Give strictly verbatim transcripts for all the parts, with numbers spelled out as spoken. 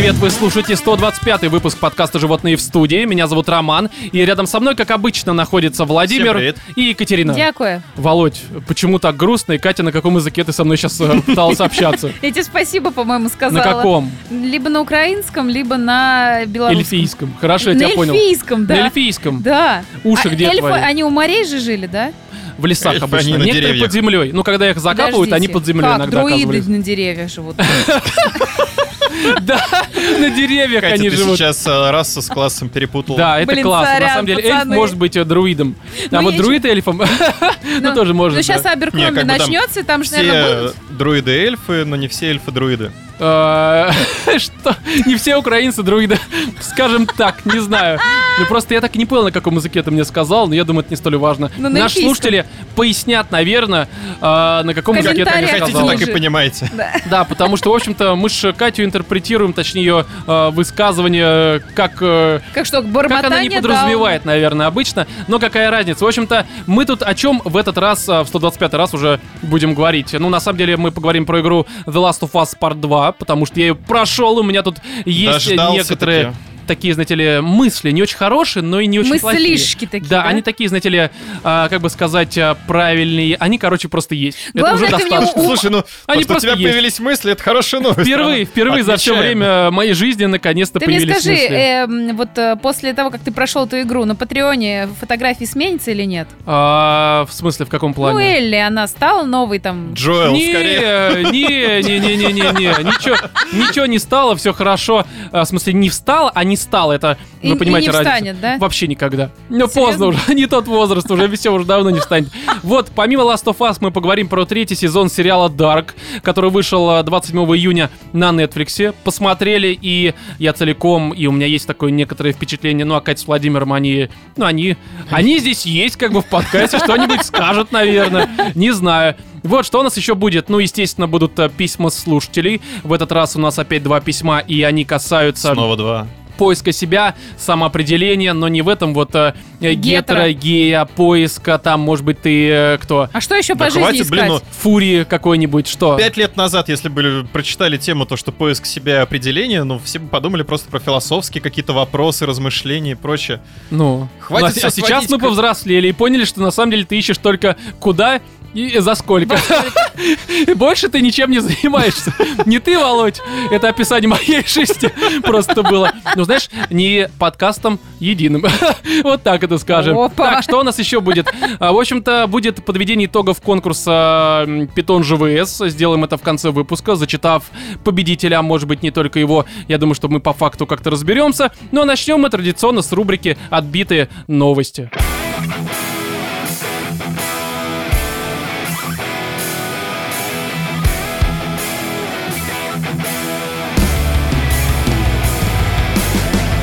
привет! Вы слушаете сто двадцать пятый выпуск подкаста «Животные в студии». Меня зовут Роман, и рядом со мной, как обычно, находится Владимир и Екатерина. Дякую. Володь, почему так грустно? И Катя, на каком языке ты со мной сейчас пыталась общаться? Я тебе спасибо, по-моему, сказала. На каком? Либо на украинском, либо на белорусском. Эльфийском. Хорошо, я тебя понял. На эльфийском, да. На эльфийском. Да. Уши где твои? Эльфы, они у морей же жили, да? В лесах эльфы обычно. Некоторые деревьях. Под землей. Ну, когда их закапывают, подождите, они под землей иногда оказываются. Как, друиды на деревьях живут? Да, на деревьях они живут. Катя, ты сейчас расу с классом перепутал. Да, это класс. На самом деле эльф может быть друидом. А вот друид эльфом, ну, тоже может. Ну, сейчас Аберкромби начнется, там же, наверное, будут... друиды эльфы, но не все эльфы друиды. Что? Не все украинцы друиды. Скажем так, не знаю. Ну просто я так и не понял, на каком языке ты мне сказал, но я думаю, это не столь важно. Наши слушатели пояснят, наверное, на каком языке ты мне сказал. Так и понимаете. Да, потому что, в общем-то, мы же Катю интерпретируем, точнее, ее высказывание как... Как что, бормотание, как она не подразумевает, наверное, обычно. Но какая разница? В общем-то, мы тут о чем в этот раз, в сто двадцать пятый раз уже будем говорить. Ну, на самом деле, мы поговорим про игру The Last of Us Part два, потому что я ее прошел, у меня тут есть некоторые таки. такие, знаете ли, мысли, не очень хорошие, но и не очень плохие. Мыслишки такие, да, да? Они такие, знаете ли, а, как бы сказать, правильные, они, короче, просто есть. Главное, это уже это достаточно. Меня... Слушай, ну, они то, что у тебя есть. Появились мысли, это хорошая новость. Впервые, впервые за все время моей жизни наконец-то ты появились мысли. Ты мне скажи, э, вот после того, как ты прошел эту игру, на Патреоне фотографии сменятся или нет? А, в смысле, в каком плане? Ну, Элли, она стала новой там... Джоэл, не, скорее. Не-не-не-не-не-не, ничего, ничего не стало, все хорошо. В смысле, не встала, а не стало, это, вы и, понимаете, и не встанет, да? Вообще никогда. Ну, поздно уже, не тот возраст, уже все уже давно не встанет. Вот, помимо Last of Us мы поговорим про третий сезон сериала Dark, который вышел двадцать седьмого июня на Netflix. Посмотрели, и я целиком, и у меня есть такое некоторое впечатление, ну, а Катя с Владимиром, они, ну, они, они здесь есть, как бы в подкасте, что-нибудь скажут, наверное, не знаю. Вот, что у нас еще будет? Ну, естественно, будут письма слушателей. В этот раз у нас опять два письма, и они касаются... Снова два. Поиска себя, самоопределения, но не в этом вот э, гетеро, гея, поиска, там, может быть, ты э, кто? А что еще да по хватит, жизни искать? Блин, ну, фурии какой-нибудь, что? Пять лет назад, если бы прочитали тему, то, что поиск себя и определение, ну, все бы подумали просто про философские какие-то вопросы, размышления и прочее. Ну, хватит ну, а сейчас водить, мы как... повзрослели и поняли, что на самом деле ты ищешь только куда... И за сколько? Больше ты ничем не занимаешься. Не ты, Володь. Это описание моей жизни просто было. Ну, знаешь, не подкастом единым. Вот так это скажем. Опа. Так, что у нас еще будет? В общем-то, будет подведение итогов конкурса Python ЖВС. Сделаем это в конце выпуска, зачитав победителя, может быть, не только его. Я думаю, что мы по факту как-то разберемся. Но начнем мы традиционно с рубрики «Отбитые новости».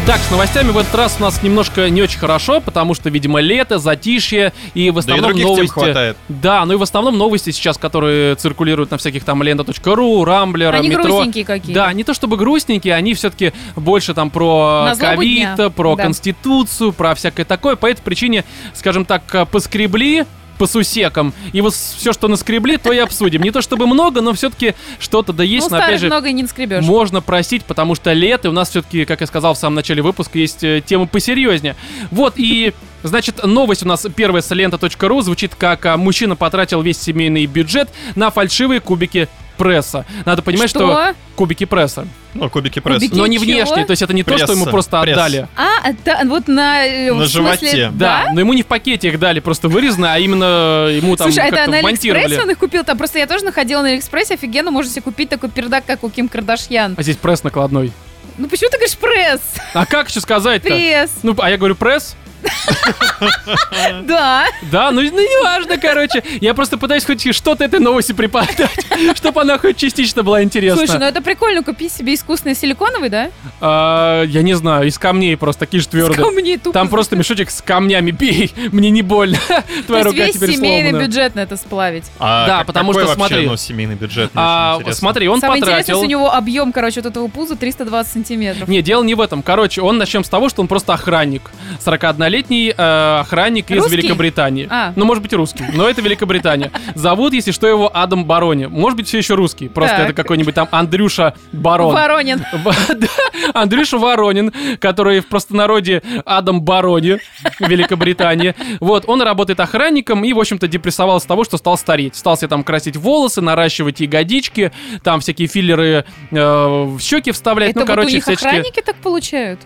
Так, с новостями в этот раз у нас немножко не очень хорошо, потому что, видимо, лето, затишье, и в основном да и новости... хватает. Да, ну и в основном новости сейчас, которые циркулируют на всяких там лента точка ру, Рамблер, они Метро. Они грустненькие какие-то. Да, не то чтобы грустненькие, они все-таки больше там про ковид, про да. Конституцию, про всякое такое. По этой причине, скажем так, поскребли... по сусекам. И вот все, что наскребли, то и обсудим. Не то чтобы много, но все-таки что-то да есть. Ну, старых много и не наскребешь. Можно просить, потому что лето, у нас все-таки, как я сказал в самом начале выпуска, есть темы посерьезнее. Вот, и... Значит, новость у нас первая с лента точка ру звучит как «Мужчина потратил весь семейный бюджет на фальшивые кубики пресса». Надо понимать, что, что кубики пресса. Ну, кубики пресса. Кубики но не чего? Внешние, то есть это не пресса, то, что ему просто пресс. Отдали. А, да, вот на... На животе. Да, да, но ему не в пакете их дали, просто вырезано, а именно ему там Слушай, как-то монтировали. Слушай, а это на Алиэкспрессе он их купил? Там просто я тоже находила на Алиэкспрессе, офигенно, можете купить такой пердак, как у Ким Кардашьян. А здесь пресс накладной. Ну, почему ты говоришь пресс? А как еще сказать-то? Пресс. Ну, а я говорю пресс. Да. Да, ну не важно, короче. Я просто пытаюсь хоть что-то этой новости преподать, чтобы она хоть частично была интересна. Слушай, ну это прикольно, купи себе искусственный силиконовый, да? Я не знаю, из камней просто, такие же твердые. Там просто мешочек с камнями, бей, мне не больно. Твоя рука теперь сломана. То есть весь семейный бюджет на это сплавить. Да, потому что смотри. Семейный бюджет, смотри, он потратил. Самое интересное, у него объем, короче, от этого пуза триста двадцать сантиметров. Не, дело не в этом. Короче, он начнем с того, что он просто охранник сорок один лет. сорокалетний э, охранник русский? Из Великобритании. А. Ну, может быть, русский, но это Великобритания. Зовут, если что, его Адам Барони. Может быть, все еще русский. Просто так. Это какой-нибудь там Андрюша Барон. Воронин. Андрюша Воронин, который в простонародье Адам Барони в Великобритании. Вот, он работает охранником и, в общем-то, депрессовал с того, что стал стареть. Стал себе там красить волосы, наращивать ягодички, там всякие филлеры э, в щеки вставлять. Это ну, вот короче, у них всячески... охранники так получают?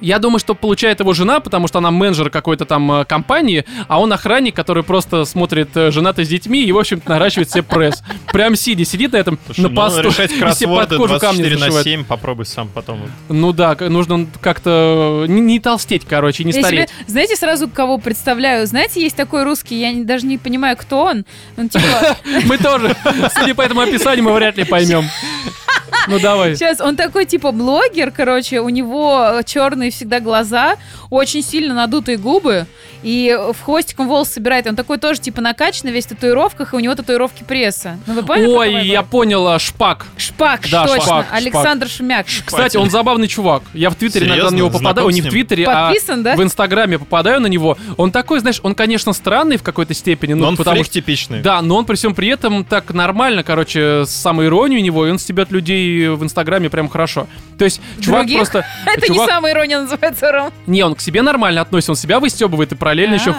Я думаю, что получает его жена, потому что она менеджер какой-то там компании, а он охранник, который просто смотрит «Женаты с детьми» и, в общем-то, наращивает себе пресс. Прям сидя, сидит на этом, слушай, на посту, ну, и себе под кожу камни зашивает. двадцать четыре на семь, попробуй сам потом. Ну да, нужно как-то не, не толстеть, короче, не я стареть. Себе, знаете, сразу кого представляю? Знаете, есть такой русский, я не, даже не понимаю, кто он. Он типа... Мы тоже. Судя по этому описанию, мы вряд ли поймем. Ну давай. Сейчас, он такой типа блогер, короче, у него черные всегда глаза, очень сильно надутые губы, и в хвостиком волос собирает. Он такой тоже типа накачанный, весь в татуировках, и у него татуировки пресса. Ну вы поняли? Ой, я понял, Шпак. Шпак, да, точно. Шпак, Александр Шмяк. Кстати, он забавный чувак. Я в Твиттере серьезно? Иногда на него попадаю. О, не в Твиттере, подписан, а да? В Инстаграме попадаю на него. Он такой, знаешь, он, конечно, странный в какой-то степени. Но ну, он потому, фрик типичный. Да, но он при всем при этом так нормально, короче, с самой иронией у него, и он стебет людей в Инстаграме прям хорошо. То есть чувак других? Просто... Это чувак... не самая ирония называется, Ром. Не, он к себе нормально относится, он себя выстебывает и параллельно еще... К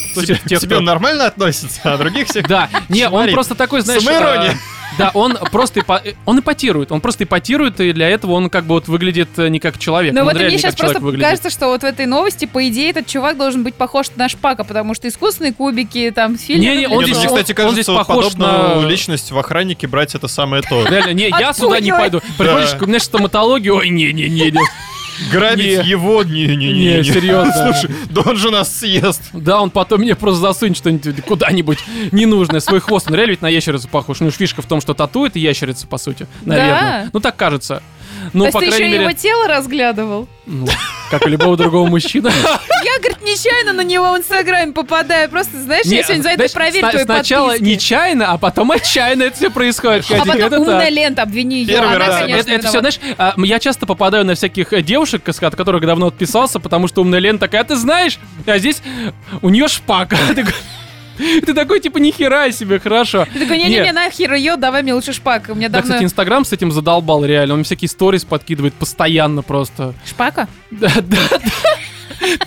себе нормально относится, а других всех... Да, не, он просто такой, знаешь... Самоирония. Да, он просто он ипотирует, он просто ипотирует, и для этого он как бы вот выглядит не как человек. Но вот мне сейчас просто выглядит. Кажется, что вот в этой новости, по идее, этот чувак должен быть похож на Шпака, потому что искусственные кубики, там, фильмы... Не, не, он, он здесь, он, кстати, кажется, он здесь похож на личность в охраннике брать это самое то. Реально, не, я сюда не пойду. Приходишь к мне стоматологию, ой, не-не-не, не. Грабить не. Его? Не-не-не. Не, серьезно. Слушай, да он же нас съест. Да, он потом мне просто засунет что-нибудь куда-нибудь ненужное, свой хвост. Он реально ведь на ящерицу похож. Ну, фишка в том, что татует ящерица, по сути, наверное. Да? Ну, так кажется. Ну, то по есть ты еще мере... его тело разглядывал? Ну, как и любого другого мужчины. Я, говорит, нечаянно на него в Инстаграме попадаю. Просто, знаешь, я сегодня зайду и проверю твои подписки. Сначала нечаянно, а потом отчаянно это все происходит. А потом умная лента, обвини ее. Это все, знаешь, я часто попадаю на всяких девушек, от которых давно отписался, потому что умная лента такая, а ты знаешь, а здесь у нее шпака. Ты такой, типа, нихера себе, хорошо. Ты такой, не-не-не, нахер ее, давай мне лучше Шпак. У меня давно... Да, кстати, Инстаграм с этим задолбал реально. Он мне всякие сторис подкидывает постоянно просто. Шпака? Да-да-да.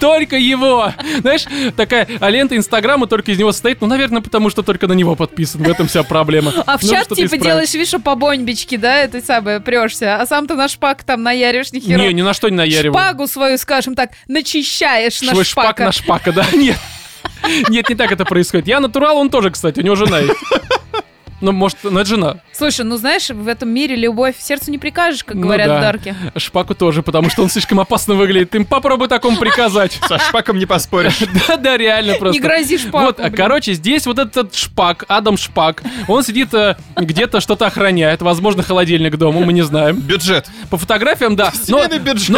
Только его. Знаешь, такая лента Инстаграма только из него состоит. Ну, наверное, потому что только на него подписан. В этом вся проблема. А в чат типа делаешь, видишь, по бомбичке, да, это самое, прешься. А сам ты на Шпак там наяришь, нихера. Не, ни на что не наяриваю. Шпагу свою, скажем так, начищаешь на Шпака. Шпак на Шпака, да, нет. Нет, не так это происходит. Я натурал, он тоже, кстати, у него жена есть. Ну, может, ну, это жена. Слушай, ну, знаешь, в этом мире любовь сердцу не прикажешь, как ну, говорят да. в Дарке. Шпаку тоже, потому что он слишком опасно выглядит. Ты им попробуй такому приказать. Со Шпаком не поспоришь. Да-да, реально просто. Не грози Шпаку. Вот, короче, здесь вот этот Шпак, Адам Шпак, он сидит где-то, что-то охраняет. Возможно, холодильник дома, мы не знаем. Бюджет. По фотографиям, да. Но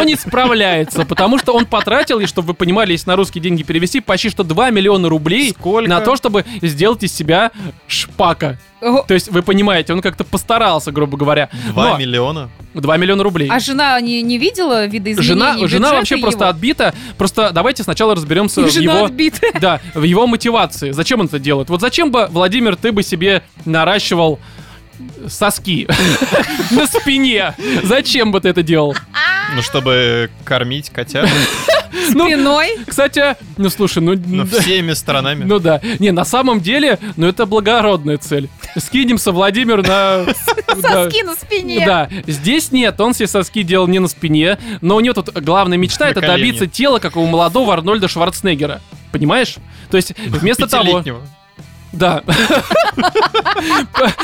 не справляется, потому что он потратил, и чтобы вы понимали, если на русские деньги перевести, почти что два миллиона рублей на то, чтобы сделать из себя Шпака. То есть, вы понимаете, он как-то постарался, грубо говоря. Два миллиона? Два миллиона рублей. А жена не, не видела видоизменений жена, бюджета? Жена вообще его? Просто отбита. Просто давайте сначала разберемся в его, да, в его мотивации. Зачем он это делает? Вот зачем бы, Владимир, ты бы себе наращивал соски на спине? Зачем бы ты это делал? Ну, чтобы кормить котят. Спиной? Ну, кстати, ну слушай, ну... ну да. Всеми сторонами. Ну да. Не, на самом деле, ну это благородная цель. Скинемся, Владимир, на... Соски на спине. Да. Здесь нет, он все соски делал не на спине, но у него тут главная мечта — это добиться тела, как у молодого Арнольда Шварценеггера. Понимаешь? То есть вместо того... Да.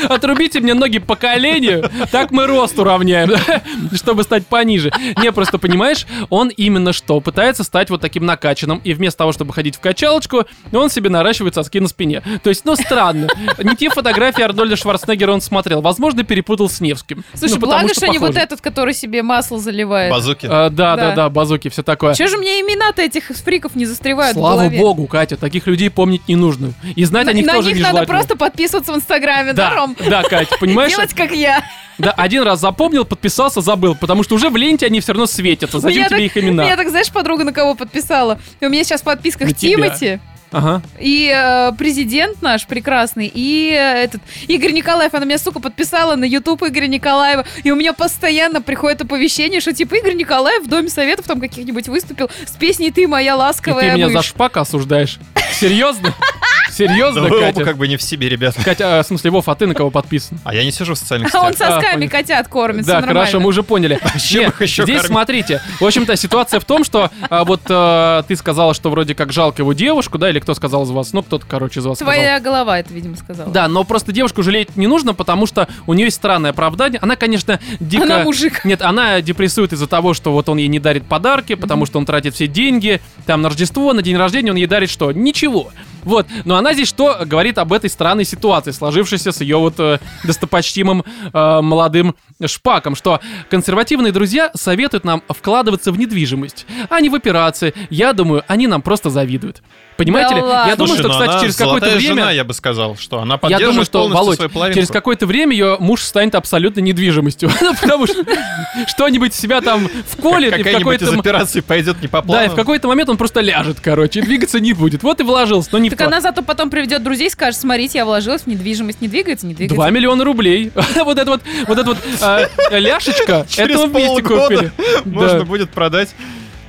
Отрубите мне ноги по коленю, так мы рост уравняем, чтобы стать пониже. Не, просто понимаешь, он именно что, пытается стать вот таким накачанным, и вместо того, чтобы ходить в качалочку, он себе наращивает соски на спине. То есть, ну, странно. Не те фотографии Арнольда Шварценеггера он смотрел. Возможно, перепутал с Невским. Слушай, ну, благо, что, что не похожи. Вот этот, который себе масло заливает. Базуки. А, да, да, да, да, базуки, все такое. Чего же мне имена-то этих фриков не застревают в голове? Слава богу, Катя, таких людей помнить не нужно. И знать о них тоже. тоже нежелательно. На них надо просто подписываться в Инстаграме, да, да, Ром? Да, Кать, понимаешь? Делать, как я. Да, один раз запомнил, подписался, забыл, потому что уже в ленте они все равно светятся. Зачем тебе их имена? Я так, знаешь, подруга на кого подписала? У меня сейчас в подписках Тимати. Ага. И э, президент наш прекрасный, и э, этот Игорь Николаев, она меня, сука, подписала на YouTube Игоря Николаева, и у меня постоянно приходит оповещение, что типа Игорь Николаев в Доме Советов там каких-нибудь выступил с песней «Ты моя ласковая мышь». И ты меня за Шпака осуждаешь? Серьезно? Серьезно, Катя? Да вы как бы не в себе, ребята. Катя, в смысле, Вов, а ты на кого подписан? А я не сижу в социальных сетях. А он сосками котят кормится, нормально. Да, хорошо, мы уже поняли. Здесь смотрите, в общем-то, ситуация в том, что вот ты сказала, что вроде как жалко его девушку, да, или кто сказал из вас? Ну, кто-то, короче, из вас сказал. Твоя голова это, видимо, сказала. Да, но просто девушку жалеть не нужно, потому что у нее есть странное оправдание. Она, конечно, дико... Она мужик. Нет, она депрессует из-за того, что вот он ей не дарит подарки, потому что он тратит все деньги. Там на Рождество, на день рождения он ей дарит что? Ничего. Вот, но она здесь что говорит об этой странной ситуации, сложившейся с ее вот э, достопочтимым э, молодым Шпаком, что консервативные друзья советуют нам вкладываться в недвижимость, а не в операции. Я думаю, они нам просто завидуют. Понимаете да ли? Ладно. Я думаю, Слушай, что, кстати, через какое-то время... Жена, я бы сказал, что она поддерживает я думаю, что, полностью Володь, свою половинку. Через какое-то время ее муж станет абсолютно недвижимостью, потому что что-нибудь себя там вколет. Какая-нибудь из операций пойдет не по плану. Да, и в какой-то момент он просто ляжет, короче, и двигаться не будет. Вот и вложился, но не в план. Так она зато потом приведет друзей и скажет, смотрите, я вложилась в недвижимость, не двигается, не двигается. два миллиона рублей. Вот это вот, вот эта вот ляшечка, это вместе купили. Можно будет продать...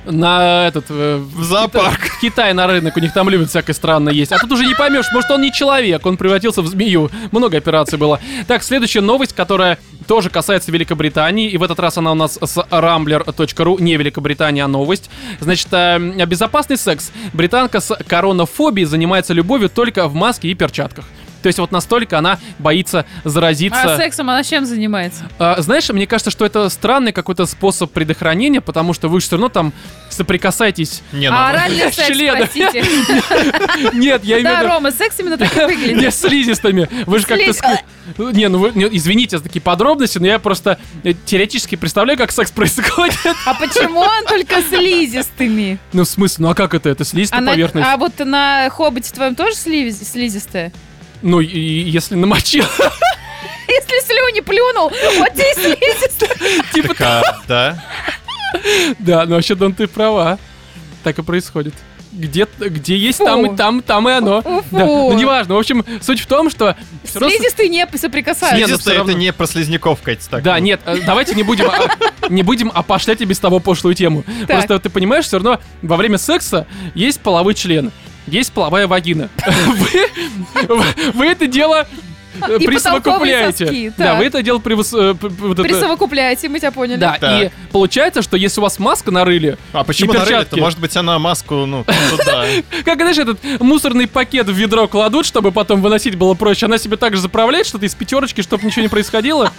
На этот... Э, в зоопарк. В Китае на рынок у них там любят всякое странное есть. А тут уже не поймешь, может, он не человек, он превратился в змею. Много операций было. Так, следующая новость, которая тоже касается Великобритании. И в этот раз она у нас с рамблер точка ру. Не Великобритания, а новость. Значит, э, безопасный секс. Британка с коронафобией занимается любовью только в маске и перчатках. То есть вот настолько она боится заразиться. А сексом она чем занимается? А, знаешь, мне кажется, что это странный какой-то способ предохранения, потому что вы все равно там соприкасаетесь. Не, а оральный секс, простите. Нет, я именно... Да, Рома, секс именно так и выглядит. Не, с слизистыми. Вы же как-то... Не, ну вы извините за такие подробности, но я просто теоретически представляю, как секс происходит. А почему он только слизистыми? Ну, в смысле? Ну, а как это? Это слизистая поверхность? А вот на «Хоббите» твоем тоже слизистая? Ну, и, и если намочил... Если слюни плюнул, вот здесь слизистая. Типа да? Да, ну вообще, Дон, ты права. Так и происходит. Где, где есть, фу. Там и там, там и оно. Фу. Да. Ну, неважно. В общем, суть в том, что... Слизистые не соприкасаются. Слизистые — это не про слизняков, Катя. Так. Да, нет, давайте не будем, не будем опошлять и без того пошлую тему. Так. Просто ты понимаешь, все равно во время секса есть половой член. Есть половая вагина. Вы это дело... И присовокупляете. Соски, да, вы это дело привыс... присовокупляете, мы тебя поняли. Да, так. И получается, что если у вас маска нарыли... А почему нарыли-то? Может быть, она маску, ну, туда. Как, знаешь, этот мусорный пакет в ведро кладут, чтобы потом выносить было проще. Она себе также заправляет что-то из пятерочки, чтобы ничего не происходило.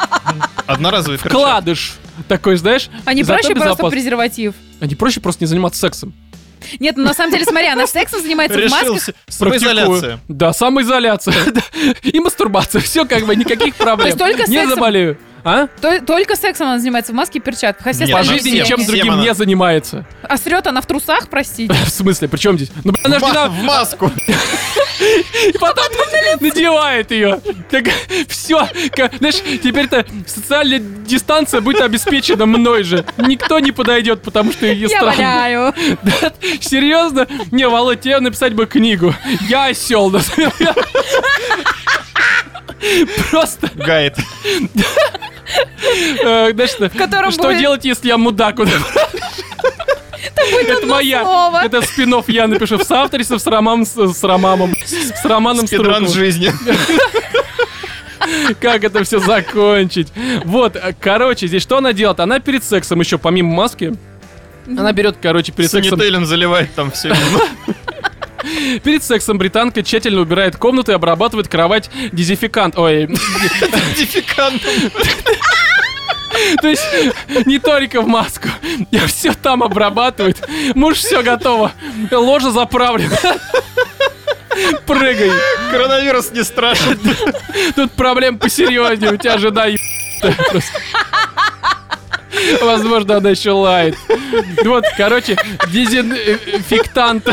Одноразовый перчатки. Вкладыш такой, знаешь. А не проще просто презерватив? А не проще просто не заниматься сексом? Нет, ну на самом деле, смотри, она сексом занимается в масках. Самоизоляция. Да, самоизоляция. И мастурбация. Все, как бы, никаких проблем. Не заболею. А? Только сексом она занимается в маске и перчатках. А по жизни ничем другим не занимается. А срет она в трусах, простите. В смысле? При чем здесь? Ну, блин, она в маску. И потом надевает ее. Так, все. Знаешь, теперь-то социальная дистанция будет обеспечена мной же. Никто не подойдет, потому что ее странно. Я валяю. Да, серьезно? Не, Володь, тебе написать бы книгу. Я осел, например. Просто... Гайд. Что делать, если я мудак? Это моя. Слово. Это спин-офф я напишу в соавторстве с Романом с Романом с Романом Струковым. Спидран жизни. Как это все закончить? Вот, короче, здесь что она делает? Она перед сексом еще помимо маски, она берет, короче, перед сексом. Санителем заливает там все. Перед сексом британка тщательно убирает комнату и обрабатывает кровать дезинфикант. Ой. Дезинфикантом. То есть не только в маску. Я все там обрабатывает. Муж, все готово. Ложа заправлена. Прыгай. Коронавирус не страшен. Тут проблем посерьезнее. У тебя жена е... Возможно, она еще лает. Вот, короче, дезинфектант.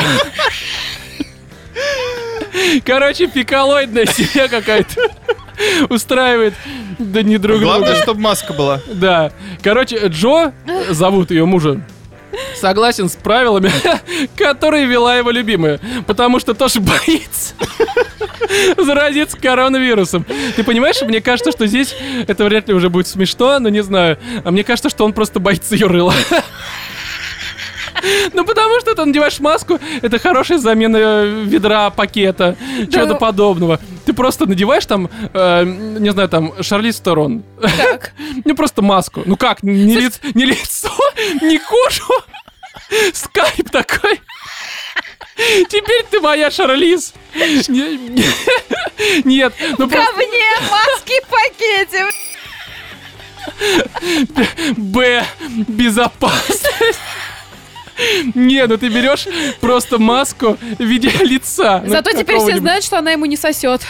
Короче, пикалоидная семья какая-то устраивает. Да не друг друга. Главное, чтобы маска была. Да. Короче, Джо, зовут ее мужа, согласен с правилами, которые вела его любимая, потому что тоже боится заразиться коронавирусом. Ты понимаешь, мне кажется, что здесь это вряд ли уже будет смешно, но не знаю. А мне кажется, что он просто боится ее рыла. Ну, потому что ты надеваешь маску, это хорошая замена ведра, пакета, да, чего-то ну... подобного. Ты просто надеваешь там, э, не знаю, там, Шарлиз Терон. Как? Ну, просто маску. Ну как, не лицо, не кожу. Скайп такой. Теперь ты моя Шарлиз. Нет. Ко мне маски в пакете. Б. Безопасность. Не, ну ты берешь просто маску в виде лица. Зато ну, теперь все знают, что она ему не сосет.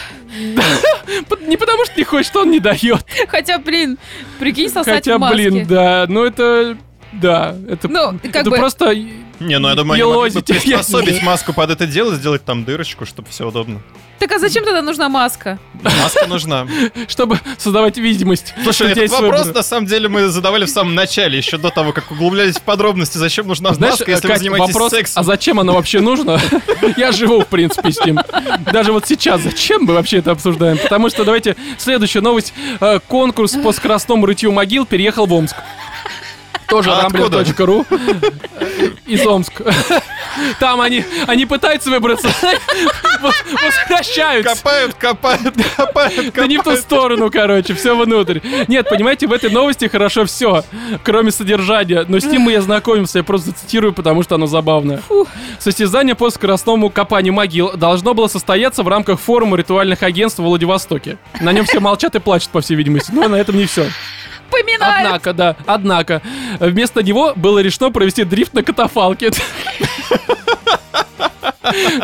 Не потому что не хочет, он не дает. Хотя, блин, прикинь, сосать в маске. Хотя, блин, да, ну это... Да, это, ну, как это бы... просто... Не, ну я думаю, они могли бы приспособить маску под это дело, сделать там дырочку, чтобы все удобно. Так а зачем тогда нужна маска? Маска нужна. Чтобы создавать видимость. Слушай, этот вопрос, на самом деле, мы задавали в самом начале, еще до того, как углублялись в подробности. Зачем нужна маска, если вы занимаетесь сексом? А зачем она вообще нужна? Я живу, в принципе, с ним. Даже вот сейчас. Зачем мы вообще это обсуждаем? Потому что, давайте, следующая новость. Конкурс по скоростному рытью могил переехал в Омск. Тоже а рамблер точка ру из Омска. Там они, они пытаются выбраться, возвращаются. Копают, копают, копают, копают. Да не в ту сторону, короче, все внутрь. Нет, понимаете, в этой новости хорошо все, кроме содержания. Но с ним мы и ознакомимся, я просто цитирую, потому что оно забавное. Состязание по скоростному копанию могил должно было состояться в рамках форума ритуальных агентств во Владивостоке. На нем все молчат и плачут, по всей видимости, но на этом не все. Поминают. Однако, да, однако, вместо него было решено провести дрифт на катафалке.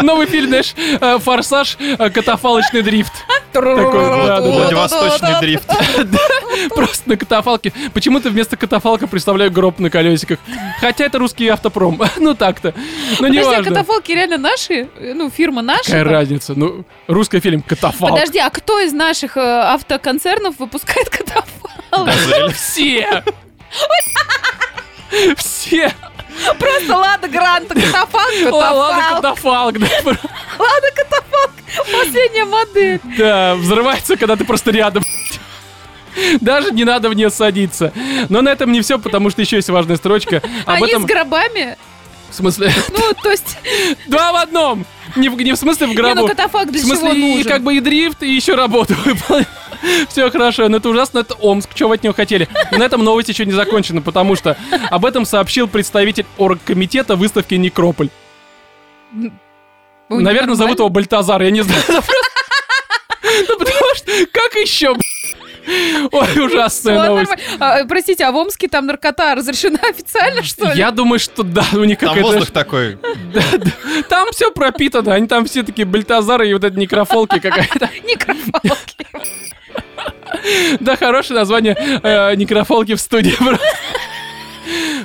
Новый фильм, знаешь, «Форсаж. Катафалочный дрифт». Владивосточный дрифт. Просто на катафалке. Почему-то вместо катафалка представляю гроб на колесиках. Хотя это русский автопром. Ну так-то. Но не важно. Подожди, а катафалки реально наши? Ну, фирма наша? Какая разница? Ну, русский фильм «Катафалк». Подожди, а кто из наших автоконцернов выпускает катафалк? Все! Все! Просто Лада Гранта, катафалк, катафалк. Лада катафалк, да. Лада катафалк, последняя модель. Да, взрывается, когда ты просто рядом. Даже не надо в нее садиться. Но на этом не все, потому что еще есть важная строчка. Об Они этом... с гробами? В смысле? Ну, то есть... Два в одном. Не в, не в смысле в гробу. Не, ну катафалк для чего нужен? В смысле и как бы и дрифт, и еще работу выполняют. Все хорошо, но это ужасно, это Омск, чего вы от него хотели? Но на этом новость еще не закончена, потому что об этом сообщил представитель оргкомитета выставки «Некрополь». Наверное, нормально? Зовут его Бальтазар, я не знаю. Ну потому что, как еще, ой, ужасная новость. Простите, а в Омске там наркота разрешена официально, что ли? Я думаю, что да. Там воздух такой. Там все пропитано, они там все такие Бальтазары и вот эти некрофолки какая-то. Некрофолки. Да, хорошее название э, «Некрофолки в студии».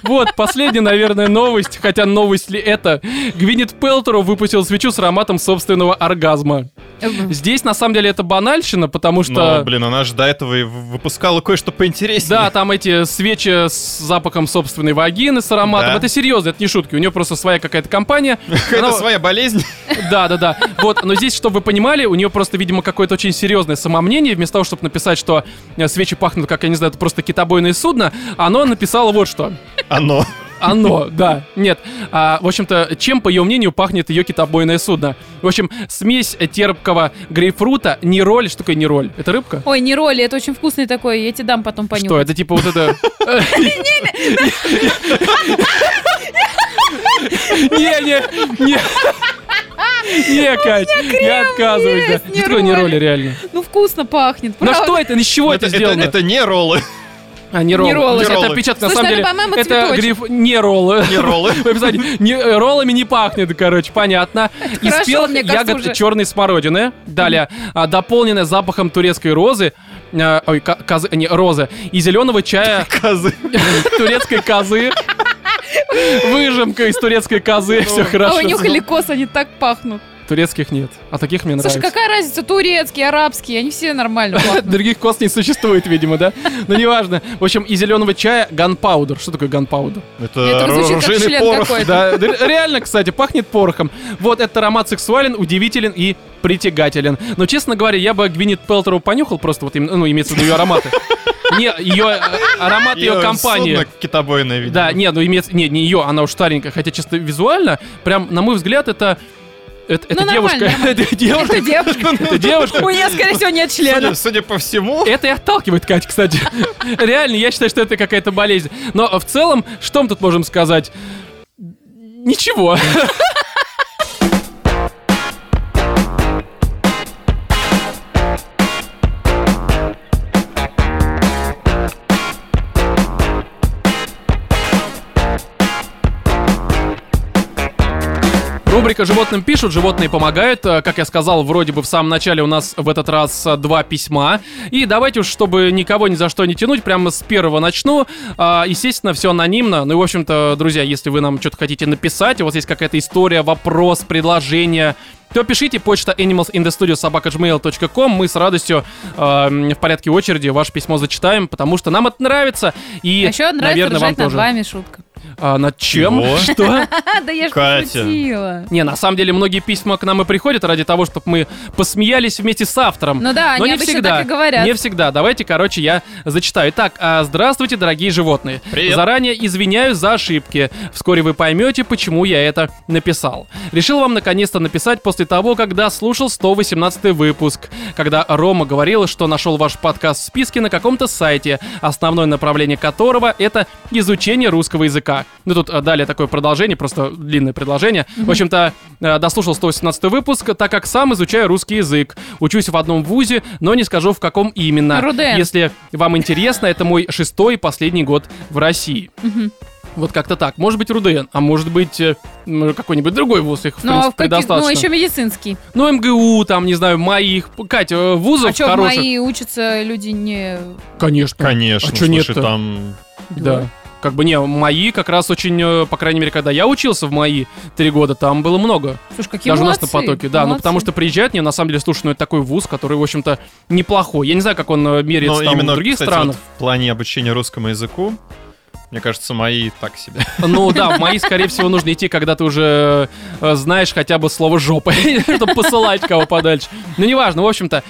Вот, последняя, наверное, новость. Хотя новость ли это? Гвинет Пэлтроу выпустил свечу с ароматом собственного оргазма. Здесь, на самом деле, это банальщина, потому что... Ну, блин, она же до этого и выпускала кое-что поинтереснее. Да, там эти свечи с запахом собственной вагины, с ароматом. Да. Это серьезно, это не шутки. У нее просто своя какая-то компания. Какая-то она... своя болезнь. Да, да, да. Вот, но здесь, чтобы вы понимали, у нее просто, видимо, какое-то очень серьезное самомнение. Вместо того, чтобы написать, что свечи пахнут, как, я не знаю, это просто китобойное судно, оно написало вот что. Оно. Оно, да, нет. А, в общем-то, чем, по ее мнению, пахнет ее китобойное судно? В общем, смесь терпкого грейпфрута, нироль. Что такое нироль? Это рыбка? Ой, нироль, это очень вкусный такой, я тебе дам потом понюхать. Что, это типа вот это... Не-не-не, не... Не, Кать, я отказываюсь. Не такое нироль, реально. Ну, вкусно пахнет, правда. Ну что это, из чего это сделано? Это не роллы. А, не роллы. Не роллы. Это отпечаток, на самом деле, это гриф... Не роллы. Не роллы. Роллами не пахнет, короче, понятно. Из спелых ягод черной смородины. Далее, дополненная запахом турецкой розы. Ой, козы, не, розы. И зеленого чая. Козы. Турецкой козы. Выжимка из турецкой козы. Все хорошо. А вы нюхали коз, они так пахнут. турецких нет. А таких мне нравится. Слушай, какая разница, турецкие, арабские, они все нормально. Других кост не существует, видимо, да? Но неважно. В общем, из зеленого чая ганпаудер. Что такое ганпаудер? Это ружейный порох. Реально, кстати, пахнет порохом. Вот этот аромат сексуален, удивителен и притягателен. Но, честно говоря, я бы Гвинет Пэлтроу понюхал, просто вот, ну, имеется в виду ее ароматы. Не, ее аромат ее, ее компании. Судно китобойное, видимо. Да, нет, ну, имеется, нет, не ее, она уж старенькая. Хотя, честно, визуально, прям, на мой взгляд, это... Это, ну, это, девушка. это девушка. Это девушка. Это девушка. У нее, скорее всего, нет члена. Судя, судя по всему. Это и отталкивает, Катя, кстати. Реально, я считаю, что это какая-то болезнь. Но в целом, что мы тут можем сказать? Ничего. Рубрика «Животным пишут», «Животные помогают». Как я сказал, вроде бы в самом начале у нас в этот раз два письма. И давайте уж, чтобы никого ни за что не тянуть, прямо с первого начну. Естественно, все анонимно. Ну и, в общем-то, друзья, если вы нам что-то хотите написать, у вас есть какая-то история, вопрос, предложение, то пишите, почта animalsinthestudio собака джи мейл точка ком. Мы с радостью э, в порядке очереди ваше письмо зачитаем, потому что нам это нравится. И, а еще нравится, наверное, вам тоже. Над вами шутка. А, над чем? О. Что? Да я же пошутила. Не, на самом деле, многие письма к нам и приходят ради того, чтобы мы посмеялись вместе с автором. Ну да, они обычно так и говорят. Не всегда. Давайте, короче, я зачитаю. Итак, здравствуйте, дорогие животные. Привет. Заранее извиняюсь за ошибки. Вскоре вы поймете, почему я это написал. Решил вам наконец-то написать после того, когда слушал сто восемнадцатый выпуск, когда Рома говорила, что нашел ваш подкаст в списке на каком-то сайте, основное направление которого — это изучение русского языка. Ну, тут далее такое продолжение, просто длинное предложение. Mm-hmm. В общем-то, дослушал сто восемнадцатый выпуск, так как сам изучаю русский язык. Учусь в одном вузе, но не скажу, в каком именно. Руден. Если вам интересно, это мой шестой и последний год в России. Mm-hmm. Вот как-то так. Может быть, РУДН, а может быть, какой-нибудь другой вуз, их, в но принципе, в достаточно. Ну, еще медицинский. Ну, МГУ, там, не знаю, МАИ, Катя, вузов а хороших. А что, в МАИ учатся люди не... Конечно. Конечно, а слушай, там... Да. да. Как бы, не, МАИ как раз очень, по крайней мере, когда я учился в МАИ три года, там было много. Слушай, какие даже молодцы. Даже у нас на потоке. Да, молодцы. Ну потому что приезжают, не, на самом деле, слушай, ну это такой вуз, который, в общем-то, неплохой. Я не знаю, как он меряется но там именно, в других кстати, странах. Вот в плане обучения русскому языку, мне кажется, мои так себе. Ну да, в мои, скорее всего, нужно идти, когда ты уже знаешь хотя бы слово «жопа», чтобы посылать кого подальше. Ну, неважно, в общем-то,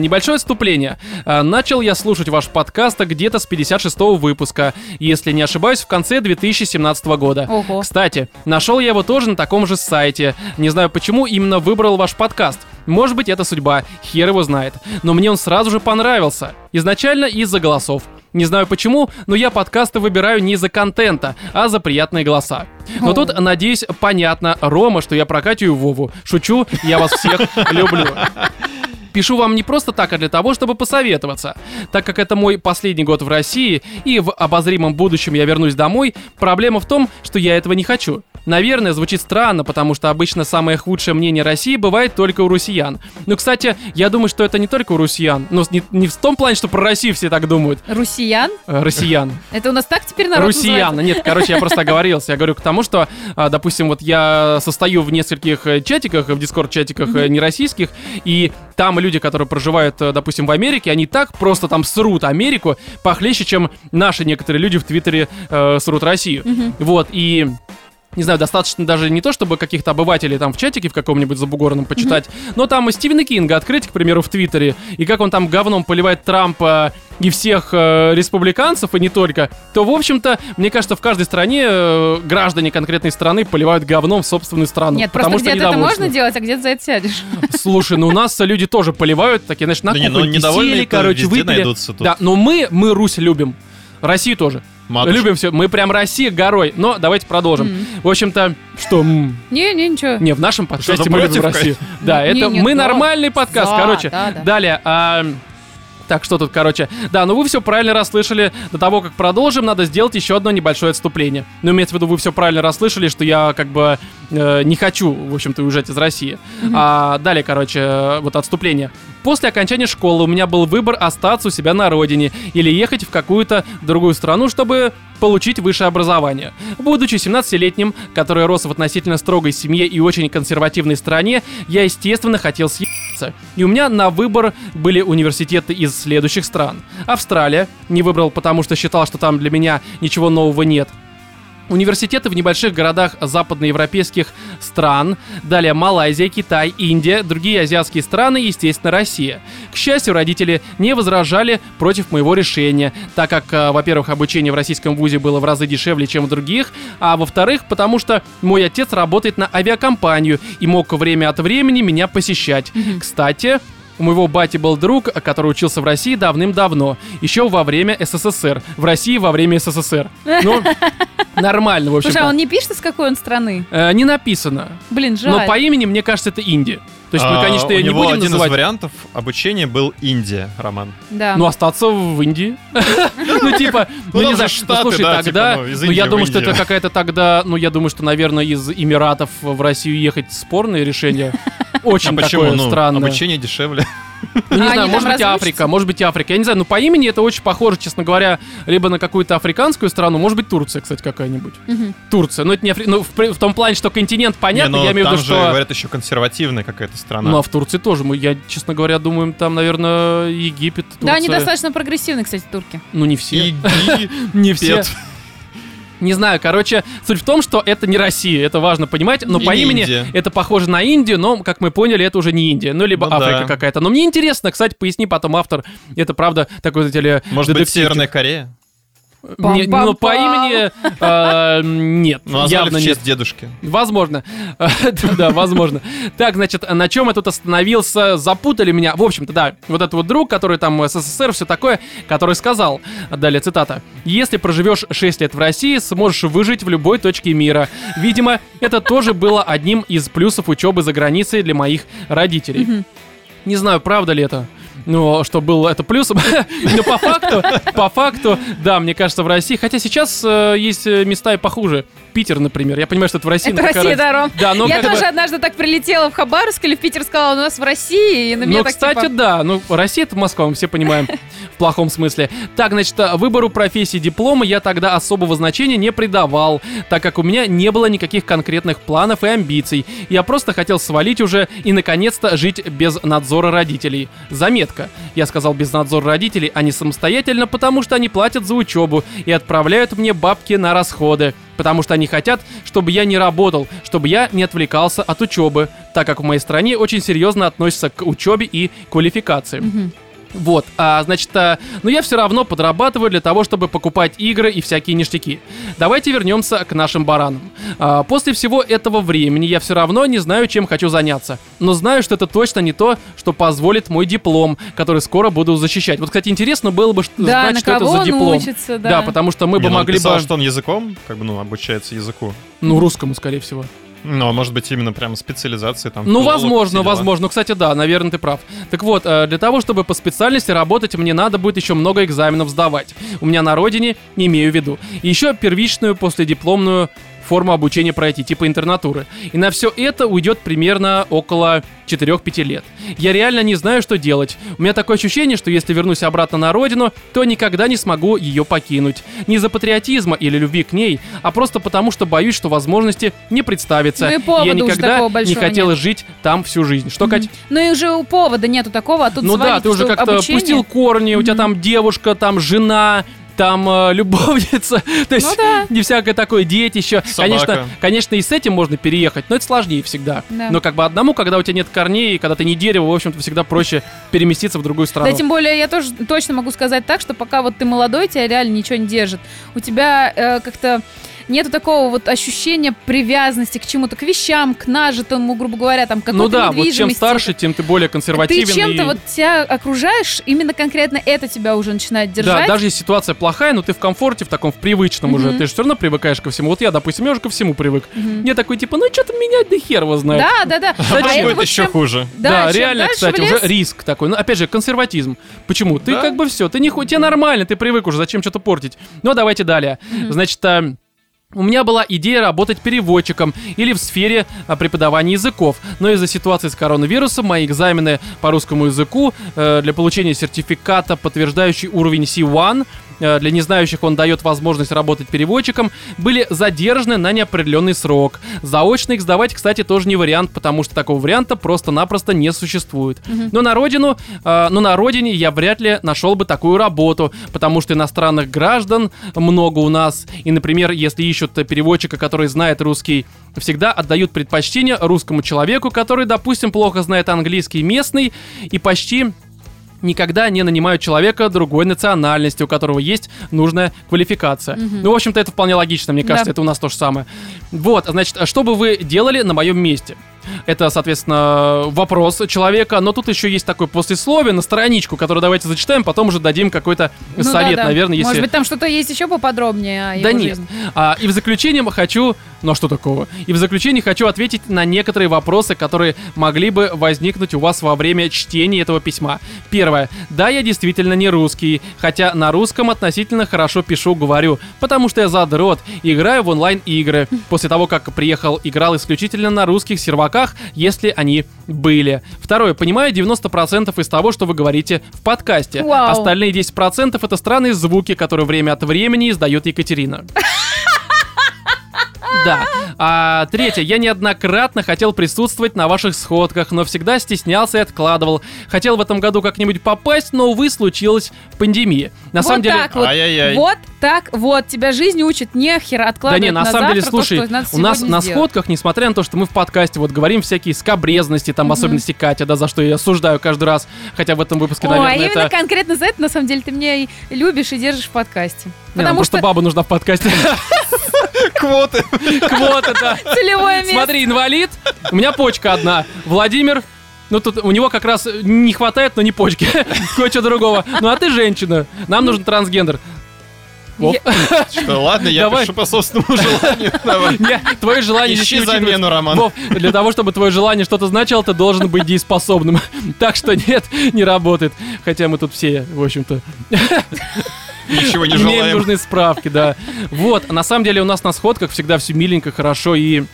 небольшое отступление. Начал я слушать ваш подкаст где-то с пятьдесят шестого выпуска, если не ошибаюсь, в конце две тысячи семнадцатого года. Ого. Кстати, нашел я его тоже на таком же сайте. Не знаю, почему именно выбрал ваш подкаст. Может быть, это судьба, хер его знает. Но мне он сразу же понравился. Изначально из-за голосов. Не знаю почему, но я подкасты выбираю не из-за контента, а за приятные голоса. Но тут, надеюсь, понятно, Рома, что я про Катю и Вову. Шучу, я вас всех люблю. Пишу вам не просто так, а для того, чтобы посоветоваться. Так как это мой последний год в России, и в обозримом будущем я вернусь домой, проблема в том, что я этого не хочу. Наверное, звучит странно, потому что обычно самое худшее мнение России бывает только у россиян. Но, кстати, я думаю, что это не только у россиян. Но не, не в том плане, что про Россию все так думают. Русиян? Россиян. Это у нас так теперь народ называется? Русиян. Нет, короче, я просто оговорился. Я говорю к тому, что, допустим, вот я состою в нескольких чатиках, в дискорд-чатиках нероссийских, и там люди, которые проживают, допустим, в Америке, они так просто там срут Америку похлеще, чем наши некоторые люди в Твиттере э, срут Россию. Вот, и... Не знаю, достаточно даже не то, чтобы каких-то обывателей там в чатике в каком-нибудь забугорном почитать, mm-hmm. но там и Стивена Кинга открыть, к примеру, в Твиттере, и как он там говном поливает Трампа и всех э, республиканцев, и не только, то, в общем-то, мне кажется, в каждой стране э, граждане конкретной страны поливают говном в собственную страну. Нет, потому просто где-то это можно делать, а где-то за это сядешь. Слушай, ну у нас люди тоже поливают, такие, значит, на кухоньке сели, короче, выпили. Да, но мы, мы Русь любим, Россию тоже. Матушка. Любим все. Мы прям Россия горой. Но давайте продолжим. Mm. В общем-то, что... Не, не, ничего. Не, в нашем подкасте мы любим Россию. Да, это мы нормальный подкаст. Короче, далее... Так, что тут, короче? Да, ну вы все правильно расслышали. До того, как продолжим, надо сделать еще одно небольшое отступление. Ну, имеется в виду, вы все правильно расслышали, что я как бы э, не хочу, в общем-то, уезжать из России. Mm-hmm. А далее, короче, вот отступление. После окончания школы у меня был выбор остаться у себя на родине или ехать в какую-то другую страну, чтобы получить высшее образование. Будучи семнадцатилетним, который рос в относительно строгой семье и очень консервативной стране, я, естественно, хотел съебаться. И у меня на выбор были университеты из следующих стран. Австралия. Не выбрал, потому что считал, что там для меня ничего нового нет. Университеты в небольших городах западноевропейских стран. Далее Малайзия, Китай, Индия, другие азиатские страны и, естественно, Россия. К счастью, родители не возражали против моего решения, так как, во-первых, обучение в российском вузе было в разы дешевле, чем в других, а во-вторых, потому что мой отец работает на авиакомпанию и мог время от времени меня посещать. Кстати... У моего бати был друг, который учился в России давным-давно, еще во время СССР. В России во время СССР. Ну, нормально, в общем-то. Слушай, а он не пишет, из какой он страны? Э, не написано. Блин, жаль. Но по имени, мне кажется, это Индия. То есть, мы, конечно, а, ее не будем называть. У него один из вариантов обучения был Индия, Роман. Да. Ну, остаться в Индии. Ну, типа, ну, не знаю, слушай, тогда... Ну, я думаю, что это какая-то тогда... Ну, я думаю, что, наверное, из Эмиратов в Россию ехать спорное решение. Очень такое странное. Обучение дешевле. Ну, не а знаю, может быть, Африка, может быть, Африка. Я не знаю, но по имени это очень похоже, честно говоря, либо на какую-то африканскую страну, может быть, Турция, кстати, какая-нибудь. Угу. Турция, но это не Африка, ну, в, в том плане, что континент, понятно, не, я имею в виду, что... там же, говорят, еще консервативная какая-то страна. Ну, а в Турции тоже, мы, я, честно говоря, думаю, там, наверное, Египет, Турция. Да, они достаточно прогрессивны, кстати, турки. Ну, не все. Не все. Не знаю, короче, суть в том, что это не Россия, это важно понимать, но и по имени Индия. Это похоже на Индию, но, как мы поняли, это уже не Индия, ну, либо ну, Африка да. какая-то. Но мне интересно, кстати, поясни потом, автор, это правда такой, знаете ли, может быть, Северная Корея? Не, ну, по имени э, нет, ну, явно в честь нет. дедушки. Возможно. Да, возможно. Так, значит, на чем я тут остановился? Запутали меня. В общем-то, да, вот этот вот друг, который там СССР, все такое, который сказал, далее цитата: «Если проживешь шесть лет в России, сможешь выжить в любой точке мира». Видимо, это тоже было одним из плюсов учебы за границей для моих родителей. Не знаю, правда ли это. Ну, что было это плюсом. Но по факту, по факту, да, мне кажется, в России. Хотя сейчас э, есть места и похуже. Питер, например. Я понимаю, что это в России. Это Россия, да, Ром. Да, я тоже бы... однажды так прилетела в Хабаровск или в Питер, сказала, у нас в России. И на меня ну, так, кстати, типа... да. Ну, Россия — это Москва, мы все понимаем. В плохом смысле. Так, значит, выбору профессии, диплома я тогда особого значения не придавал, так как у меня не было никаких конкретных планов и амбиций. Я просто хотел свалить уже и, наконец-то, жить без надзора родителей. Заметно. Я сказал без надзора родителей, а не самостоятельно, потому что они платят за учебу и отправляют мне бабки на расходы. Потому что они хотят, чтобы я не работал, чтобы я не отвлекался от учебы, так как в моей стране очень серьезно относятся к учебе и квалификации. Mm-hmm. Вот, а, значит, а, но я все равно подрабатываю для того, чтобы покупать игры и всякие ништяки. Давайте вернемся к нашим баранам. а, После всего этого времени я все равно не знаю, чем хочу заняться. Но знаю, что это точно не то, что позволит мой диплом, который скоро буду защищать. Вот, кстати, интересно было бы да, знать, что это за диплом учится, да. да, потому что мы не, бы могли писал, бы... что он языком, как бы, ну, обучается языку. Ну, русскому, скорее всего. Ну, а может быть, именно прям специализации там. Ну, возможно, возможно. Ну, кстати, да, наверное, ты прав. Так вот, для того, чтобы по специальности работать, мне надо будет еще много экзаменов сдавать. У меня на родине, имею в виду. И еще первичную последипломную форму обучения пройти, типа интернатуры. И на все это уйдет примерно около четыре-пять лет. Я реально не знаю, что делать. У меня такое ощущение, что если вернусь обратно на родину, то никогда не смогу ее покинуть. Не из-за патриотизма или любви к ней, а просто потому, что боюсь, что возможности не представятся. Ну, я никогда не хотела нет. жить там всю жизнь. Что, mm-hmm. Кать? Ну и уже у повода нету такого, а тут ну свалить, да, ты уже как-то обучение? Пустил корни, у mm-hmm. тебя там девушка, там жена... Там э, любовница, то есть ну, да. не всякое такое, детище. Конечно, конечно, и с этим можно переехать, но это сложнее всегда. Да. Но как бы одному, когда у тебя нет корней, когда ты не дерево, в общем-то, всегда проще переместиться в другую страну. Да, тем более я тоже точно могу сказать так, что пока вот ты молодой, тебя реально ничего не держит. У тебя э, как-то... нету такого вот ощущения привязанности к чему-то, к вещам, к нажитому, грубо говоря, там, к какой-то недвижимости. Ну да, вот чем старше, тем ты более консервативен. Ты чем-то и... вот тебя окружаешь, именно конкретно это тебя уже начинает держать. Да, даже если ситуация плохая, но ты в комфорте, в таком, в привычном mm-hmm. уже, ты же все равно привыкаешь ко всему. Вот я, допустим, я уже ко всему привык. Mm-hmm. Я такой, типа, ну что-то менять, да хер его знает. Да, да, да. А почему это еще хуже? Да, реально, кстати, уже риск такой. Ну, опять же, консерватизм. Почему? Ты как бы все, ты не тебе нормально, ты привык уже, зачем что-то портить. Но давайте далее. Mm-hmm. Значит, а, у меня была идея работать переводчиком или в сфере а, преподавания языков. Но из-за ситуации с коронавирусом мои экзамены по русскому языку э, для получения сертификата, подтверждающий уровень си один, э, для незнающих он дает возможность работать переводчиком, были задержаны на неопределенный срок. Заочно их сдавать, кстати, тоже не вариант, потому что такого варианта просто-напросто не существует. Mm-hmm. Но на родину, э, но на родине я вряд ли нашел бы такую работу, потому что иностранных граждан много у нас. И, например, если ищут переводчика, который знает русский, всегда отдают предпочтение русскому человеку, который, допустим, плохо знает английский местный, и почти никогда не нанимают человека другой национальности, у которого есть нужная квалификация. Mm-hmm. Ну, в общем-то, это вполне логично, мне кажется, да. Это у нас то же самое. Вот, значит, что бы вы делали на моем месте? Это, соответственно, вопрос человека, но тут еще есть такое послесловие на страничку, которую давайте зачитаем, потом уже дадим какой-то ну, совет, да, да. наверное. Если... Может быть, там что-то есть еще поподробнее о его Да нет. жизни. А, и в заключение хочу... Ну а что такого? И в заключение хочу ответить на некоторые вопросы, которые могли бы возникнуть у вас во время чтения этого письма. Первое. Да, я действительно не русский, хотя на русском относительно хорошо пишу, говорю, потому что я задрот, играю в онлайн-игры. После того, как приехал, играл исключительно на русских серваках, если они были. Второе. Понимаю девяносто процентов из того, что вы говорите в подкасте. Вау. Остальные десять процентов это странные звуки, которые время от времени издает Екатерина. Да. А, третье. Я неоднократно хотел присутствовать на ваших сходках, но всегда стеснялся и откладывал. Хотел в этом году как-нибудь попасть, но, увы, случилась пандемия. На вот самом деле... Так вот. Ай-яй-яй. Вот так вот. Тебя жизнь учит. Нехер откладывать да не, на, на самом завтра деле, слушай, то, что надо у нас сделать. На сходках, несмотря на то, что мы в подкасте вот говорим всякие скабрезности, там, mm-hmm. особенности Катя, да, за что я осуждаю каждый раз, хотя в этом выпуске, О, наверное, а именно это... конкретно за это, на самом деле, ты меня и любишь, и держишь в подкасте. Не, потому ну, что... просто баба нужна в подкасте. Квоты. Квоты, да. Целевое место. Смотри, инвалид, у меня почка одна. Владимир, ну тут у него как раз не хватает, но не почки. Кое-что другого. Ну а ты женщина, нам нужен трансгендер. Я... Что, ладно, я Давай. пишу по собственному желанию. Нет, твое желание... Ищи замену, Роман. Вов, для того, чтобы твое желание что-то значило, ты должен быть дееспособным. Так что нет, не работает. Хотя мы тут все, в общем-то... Ничего не желаем. Мне нужны справки, да. Вот, на самом деле у нас на сходках всегда все миленько, хорошо и...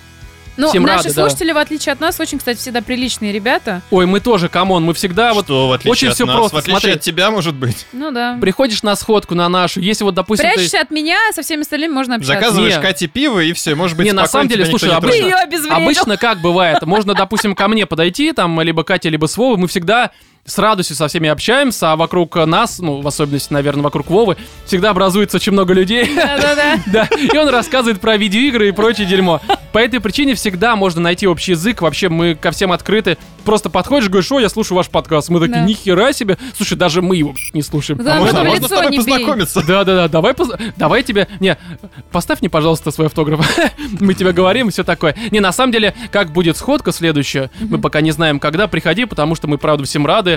Ну, всем наши рады, слушатели, да. в отличие от нас, очень, кстати, всегда приличные ребята. Ой, мы тоже, камон, мы всегда что, вот... Что, в отличие очень от все нас? Просто. В отличие Смотри. от тебя, может быть? Ну да. Приходишь на сходку, на нашу, если вот, допустим... Прячешься ты... от меня, со всеми остальными можно общаться. Заказываешь не. Кате пиво, и все, может быть, не, на самом деле, слушай, обычно, обычно как бывает? Можно, допустим, ко мне подойти, там, либо Катя, либо с Вовой, мы всегда... С радостью со всеми общаемся, а вокруг нас, ну, в особенности, наверное, вокруг Вовы, всегда образуется очень много людей. Да-да-да. Да, и он рассказывает про видеоигры и прочее дерьмо. По этой причине всегда можно найти общий язык. Вообще, мы ко всем открыты. Просто подходишь, говоришь, о, я слушаю ваш подкаст. Мы такие, да. нихера себе. Слушай, даже мы его не слушаем. Да, а можно, а можно с тобой познакомиться? Да-да-да, давай, поз... давай тебе... Не, поставь мне, пожалуйста, свой автограф. Мы тебе говорим, и все такое. Не, на самом деле, как будет сходка следующая, mm-hmm. мы пока не знаем, когда. Приходи, потому что мы, правда, всем рады.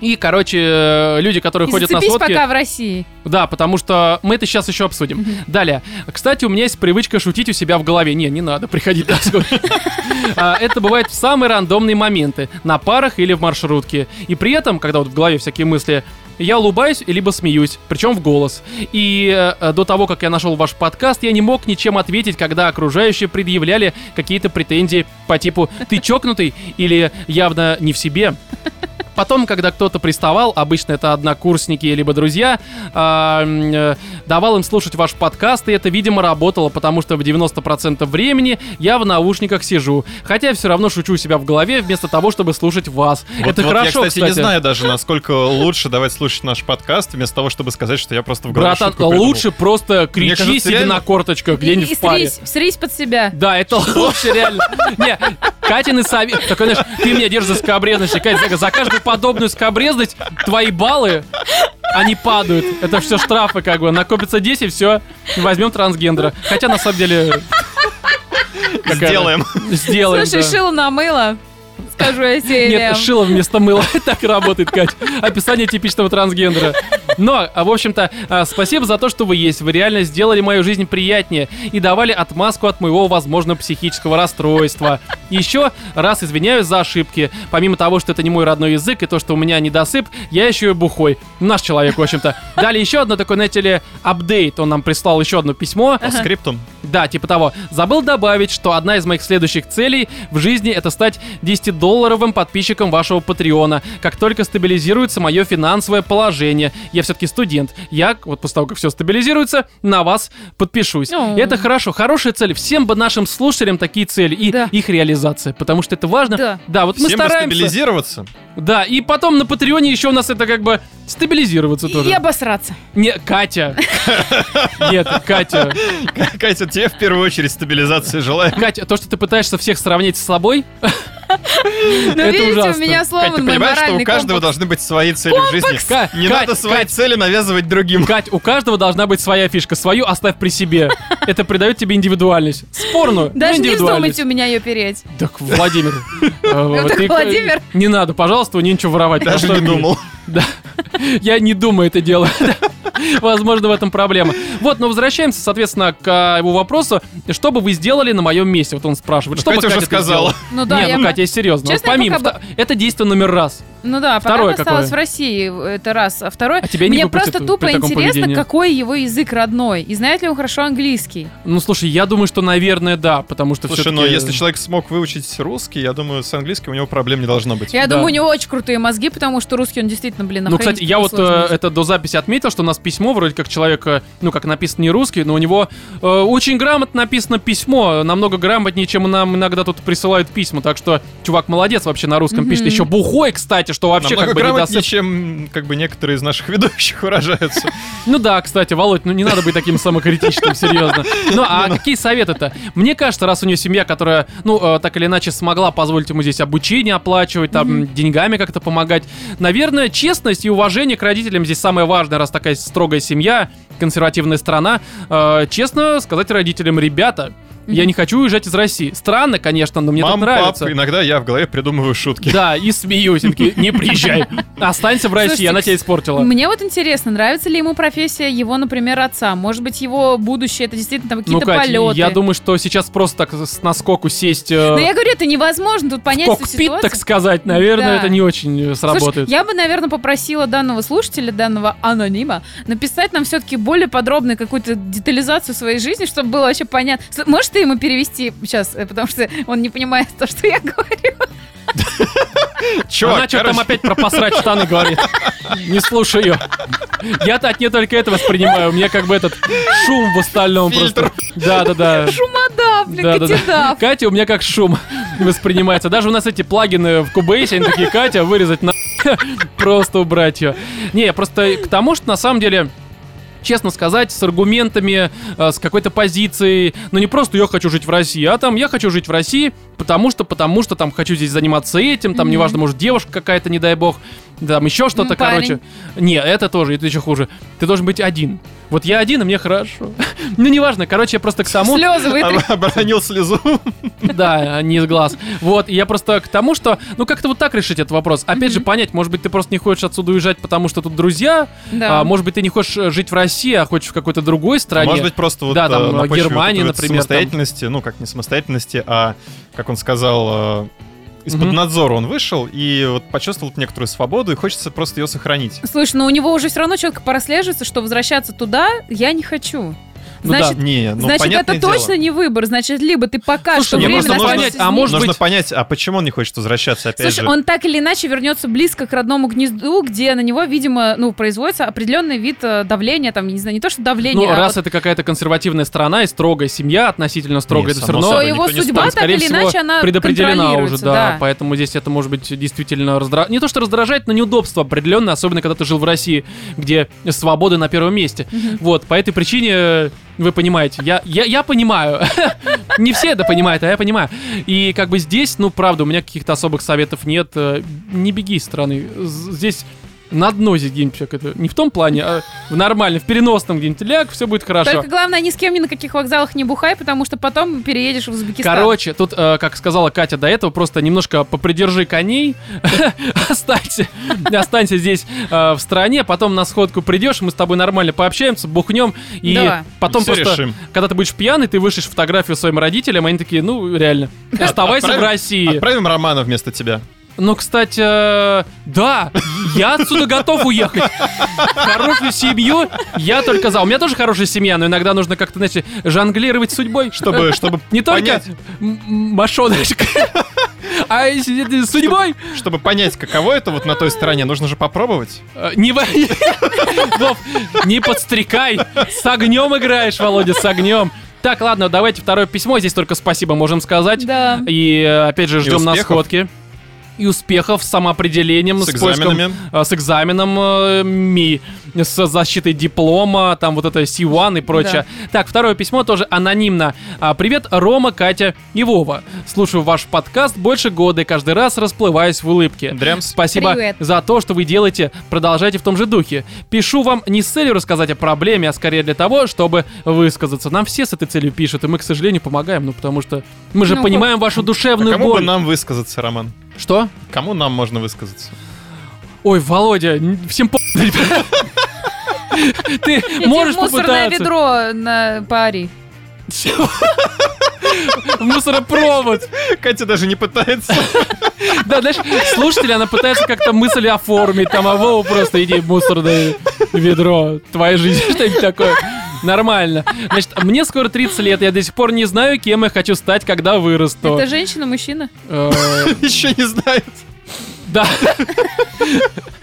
И, короче, люди, которые и ходят на сходки... пока в России. Да, потому что мы это сейчас еще обсудим. Mm-hmm. Далее. Кстати, у меня есть привычка шутить у себя в голове. Не, не надо приходить на сходки. Это бывает в самые рандомные моменты. На парах или в маршрутке. И при этом, когда вот в голове всякие мысли... Я улыбаюсь, либо смеюсь, причем в голос. И э, до того, как я нашел ваш подкаст, я не мог ничем ответить, когда окружающие предъявляли какие-то претензии по типу «ты чокнутый» или «явно не в себе». Потом, когда кто-то приставал, обычно это однокурсники либо друзья, э, э, давал им слушать ваш подкаст, и это, видимо, работало, потому что в девяносто процентов времени я в наушниках сижу. Хотя я все равно шучу у себя в голове вместо того, чтобы слушать вас. Вот, это вот хорошо, я, кстати, кстати. не знаю даже, насколько лучше давать слушать слушать наш подкаст, вместо того, чтобы сказать, что я просто в голове шутку придумал. Братан, лучше просто кричи, кажется, себе реально... на корточках где-нибудь и, и в паре. Срись, срись под себя. Да, это лучше реально. Не, Катины совет... Такой, знаешь, ты меня держишь за скабрезность, Катя, за каждую подобную скабрезность твои баллы... они падают. Это все штрафы, как бы. Накопится десять, все, возьмем трансгендера. Хотя, на самом деле... Сделаем. Сделаем, Слушай, да. шило на мыло. Скажу я себе. Нет, шило вместо мыла. Так работает, Кать. Описание типичного трансгендера. Но, в общем-то, спасибо за то, что вы есть. Вы реально сделали мою жизнь приятнее и давали отмазку от моего возможного психического расстройства. Еще раз извиняюсь за ошибки. Помимо того, что это не мой родной язык и то, что у меня недосып, я еще и бухой. Наш человек, в общем-то. Далее еще одно такое, знаете ли, апдейт. Он нам прислал еще одно письмо. По скриптум. Да, типа того. Забыл добавить, что одна из моих следующих целей в жизни — это стать десятидолларовым подписчиком вашего Патреона. Как только стабилизируется мое финансовое положение. Я все-таки студент. Я, вот после того, как все стабилизируется, на вас подпишусь. Oh. Это хорошо. Хорошая цель. Всем бы нашим слушателям такие цели и да. их реализация. Потому что это важно. Да, да вот мы Всем стараемся. Всем бы стабилизироваться. Да, и потом на Патреоне еще у нас это как бы стабилизироваться и тоже. И обосраться. Не, Катя. Нет, Катя. Катя, тебе в первую очередь стабилизации желаю. Катя, то, что ты пытаешься всех сравнить с собой... Ну, видите, ужасно. У меня сломан Кать, ты понимаешь, что у каждого комплекс. должны быть свои цели комплекс. в жизни. Кать, Не Кать, надо свои Кать, цели навязывать другим. Кать, у каждого должна быть своя фишка. Свою оставь при себе. Это придает тебе индивидуальность. Спорную, Даже не вздумайте у меня ее переть. Так, Владимир. Владимир. Не надо, пожалуйста, не ничего воровать. Даже не думал. Я не думаю это дело. Возможно, в этом проблема. Вот, но возвращаемся, соответственно, к его вопросу. Что бы вы сделали на моем месте? Вот он спрашивает. Что бы Катя уже сказала? Ну да, Не, ну Катя, серьезно. Вот помимо... Бы... Это действие номер раз. Ну да, Второе пока какое? осталось в России. Это раз. А второе... А тебя не Мне просто тупо интересно, поведении. какой его язык родной. И знает ли он хорошо английский? Ну, слушай, я думаю, что, наверное, да. Потому что Слушай, все-таки... но если человек смог выучить русский, я думаю, с английским у него проблем не должно быть. Я да. думаю, у него очень крутые мозги, потому что русский он действительно, блин, Ну, кстати, я вот э, это до записи отметил, что у нас письмо, вроде как человек, ну, как написано не русский, но у него э, очень грамотно написано письмо, намного грамотнее, чем нам иногда тут присылают письма, так что чувак молодец вообще на русском mm-hmm. пишет, еще бухой, кстати, что вообще намного как бы не грамотнее, недосып... чем как бы некоторые из наших ведущих выражаются. Ну да, кстати, Володь, ну не надо быть таким самокритичным, серьезно. Ну а какие советы-то? Мне кажется, раз у нее семья, которая, ну, так или иначе смогла позволить ему здесь обучение оплачивать, там, деньгами как-то помогать, наверное, честность и уважение к родителям здесь самое важное, раз такая строгая семья, консервативная страна. Э, честно сказать родителям, ребята, mm-hmm. я не хочу уезжать из России. Странно, конечно, но мне Мам, так нравится. Пап, иногда я в голове придумываю шутки. Да, и смеюсь, не приезжай. Останься в России, она тебя испортила. Мне вот интересно, нравится ли ему профессия его, например, отца? Может быть, его будущее, это действительно там какие-то полеты? Я думаю, что сейчас просто так с наскоку сесть... Но я говорю, это невозможно, тут понять эту ситуацию. Кокпит, так сказать, наверное, это не очень сработает. Я бы, наверное, попросила данного слушателя, данного анонима, написать нам все-таки более подробную какую-то детализацию своей жизни, чтобы было вообще понятно. Может, ты ему перевести сейчас, потому что он не понимает то, что я говорю. Чувак, Она что короче... там опять про посрать штаны говорит. Не слушай ее. Я-то от нее только это воспринимаю. У меня как бы этот шум в остальном Фильтр. просто. Да-да-да. Шумодав, блин, да, катедав. Да, да. Катя у меня как шум воспринимается. Даже у нас эти плагины в Кубейсе, они такие, Катя, вырезать на... Просто убрать ее. Не, просто к тому, что на самом деле... честно сказать, с аргументами, с какой-то позицией. Но не просто «я хочу жить в России», а там «я хочу жить в России, потому что, потому что там хочу здесь заниматься этим», там, mm-hmm. неважно, может, девушка какая-то, не дай бог, там еще что-то, Парень. короче. Не, это тоже, это еще хуже. Ты должен быть один. Вот я один, и мне хорошо. Ну, неважно, короче, я просто к тому... Слезы вытри. Оборонил слезу. Да, не из глаз. Вот, я просто к тому, что... Ну, как-то вот так решить этот вопрос. Опять же, понять, может быть, ты просто не хочешь отсюда уезжать, потому что тут друзья. Может быть, ты не хочешь жить в России, а хочешь в какой-то другой стране. Может быть, просто вот... Да, там, Германии, например. Самостоятельности, ну, как не самостоятельности, а, как он сказал... Из-под mm-hmm. надзора он вышел и вот почувствовал некоторую свободу, и хочется просто ее сохранить. Слушай, но у него уже все равно четко прослеживается, что возвращаться туда я не хочу. Значит, ну да. не, ну, значит это дело. точно не выбор. Значит, либо ты пока Слушай, что время... Нужно, понять, а может нужно быть... понять, а почему он не хочет возвращаться опять Слушай, же. он так или иначе вернется близко к родному гнезду, где на него, видимо, ну, производится определенный вид давления, там, не знаю, не то что давление, Ну, а раз вот... это какая-то консервативная страна и строгая семья, относительно строгая, это все равно... его судьба так или иначе, она предопределена уже, да, да. Поэтому здесь это может быть действительно раздражает. Не то что раздражает, но неудобство определенное, особенно когда ты жил в России, где свобода на первом месте. Mm-hmm. Вот, по этой причине... Вы понимаете, я, я, я понимаю. Не все это понимают, а я понимаю. И как бы здесь, ну правда, у меня каких-то особых советов нет. Не беги из страны. Здесь на днозе где-нибудь человек. Не в том плане, а в нормальном, в переносном где-нибудь ляг, все будет хорошо. Только главное, ни с кем ни на каких вокзалах не бухай, потому что потом переедешь в Узбекистан. Короче, тут, э, как сказала Катя до этого, просто немножко попридержи коней, останься здесь в стране, потом на сходку придешь, мы с тобой нормально пообщаемся, бухнем, и потом просто, когда ты будешь пьяный, ты вышлешь фотографию своим родителям, они такие, ну, реально, оставайся в России. Отправим Романа вместо тебя. Ну, кстати, да, я отсюда готов уехать. Хорошую семью я только за. У меня тоже хорошая семья, но иногда нужно как-то, знаете, жонглировать судьбой. Чтобы, чтобы не понять. Только мошоночка, а судьбой. Чтобы, чтобы понять, каково это вот на той стороне, нужно же попробовать. Не, не подстрекай, с огнем играешь, Володя, с огнем. Так, ладно, давайте второе письмо. Здесь только спасибо можем сказать. Да. И опять же ждем на сходке. И успехов с самоопределением, с, с экзаменами, поиском, с экзаменом э, МИ, с защитой диплома, там вот это си один и прочее. Да. Так, второе письмо тоже анонимно. Привет, Рома, Катя и Вова. Слушаю ваш подкаст больше года и каждый раз расплываюсь в улыбке. Дрямс. Спасибо. Привет. За то, что вы делаете. Продолжайте в том же духе. Пишу вам не с целью рассказать о проблеме, а скорее для того, чтобы высказаться. Нам все с этой целью пишут, и мы, к сожалению, помогаем, ну потому что мы же ну, понимаем вашу душевную а кому боль. Кому бы нам высказаться, Роман? Что? Кому нам можно высказаться? Ой, Володя, всем по***, ребята. Ты можешь попытаться? Мусорное ведро на паре. Мусоропровод. Катя даже не пытается. Да, знаешь, слушатели, она пытается как-то мысли оформить. Там, а Вова просто иди в мусорное ведро. Твоя жизнь, что-нибудь такое. Нормально. Значит, мне скоро тридцать лет, я до сих пор не знаю, кем я хочу стать, когда вырасту. Это женщина, мужчина? Еще не знает. Да.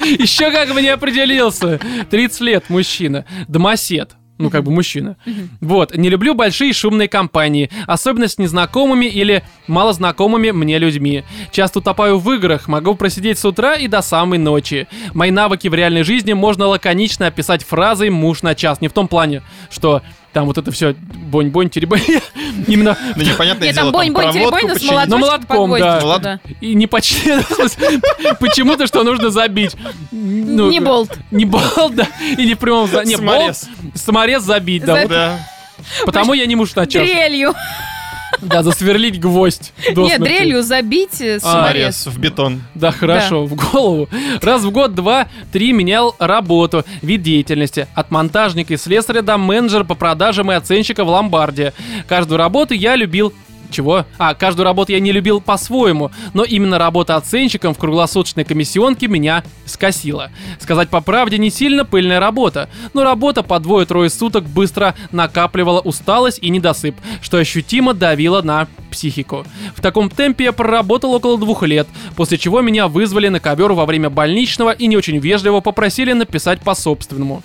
Еще как бы не определился. тридцать лет, мужчина. Домосед. Ну, как бы мужчина. Mm-hmm. Вот. Не люблю большие шумные компании. Особенно с незнакомыми или малознакомыми мне людьми. Часто утопаю в играх. Могу просидеть с утра и до самой ночи. Мои навыки в реальной жизни можно лаконично описать фразой «муж на час». Не в том плане, что... Там вот это все бонь-бонь, теребонь. Именно... Ну, непонятное дело, там проводку починить. Ну, молотком, да. И не почти... Почему-то, что нужно забить. Не болт. Не болт, да. И не в прямом... Саморез. Саморез забить, да. Потому я не муж на час. Дрелью. Да, засверлить гвоздь. Нет, дрелью забить саморез. А, в бетон. Да, хорошо, да. В голову. Раз в год, два, три менял работу, вид деятельности. От монтажника и слесаря до менеджера по продажам и оценщика в ломбарде. Каждую работу я любил... Чего? А, каждую работу я не любил по-своему, но именно работа оценщиком в круглосуточной комиссионке меня скосила. Сказать по правде, не сильно пыльная работа, но работа по двое-трое суток быстро накапливала усталость и недосып, что ощутимо давило на психику. В таком темпе я проработал около двух лет, после чего меня вызвали на ковер во время больничного и не очень вежливо попросили написать по-собственному.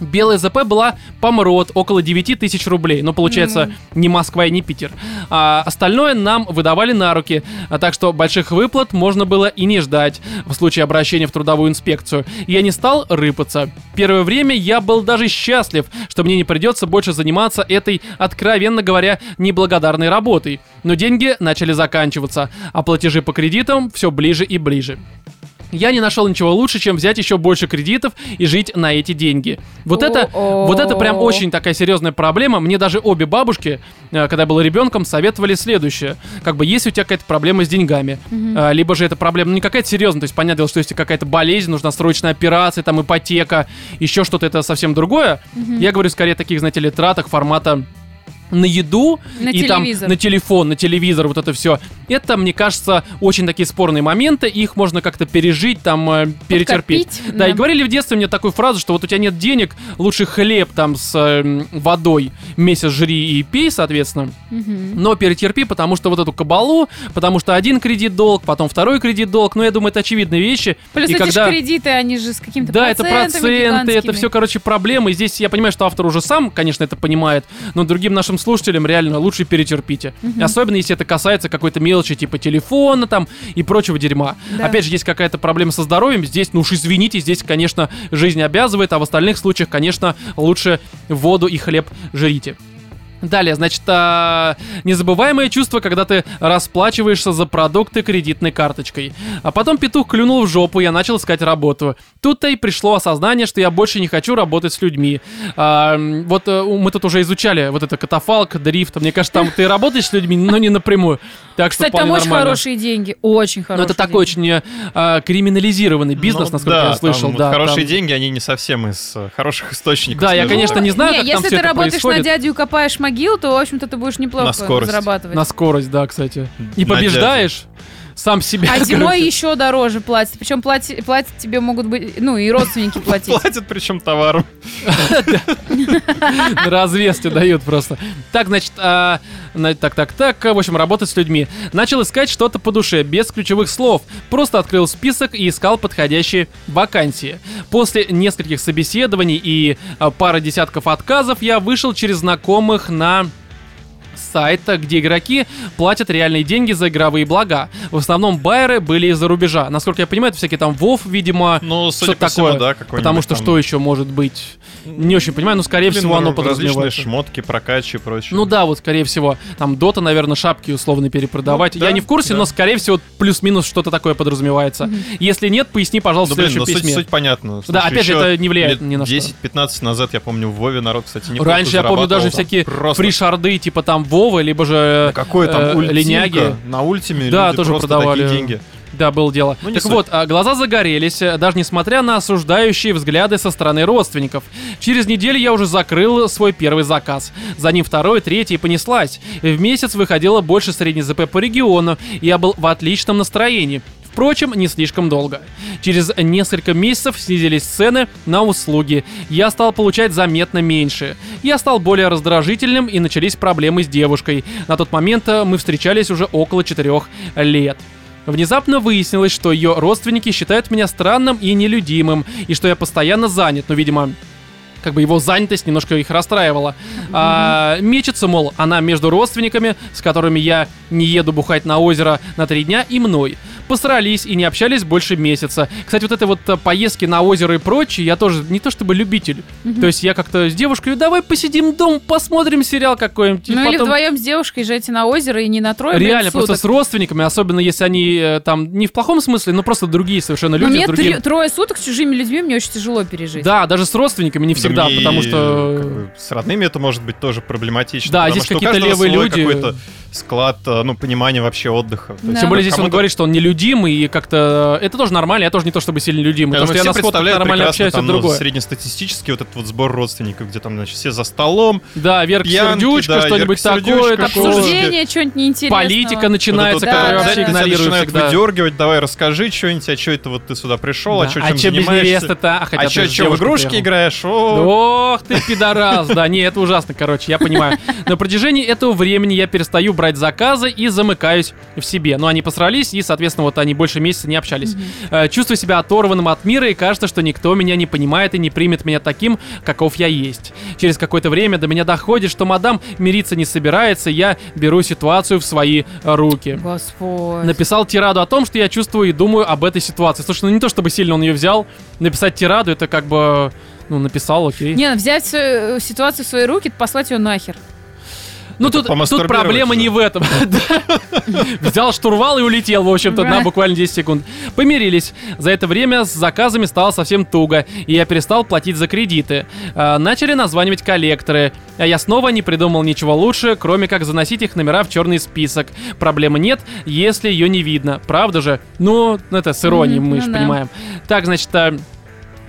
Белая ЗП была помрот, около девять тысяч рублей. Но, получается, mm-hmm. не Москва и не Питер. А остальное нам выдавали на руки. А так что больших выплат можно было и не ждать в случае обращения в трудовую инспекцию. И я не стал рыпаться. Первое время я был даже счастлив, что мне не придется больше заниматься этой, откровенно говоря, неблагодарной работой. Но деньги начали заканчиваться, а платежи по кредитам все ближе и ближе. Я не нашел ничего лучше, чем взять еще больше кредитов и жить на эти деньги. Вот это, вот это прям очень такая серьезная проблема. Мне даже обе бабушки, когда я был ребенком, советовали следующее. Как бы, если у тебя какая-то проблема с деньгами, mm-hmm. либо же эта проблема, ну, не какая-то серьезная, то есть, понятное дело, что если какая-то болезнь, нужна срочная операция, там, ипотека, еще что-то, это совсем другое. Mm-hmm. Я говорю, скорее, таких, знаете ли, тратах формата... на еду на и телевизор. Там на телефон, на телевизор, вот это все. Это, мне кажется, очень такие спорные моменты, их можно как-то пережить, там, э, перетерпеть. Подкопить, да, да, и говорили в детстве мне такую фразу, что вот у тебя нет денег, лучше хлеб там с э, водой месяц жри и пей, соответственно, угу. но перетерпи, потому что вот эту кабалу, потому что один кредит долг, потом второй кредит долг, ну, я думаю, это очевидные вещи. Плюс и эти когда... же кредиты, они же с каким-то да, процентами Да, это проценты, это все, короче, проблемы. И здесь я понимаю, что автор уже сам, конечно, это понимает, но другим нашим слушателям реально лучше перетерпите. Угу. Особенно, если это касается какой-то мелочи, типа телефона там и прочего дерьма. Да. Опять же, есть какая-то проблема со здоровьем, здесь, ну уж извините, здесь, конечно, жизнь обязывает, а в остальных случаях, конечно, лучше воду и хлеб жрите. Далее, значит, а, незабываемое чувство, когда ты расплачиваешься за продукты кредитной карточкой. А потом петух клюнул в жопу, я начал искать работу. Тут-то и пришло осознание, что я больше не хочу работать с людьми. А, вот мы тут уже изучали вот это катафалк, дрифт. Мне кажется, там ты работаешь с людьми, но не напрямую. Так что, кстати, там очень нормально. Хорошие деньги, очень хорошие. Но это такой деньги. Очень а, криминализированный бизнес, ну, насколько да, я слышал. Там, да, вот хорошие там... деньги, они не совсем из хороших источников. Да, я, конечно, так. не знаю, не, как там все это происходит. Если ты работаешь на дядю и копаешь могилу, то, в общем-то, ты будешь неплохо на зарабатывать. На скорость, да, кстати. И на побеждаешь. Дядю. Сам себя. А зимой еще дороже платят. Причем платят, платят тебе могут быть... Ну, и родственники платить. Платят, причем товаром. На развес тебе дают просто. Так, значит... Так, так, так. В общем, работать с людьми. Начал искать что-то по душе, без ключевых слов. Просто открыл список и искал подходящие вакансии. После нескольких собеседований и пары десятков отказов я вышел через знакомых на... сайта, где игроки платят реальные деньги за игровые блага. В основном байеры были из-за рубежа. Насколько я понимаю, это всякие там вов, видимо, ну, что-то такое. Всему, да, потому что там... что еще может быть? Не очень понимаю, но скорее Блин, всего оно подразумевается. Различные шмотки, прокачи и прочее. Ну да, вот скорее всего. Там дота, наверное, шапки условно перепродавать. Ну, да, я не в курсе, да. но скорее всего плюс-минус что-то такое подразумевается. Mm-hmm. Если нет, поясни, пожалуйста, да, в следующем письме. Суть, суть понятна. Слушай, да, опять же, это не влияет ни на что. десять-пятнадцать назад, я помню, в Вове народ, кстати, не зарабатывал. Раньше, я помню, даже всякие фришарды, типа там Вова, либо же какой там э, линяги. На ультиме да, люди тоже просто продавали. Такие деньги. Да, было дело. Ну, так вот, глаза загорелись, даже несмотря на осуждающие взгляды со стороны родственников. Через неделю я уже закрыл свой первый заказ. За ним второй, третий и понеслась. В месяц выходило больше средней ЗП по региону. Я был в отличном настроении. Впрочем, не слишком долго. Через несколько месяцев снизились цены на услуги. Я стал получать заметно меньше. Я стал более раздражительным, и начались проблемы с девушкой. На тот момент мы встречались уже около четырех лет. Внезапно выяснилось, что ее родственники считают меня странным и нелюдимым, и что я постоянно занят, ну, видимо... Как бы его занятость немножко их расстраивала. Mm-hmm. А, мечется, мол, она между родственниками, с которыми я не еду бухать на озеро на три дня, и мной. Посрались и не общались больше месяца. Кстати, вот этой вот поездки на озеро и прочее, я тоже не то чтобы любитель. Mm-hmm. То есть я как-то с девушкой, давай посидим дома, посмотрим сериал какой-нибудь. Ну потом... или вдвоем с девушкой езжайте на озеро и не на трое суток. Реально, просто с родственниками, особенно если они там не в плохом смысле, но просто другие совершенно люди. Мне другие... трое суток с чужими людьми мне очень тяжело пережить. Да, даже с родственниками не всегда. Да, и потому что... Как бы, с родными это может быть тоже проблематично. Да, здесь какие-то левые люди. Какой-то склад, ну, понимание вообще отдыха. Да. Тем более здесь кому-то... он говорит, что он нелюдимый, и как-то... Это тоже нормально, я тоже не то чтобы сильно людимый. Потому что я на сходах нормально общаюсь, это другое. Ну, среднестатистический вот этот вот сбор родственников, где там, значит, все за столом. Да, верка-сердючка, да, что-нибудь такое. Обсуждение, что-нибудь неинтересного. Политика начинается, вот, которая да, вообще игнорирует всегда. Начинают выдергивать, давай расскажи что-нибудь, а что это вот ты сюда пришел, да. а что чем занимаешься. А что в игрушки играешь, ох ты, пидорас, да, не, это ужасно, короче, я понимаю. На протяжении этого времени я перестаю брать заказы и замыкаюсь в себе. Но они посрались, и, соответственно, вот они больше месяца не общались. Mm-hmm. Чувствую себя оторванным от мира, и кажется, что никто меня не понимает и не примет меня таким, каков я есть. Через какое-то время до меня доходит, что мадам мириться не собирается, и я беру ситуацию в свои руки. Господь. Написал тираду о том, что я чувствую и думаю об этой ситуации. Слушай, ну не то чтобы сильно он ее взял, написать тираду, это как бы... Ну, написал, окей. Не, взять ситуацию в свои руки, послать ее нахер. Ну, тут, тут проблема не в этом. Взял штурвал и улетел, в общем-то, на буквально десять секунд. Помирились. За это время с заказами стало совсем туго, и я перестал платить за кредиты. Начали названивать коллекторы. А я снова не придумал ничего лучше, кроме как заносить их номера в черный список. Проблемы нет, если ее не видно. Правда же? Ну, это с иронией, мы же понимаем. Так, значит...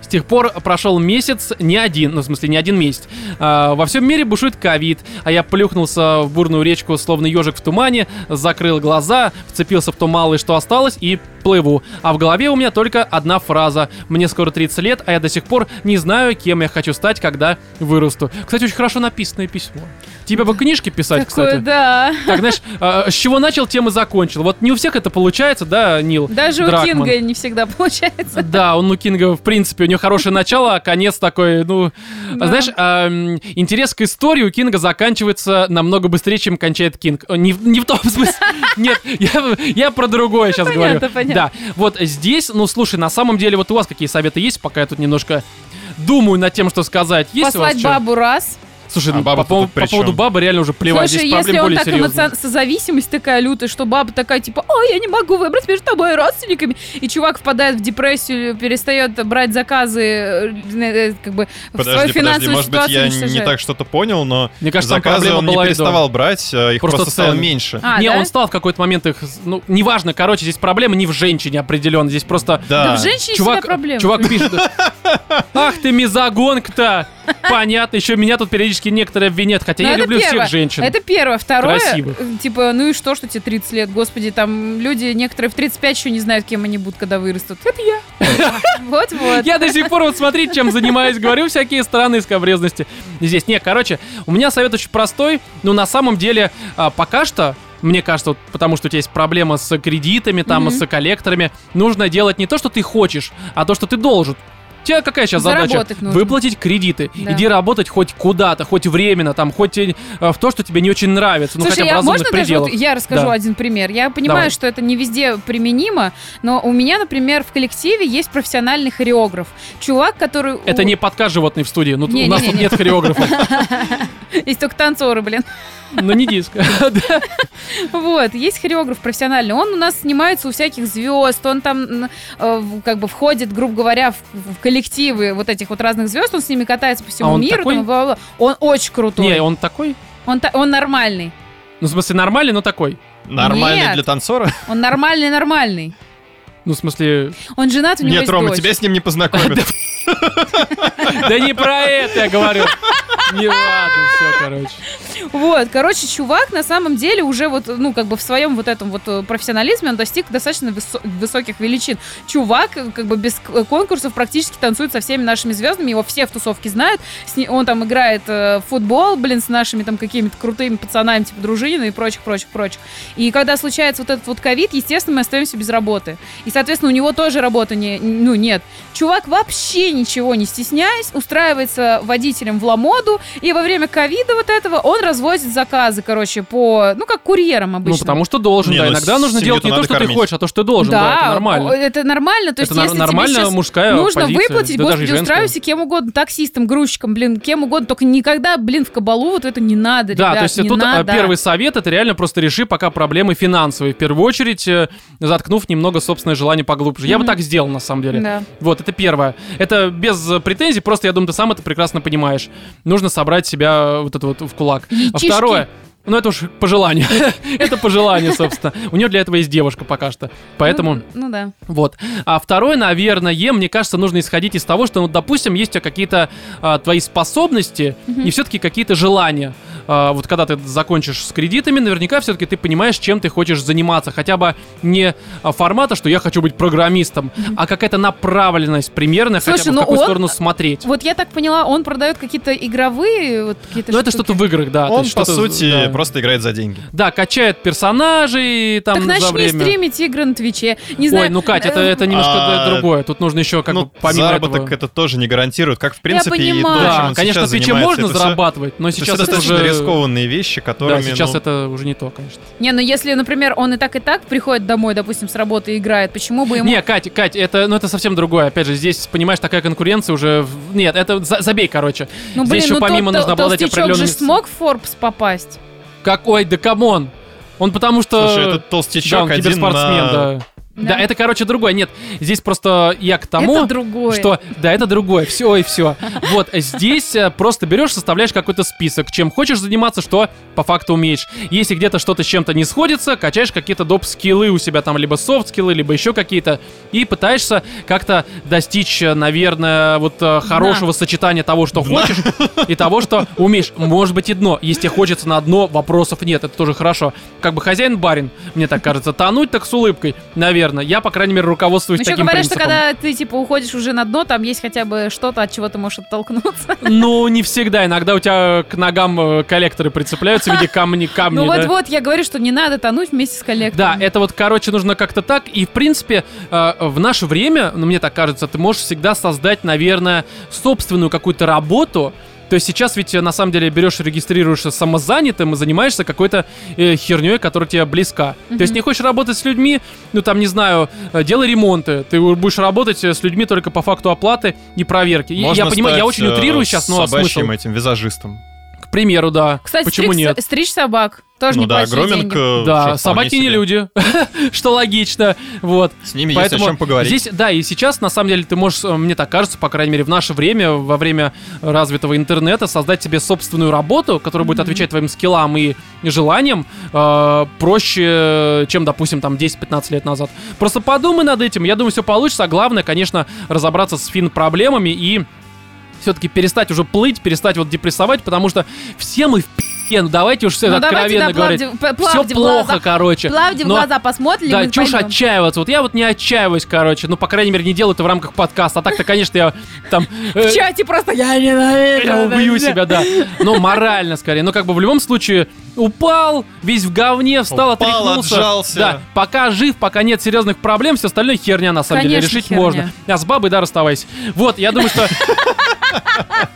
С тех пор прошел месяц, не один, ну, в смысле, не один месяц. А, во всем мире бушует ковид, а я плюхнулся в бурную речку, словно ежик в тумане, закрыл глаза, вцепился в то малое, что осталось, и плыву. А в голове у меня только одна фраза. Мне скоро тридцать лет, а я до сих пор не знаю, кем я хочу стать, когда вырасту. Кстати, очень хорошо написанное письмо. Тебе бы книжки писать, такое, кстати. Да. Так, знаешь, а, с чего начал, тем и закончил. Вот не у всех это получается, да, Нил Даже Дракман. У Кинга не всегда получается. Да, он у Кинга, в принципе, у него хорошее начало, а конец такой, ну... Да. Знаешь, а, интерес к истории у Кинга заканчивается намного быстрее, чем кончает Кинг. Не, не в том смысле... Нет, я, я про другое сейчас говорю. Понятно, понятно. Да, вот здесь, ну, слушай, на самом деле, вот у вас какие советы есть, пока я тут немножко думаю над тем, что сказать. Есть послать бабу раз... Слушай, а ну, по, по, по поводу бабы реально уже плевать. Слушай, здесь если он так эмоционально, созависимость такая лютая, что баба такая типа, ой, я не могу выбрать между тобой и родственниками, и чувак впадает в депрессию, перестает брать заказы, как бы подожди, в свою финансовую подожди, ситуацию. Может быть, я не так что-то понял, но мне кажется, заказы он не переставал брать, их просто, просто стало меньше. А, не, да? Он стал в какой-то момент их, ну, неважно, короче, здесь проблема не в женщине определенно, здесь просто... Да, да в женщине чувак, всегда проблема. Чувак пишет, ах ты мизогонка-то! Понятно, еще меня тут периодически некоторые обвинят, хотя но я люблю первое. Всех женщин. Это первое. Второе, красивых. Типа, ну и что, что тебе тридцать лет, господи, там люди некоторые в тридцать пять еще не знают, кем они будут, когда вырастут. Это я. Вот-вот. Я до сих пор вот смотрите, чем занимаюсь, говорю всякие странные скобрезности. Здесь, не, короче, у меня совет очень простой, но на самом деле пока что... Мне кажется, вот потому что у тебя есть проблема с кредитами, там, mm-hmm. с коллекторами, нужно делать не то, что ты хочешь, а то, что ты должен. У тебя какая сейчас задача? Нужно. Выплатить кредиты. Да. Иди работать хоть куда-то, хоть временно, там, хоть э, в то, что тебе не очень нравится. Слушай, ну, хотя бы я, разумных пределов. Вот я расскажу да. один пример. Я понимаю, Давай. Что это не везде применимо, но у меня, например, в коллективе есть профессиональный хореограф. Чувак, который... Это у... не подкаст «Животные в студии». Ну, не, у нас не, не, тут нет хореографа. Есть только танцоры, блин. Но не диско. Вот, есть хореограф профессиональный. Он у нас снимается у всяких звезд. Он там как бы входит, грубо говоря, в коллективы вот этих вот разных звезд. Он с ними катается по всему миру. Он очень крутой. Не, он такой? Он нормальный. Ну, в смысле, нормальный, но такой. Нормальный для танцора? Он нормальный-нормальный. Ну, в смысле... Он женат, у него есть дочь. Нет, Рома, тебя с ним не познакомят. Да не про это я говорю. Не ладно, все, короче. Вот, короче, чувак на самом деле уже вот, ну, как бы в своем вот этом вот профессионализме он достиг достаточно высо- высоких величин. Чувак, как бы без конкурсов практически танцует со всеми нашими звездами, его все в тусовке знают, ним, он там играет э, в футбол, блин, с нашими там какими-то крутыми пацанами, типа Дружинина и прочих, прочих, прочих. И когда случается вот этот вот ковид, естественно, мы остаемся без работы. И, соответственно, у него тоже работы не, ну, нет. Чувак вообще ничего не стесняясь, устраивается водителем в Ламоду, и во время ковида вот этого он развозит заказы, короче, по... Ну, как курьерам обычно. Ну, потому что должен, не, да. Иногда нужно делать не то, что кормить. Ты хочешь, а то, что ты должен. Да, да, это нормально. Это нормально. То есть, это если нормально тебе сейчас мужская нужно позиция, выплатить, да, господи, устраивайся кем угодно, таксистом, грузчиком, блин, кем угодно, только никогда, блин, в кабалу вот это не надо, да, ребят, то есть не тут надо. Первый совет, это реально просто реши пока проблемы финансовые, в первую очередь, заткнув немного собственное желание поглубже. Mm-hmm. Я бы так сделал, на самом деле. Да. Вот, это первое. Это без претензий, просто, я думаю, ты сам это прекрасно понимаешь. Нужно собрать себя вот это вот в кулак. А второе, ну это уж по желанию. Это по желанию, собственно. У нее для этого есть девушка пока что. Поэтому... Ну, ну да. Вот. А второе, наверное, мне кажется, нужно исходить из того, что, ну, допустим, есть у тебя какие-то а, твои способности mm-hmm. и все-таки какие-то желания. А, вот когда ты закончишь с кредитами, наверняка все-таки ты понимаешь, чем ты хочешь заниматься. Хотя бы не формата, что я хочу быть программистом, mm-hmm. а какая-то направленность примерно, Слушай, хотя бы в какую он... сторону смотреть. Вот я так поняла, он продает какие-то игровые... Вот, какие-то ну штуки. Это что-то в играх, да. Он, по сути, да. просто играет за деньги. Да, качает персонажей там так, значит, за время. Так начни стримить игры на Твиче. Не знаю... Ой, ну, Кать, это, это немножко а... другое. Тут нужно еще как ну, бы помимо заработок этого... это тоже не гарантирует, как в принципе и то, да, чем конечно, на Твиче можно это зарабатывать, все... но сейчас это уже... рискованные вещи, которыми... Да, сейчас ну... это уже не то, конечно. Не, ну если, например, он и так, и так приходит домой, допустим, с работы и играет, почему бы ему... Не, Кать, Кать, это, ну, это совсем другое. Опять же, здесь, понимаешь, такая конкуренция уже... Нет, это за... забей, короче. Ну, блин, здесь ну, еще помимо тол- нужно обладать определенными... Толстячок же смог в Forbes попасть? Какой? Да камон! Он потому что... Слушай, этот толстячок да, один на... Да. Да. да, это, короче, другое. Нет, здесь просто я к тому, что... Да, это другое. Все и все. Вот, здесь просто берешь, составляешь какой-то список, чем хочешь заниматься, что по факту умеешь. Если где-то что-то с чем-то не сходится, качаешь какие-то доп-скиллы у себя там, либо софт-скиллы, либо еще какие-то, и пытаешься как-то достичь, наверное, вот хорошего да. сочетания того, что да. хочешь, и того, что умеешь. Может быть, и дно. Если тебе хочется на дно, вопросов нет. Это тоже хорошо. Как бы хозяин-барин, мне так кажется. Тонуть так с улыбкой, наверное. Я, по крайней мере, руководствуюсь еще таким говорят, принципом. Еще говорят, что когда ты, типа, уходишь уже на дно, там есть хотя бы что-то, от чего ты можешь оттолкнуться. Ну, не всегда. Иногда у тебя к ногам коллекторы прицепляются в виде камней. камни. Ну, вот-вот, я говорю, что не надо тонуть вместе с коллектором. Да, это вот, короче, нужно как-то так. И, в принципе, в наше время, ну, мне так кажется, ты можешь всегда создать, наверное, собственную какую-то работу. То есть сейчас ведь на самом деле берешь и регистрируешься самозанятым и занимаешься какой-то э, херней, которая тебе близка. Mm-hmm. То есть не хочешь работать с людьми, ну там, не знаю, делай ремонты. Ты будешь работать с людьми только по факту оплаты и проверки. Можно и я понимаю, я очень утрирую сейчас, но смысл. Можно стать собачьим этим визажистом. К примеру, да. Кстати, почему стриг, нет? Стричь собак. Тоже ну да, Громинг... Деньги. Да, собаки себе. Не люди, что логично. Вот. С ними поэтому есть о чем поговорить. Здесь, да, и сейчас, на самом деле, ты можешь, мне так кажется, по крайней мере, в наше время, во время развитого интернета, создать себе собственную работу, которая mm-hmm. будет отвечать твоим скиллам и желаниям э, проще, чем, допустим, там десять-пятнадцать лет назад. Просто подумай над этим, я думаю, все получится. А главное, конечно, разобраться с фин-проблемами и все-таки перестать уже плыть, перестать вот депрессовать, потому что все мы в пи***е, ну давайте уж все ну, откровенно говорить. Все плавьте плохо, глаза, короче. Плавьте в глаза, посмотрим, да, мы чушь пойдем. Отчаиваться. Вот я вот не отчаиваюсь, короче. Ну, по крайней мере, не делаю это в рамках подкаста. А так-то, конечно, я там... Э, в чате просто я ненавижу. Я убью себя, да. Но морально, скорее. Но как бы в любом случае... Упал, весь в говне, встал, упал, отряхнулся. Отжался. Да, пока жив, пока нет серьезных проблем, все остальное херня, на самом конечно, деле, решить херня. Можно. А с бабой, да, расставайся. Вот, я думаю, что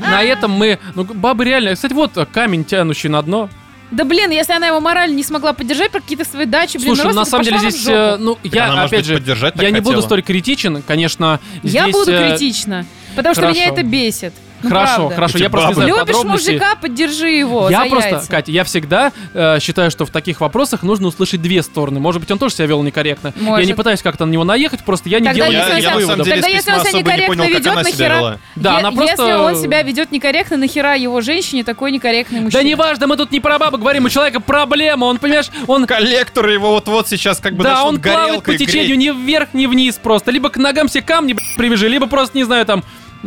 на этом мы... Ну, бабы реально... Кстати, вот камень, тянущий на дно. Да, блин, если она его морально не смогла поддержать про какие-то свои дачи, блин, слушай, на самом деле здесь, ну, я, опять же, я не буду столь критичен, конечно. Я буду критична, потому что меня это бесит. Ну, хорошо, правда. Хорошо, эти я просто бабы. Не знаю любишь подробности. Мужика, поддержи его я за просто, яйца. Катя, я всегда э, считаю, что в таких вопросах нужно услышать две стороны. Может быть, он тоже себя вел некорректно. Может. Я не пытаюсь как-то на него наехать, просто я не тогда делаю никаких выводов. Тогда если он себя некорректно не понял, ведет, нахера... Да, е- просто... Если он себя ведет некорректно, нахера его женщине такой некорректный мужчина? Да неважно, мы тут не про бабу говорим, у человека проблема, он, понимаешь, он... Коллектор его вот-вот сейчас как бы да, начнут горелкой. Да, он плавает по течению ни вверх, ни вниз просто. Либо к ногам все камни, блядь, привяжи, либо просто, не знаю, там,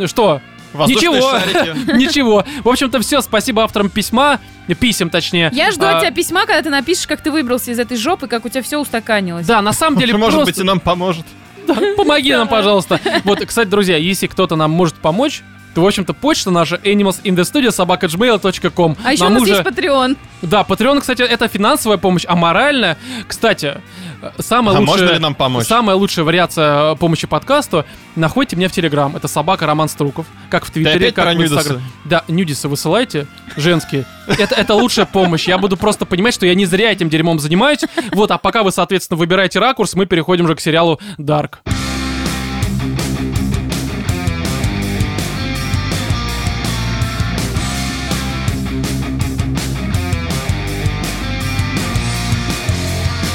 что... Ничего, ничего. В общем-то, все. Спасибо авторам письма. Писем, точнее. Я жду а... от тебя письма, когда ты напишешь, как ты выбрался из этой жопы, как у тебя все устаканилось. Да, на самом деле просто... Может быть, и нам поможет. Да, помоги нам, пожалуйста. Вот, кстати, друзья, если кто-то нам может помочь, то, в общем-то, почта наша animalsinthestudio собака джимейл точка ком. А еще у нас есть Патреон. Да, Патреон, кстати, это финансовая помощь, а моральная... Кстати... Самая а лучшая, можно ли нам помочь? Самая лучшая вариация помощи подкасту. Находите меня в Телеграм. Это собака Роман Струков. Как в Твиттере, как в Инстаграме. Да, нюдисы высылайте, женские. Это, это лучшая помощь. Я буду просто понимать, что я не зря этим дерьмом занимаюсь. Вот, а пока вы, соответственно, выбираете ракурс, мы переходим уже к сериалу Dark.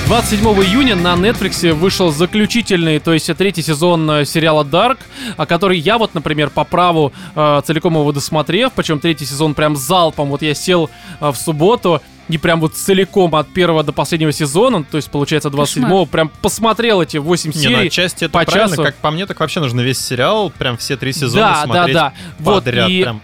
двадцать седьмого июня на Netflix вышел заключительный, то есть третий сезон сериала Dark, который я вот, например, по праву э, целиком его досмотрев, причем третий сезон прям залпом, вот я сел э, в субботу и прям вот целиком от первого до последнего сезона, то есть получается двадцать седьмого, прям посмотрел эти восемь серий. Не, ну отчасти это по правильно, часу. Как по мне, так вообще нужно весь сериал, прям все три сезона да, смотреть да, да. подряд вот, и... прям.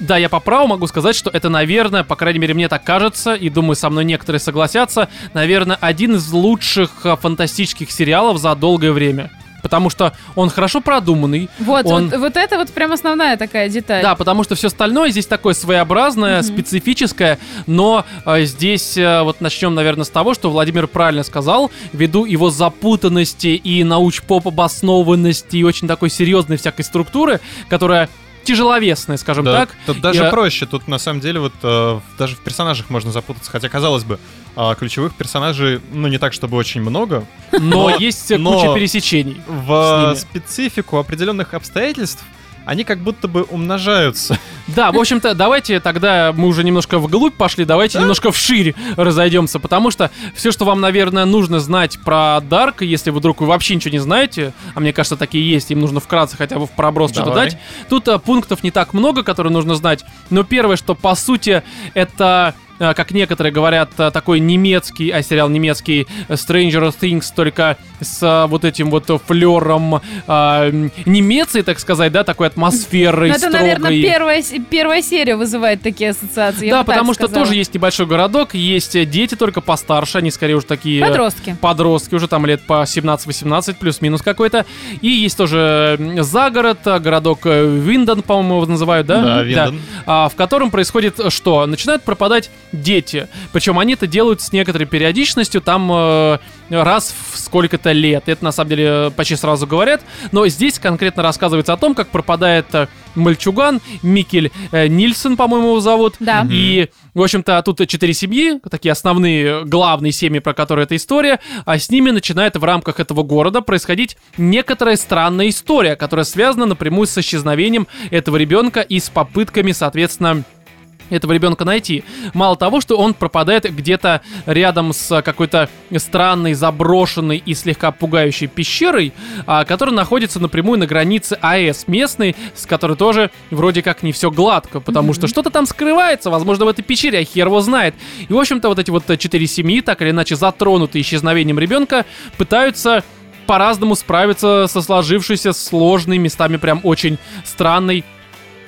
Да, я по праву могу сказать, что это, наверное, по крайней мере, мне так кажется, и думаю, со мной некоторые согласятся, наверное, один из лучших фантастических сериалов за долгое время. Потому что он хорошо продуманный. Вот, он... вот, вот это вот прям основная такая деталь. Да, потому что все остальное здесь такое своеобразное, mm-hmm. специфическое, но э, здесь э, вот начнем, наверное, с того, что Владимир правильно сказал, ввиду его запутанности и науч-поп обоснованности и очень такой серьезной всякой структуры, которая... тяжеловесные, скажем да, так. Тут даже я... проще. Тут, на самом деле, вот э, даже в персонажах можно запутаться. Хотя, казалось бы, э, ключевых персонажей, ну, не так, чтобы очень много. Но, но есть но куча пересечений. В специфику определенных обстоятельств они как будто бы умножаются. Да, в общем-то, давайте тогда мы уже немножко вглубь пошли, давайте немножко вширь разойдемся, потому что все, что вам, наверное, нужно знать про Dark, если вдруг вы вообще ничего не знаете, а мне кажется, такие есть, им нужно вкратце хотя бы в проброс что-то дать. Тут а, пунктов не так много, которые нужно знать, но первое, что по сути, это... как некоторые говорят, такой немецкий, а сериал немецкий Stranger Things, только с вот этим вот флером э, немеции, так сказать, да, такой атмосферой это, строгой. Это, наверное, первая, первая серия вызывает такие ассоциации. Да, потому что тоже есть небольшой городок, есть дети только постарше, они скорее уже такие... Подростки. Подростки, уже там лет по семнадцать-восемнадцать, плюс-минус какой-то. И есть тоже загород, городок Винден, по-моему, его называют, да? Да, Винден. Да. В котором происходит что? Начинают пропадать дети. Причем они это делают с некоторой периодичностью, там э, раз в сколько-то лет. Это, на самом деле, почти сразу говорят. Но здесь конкретно рассказывается о том, как пропадает мальчуган Микель э, Нильсен, по-моему, его зовут. Да. И, в общем-то, тут четыре семьи, такие основные, главные семьи, про которые эта история. А с ними начинает в рамках этого города происходить некоторая странная история, которая связана напрямую с исчезновением этого ребенка и с попытками, соответственно, этого ребенка найти. Мало того, что он пропадает где-то рядом с какой-то странной, заброшенной и слегка пугающей пещерой, которая находится напрямую на границе АЭС местной, с которой тоже вроде как не все гладко, потому mm-hmm. что что-то там скрывается, возможно, в этой пещере, а хер его знает. И, в общем-то, вот эти вот четыре семьи, так или иначе затронутые исчезновением ребенка, пытаются по-разному справиться со сложившейся сложной, местами прям очень странной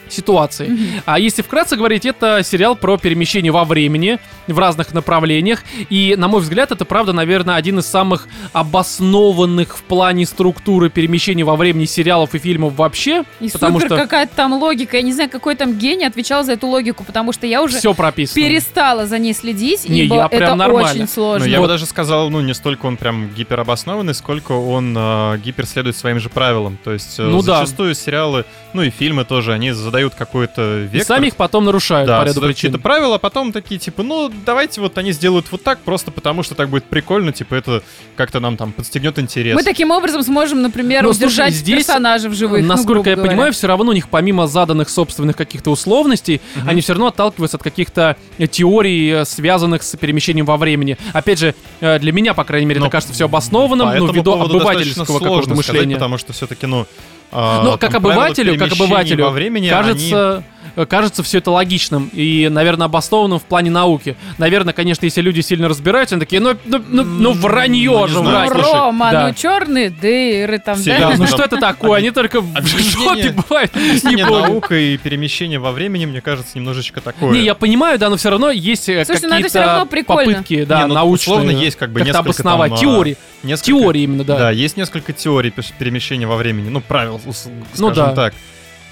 ситуации. Mm-hmm. А если вкратце говорить, это сериал про перемещение во времени в разных направлениях, и, на мой взгляд, это, правда, наверное, один из самых обоснованных в плане структуры перемещения во времени сериалов и фильмов вообще. И потому супер что... какая-то там логика. Я не знаю, какой там гений отвечал за эту логику, потому что я уже все прописано. Перестала за ней следить, не, ибо я это прям нормально. Очень сложно. Но я вот. бы даже сказал, ну, не столько он прям гиперобоснованный, сколько он э, гиперследует своим же правилам. То есть э, ну, зачастую да. сериалы, ну и фильмы тоже, они задают какой-то вектор. И сами их потом нарушают да, по ряду причин. Да, какие-то правила, а потом такие, типа, ну, давайте вот они сделают вот так, просто потому что так будет прикольно, типа, это как-то нам там подстегнет интерес. Мы таким образом сможем, например, но, удержать слушай, здесь, персонажа в живых. Насколько ну, я говоря. понимаю, все равно у них, помимо заданных собственных каких-то условностей, угу. они все равно отталкиваются от каких-то теорий, связанных с перемещением во времени. Опять же, для меня, по крайней мере, но, это кажется все обоснованным, но ну, ввиду обывательского какого-то мышления. Сказать, потому что все-таки, ну, но а, как обывателю, как обывателю, во времени, кажется, они... кажется все это логичным и, наверное, обоснованным в плане науки. Наверное, конечно, если люди сильно разбираются, они такие, ну, ну, ну, ну вранье ну, же, вранье. Ну, Рома, да. ну черные дыры там, все да? да? Ну что это такое? Они только в жопе бывают. Объяснение наука и перемещение во времени, мне кажется, немножечко такое. Не, я понимаю, да, но все равно есть какие-то попытки научные. Условно есть как бы несколько обосновать. Теории. Теории именно, да. Да, есть несколько теорий перемещения во времени, ну, правил. Скажем ну, да. так.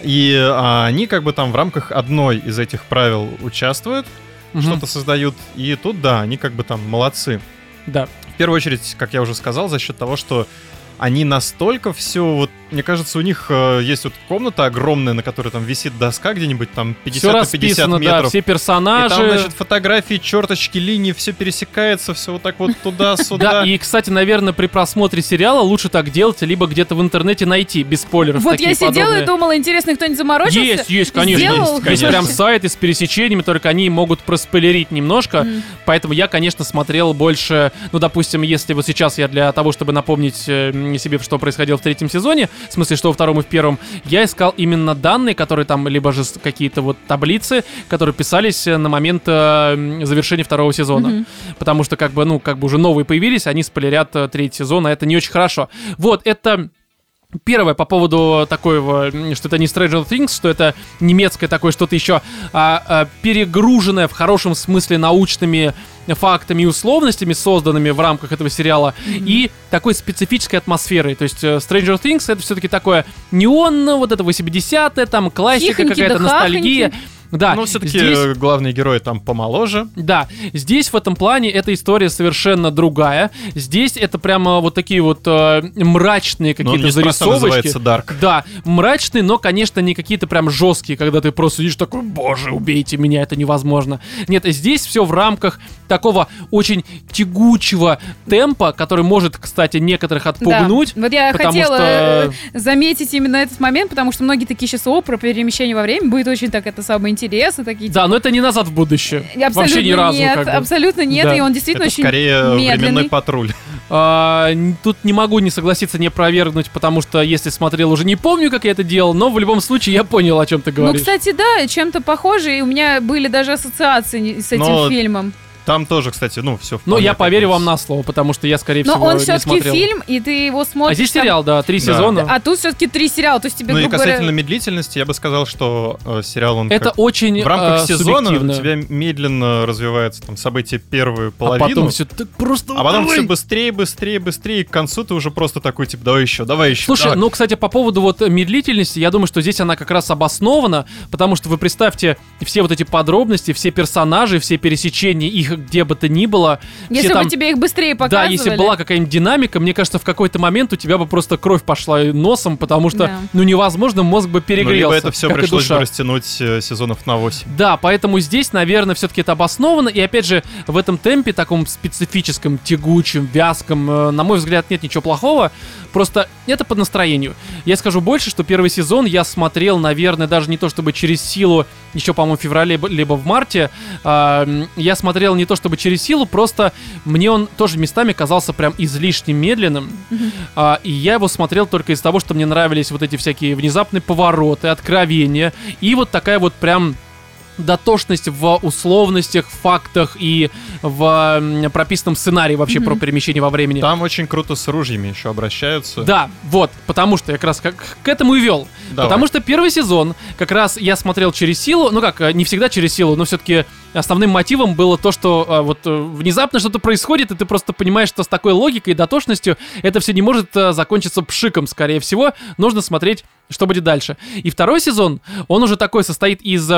И а, они как бы там в рамках одной из этих правил участвуют, угу. что-то создают. И тут, да, они как бы там молодцы. Да. В первую очередь, как я уже сказал, за счет того, что они настолько все... Вот, мне кажется, у них э, есть вот комната огромная, на которой там висит доска где-нибудь, там пятьдесят на пятьдесят метров. Да, все персонажи. И там, значит, фотографии, черточки, линии, все пересекается, все вот так вот туда-сюда. Да, и, кстати, наверное, при просмотре сериала лучше так делать, либо где-то в интернете найти, без спойлеров. Вот я сидела и думала, интересно, кто-нибудь заморочился? Есть, есть, конечно. Есть прям сайты с пересечениями, только они могут проспойлерить немножко. Поэтому я, конечно, смотрел больше... Ну, допустим, если вот сейчас я для того, чтобы напомнить... себе, что происходило в третьем сезоне, в смысле, что во втором и в первом, я искал именно данные, которые там, либо же какие-то вот таблицы, которые писались на момент э, завершения второго сезона. Mm-hmm. Потому что, как бы, ну, как бы уже новые появились, они спойлерят э, третий сезон, а это не очень хорошо. Вот, это... Первое, по поводу такого, что это не Stranger Things, что это немецкое такое что-то еще а, а, перегруженное в хорошем смысле научными фактами и условностями, созданными в рамках этого сериала, mm-hmm. и такой специфической атмосферой. То есть Stranger Things — это все-таки такое неон, вот это восьмидесятые, там классика, хихоньки, какая-то да ностальгия. Хахоньки. Да, но все-таки здесь... главные герои там помоложе. Да, здесь в этом плане эта история совершенно другая. Здесь это прямо вот такие вот э, мрачные какие-то зарисовочки. Dark. Да, мрачные, но, конечно, не какие-то прям жесткие, когда ты просто сидишь такой, боже, убейте меня, это невозможно. Нет, здесь все в рамках такого очень тягучего темпа, который может, кстати, некоторых отпугнуть. Да. Вот я хотела что... заметить именно этот момент, потому что многие такие сейчас, о, про перемещение во времени будет очень так это самое интересно. Интересы такие. Да, но это не «Назад в будущее». Абсолютно вообще ни разу. Нет, как бы. Абсолютно нет, да. И он действительно это очень скорее медленный. Временной патруль. А, тут не могу не согласиться, не опровергнуть, потому что если смотрел, уже не помню, как я это делал, но в любом случае я понял, о чем ты говоришь. Ну, кстати, да, чем-то похоже, и у меня были даже ассоциации с этим но... фильмом. Там тоже, кстати, ну, все вполне. Ну, я поверю вам на слово, потому что я, скорее всего, не смотрел. Но он все-таки фильм, и ты его смотришь. А здесь там... сериал, да, три да. сезона. А тут все-таки три сериала, то есть тебе... Ну, и касательно медлительности, я бы сказал, что э, сериал, он это как... очень в рамках э, сезона субъективно. У тебя медленно развиваются там события первую половину. А потом все так просто... А потом давай! Все быстрее, быстрее, быстрее, и к концу ты уже просто такой, типа, давай еще, давай еще. Слушай, давай. Ну, кстати, по поводу вот медлительности, я думаю, что здесь она как раз обоснована, потому что вы представьте все вот эти подробности, все персонажи, все пересечения их где бы то ни было. Если там, бы тебе их быстрее показывали. Да, если была какая-нибудь динамика, мне кажется, в какой-то момент у тебя бы просто кровь пошла носом, потому что, да. ну, невозможно, мозг бы перегрелся. Ну, либо это все пришлось бы растянуть э, сезонов на восемь. Да, поэтому здесь, наверное, все-таки это обосновано, и, опять же, в этом темпе, таком специфическом, тягучем, вязком, э, на мой взгляд, нет ничего плохого, просто это по настроению. Я скажу больше, что первый сезон я смотрел, наверное, даже не то чтобы через силу еще, по-моему, в феврале либо в марте, э, я смотрел не то чтобы через силу, просто мне он тоже местами казался прям излишне медленным, mm-hmm. э, и я его смотрел только из-за того, что мне нравились вот эти всякие внезапные повороты, откровения, и вот такая вот прям дотошность в условностях, фактах и в прописанном сценарии вообще mm-hmm. про перемещение во времени. Там очень круто с ружьями еще обращаются. Да, вот, потому что я как раз как, к этому и вел. Давай. Потому что первый сезон как раз я смотрел через силу, ну как, не всегда через силу, но все-таки основным мотивом было то, что а, вот внезапно что-то происходит, и ты просто понимаешь, что с такой логикой и дотошностью это все не может а, закончиться пшиком, скорее всего. Нужно смотреть, что будет дальше. И второй сезон, он уже такой состоит из...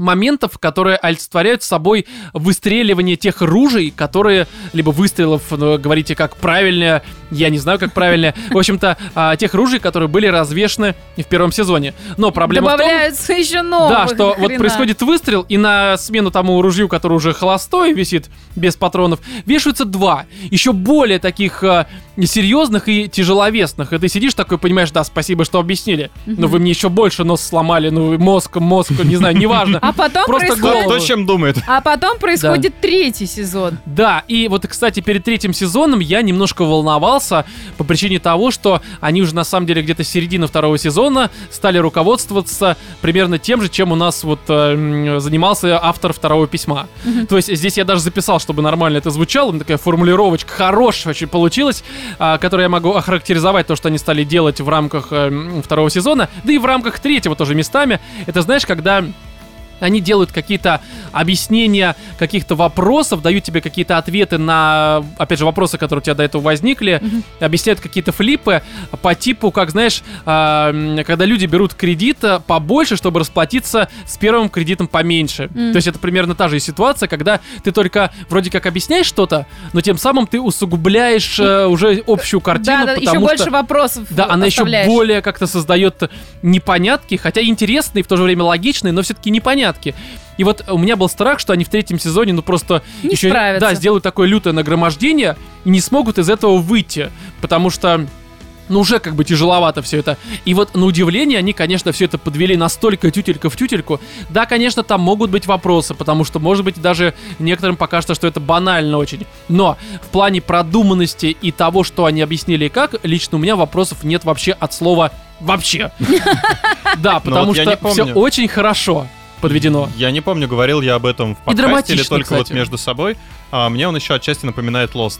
моментов, которые олицетворяют собой выстреливание тех ружей, которые, либо выстрелов, ну, говорите, как правильно, я не знаю, как правильно, в общем-то, а, тех ружей, которые были развешаны в первом сезоне. Но проблема в том... Добавляются еще новых. Да, что хрена. Вот происходит выстрел, и на смену тому ружью, которое уже холостое висит, без патронов, вешаются два, еще более таких а, серьезных и тяжеловесных. И ты сидишь такой, понимаешь, да, спасибо, что объяснили, но вы мне еще больше нос сломали, ну, мозг, мозг, не знаю, неважно. А потом просто происходит... Кто, чем думает. А потом происходит да. третий сезон. Да, и вот, кстати, перед третьим сезоном я немножко волновался по причине того, что они уже, на самом деле, где-то середина второго сезона стали руководствоваться примерно тем же, чем у нас вот э, занимался автор второго письма. Mm-hmm. То есть здесь я даже записал, чтобы нормально это звучало. Такая формулировочка хорошая очень получилась, э, которую я могу охарактеризовать то, что они стали делать в рамках э, второго сезона, да и в рамках третьего тоже местами. Это, знаешь, когда... Они делают какие-то объяснения каких-то вопросов, дают тебе какие-то ответы на, опять же, вопросы, которые у тебя до этого возникли, mm-hmm. объясняют какие-то флипы по типу, как, знаешь, э, когда люди берут кредит побольше, чтобы расплатиться с первым кредитом поменьше. Mm-hmm. То есть это примерно та же ситуация, когда ты только вроде как объясняешь что-то, но тем самым ты усугубляешь э, уже общую картину. Да, да, еще больше вопросов оставляешь. Да, она еще более как-то создает непонятки, хотя интересные, в то же время логичные, но все-таки непонятные. И вот у меня был страх, что они в третьем сезоне ну просто не еще, да, сделают такое лютое нагромождение и не смогут из этого выйти, потому что ну уже как бы тяжеловато все это. И вот на удивление они, конечно, все это подвели настолько тютелька в тютельку. Да, конечно, там могут быть вопросы, потому что, может быть, даже некоторым покажется, что это банально очень. Но в плане продуманности и того, что они объяснили и как, лично у меня вопросов нет вообще от слова «вообще». Да, потому что все очень хорошо подведено. Я не помню, говорил я об этом в подкасте или только кстати. Вот между собой. А, мне он еще отчасти напоминает Lost.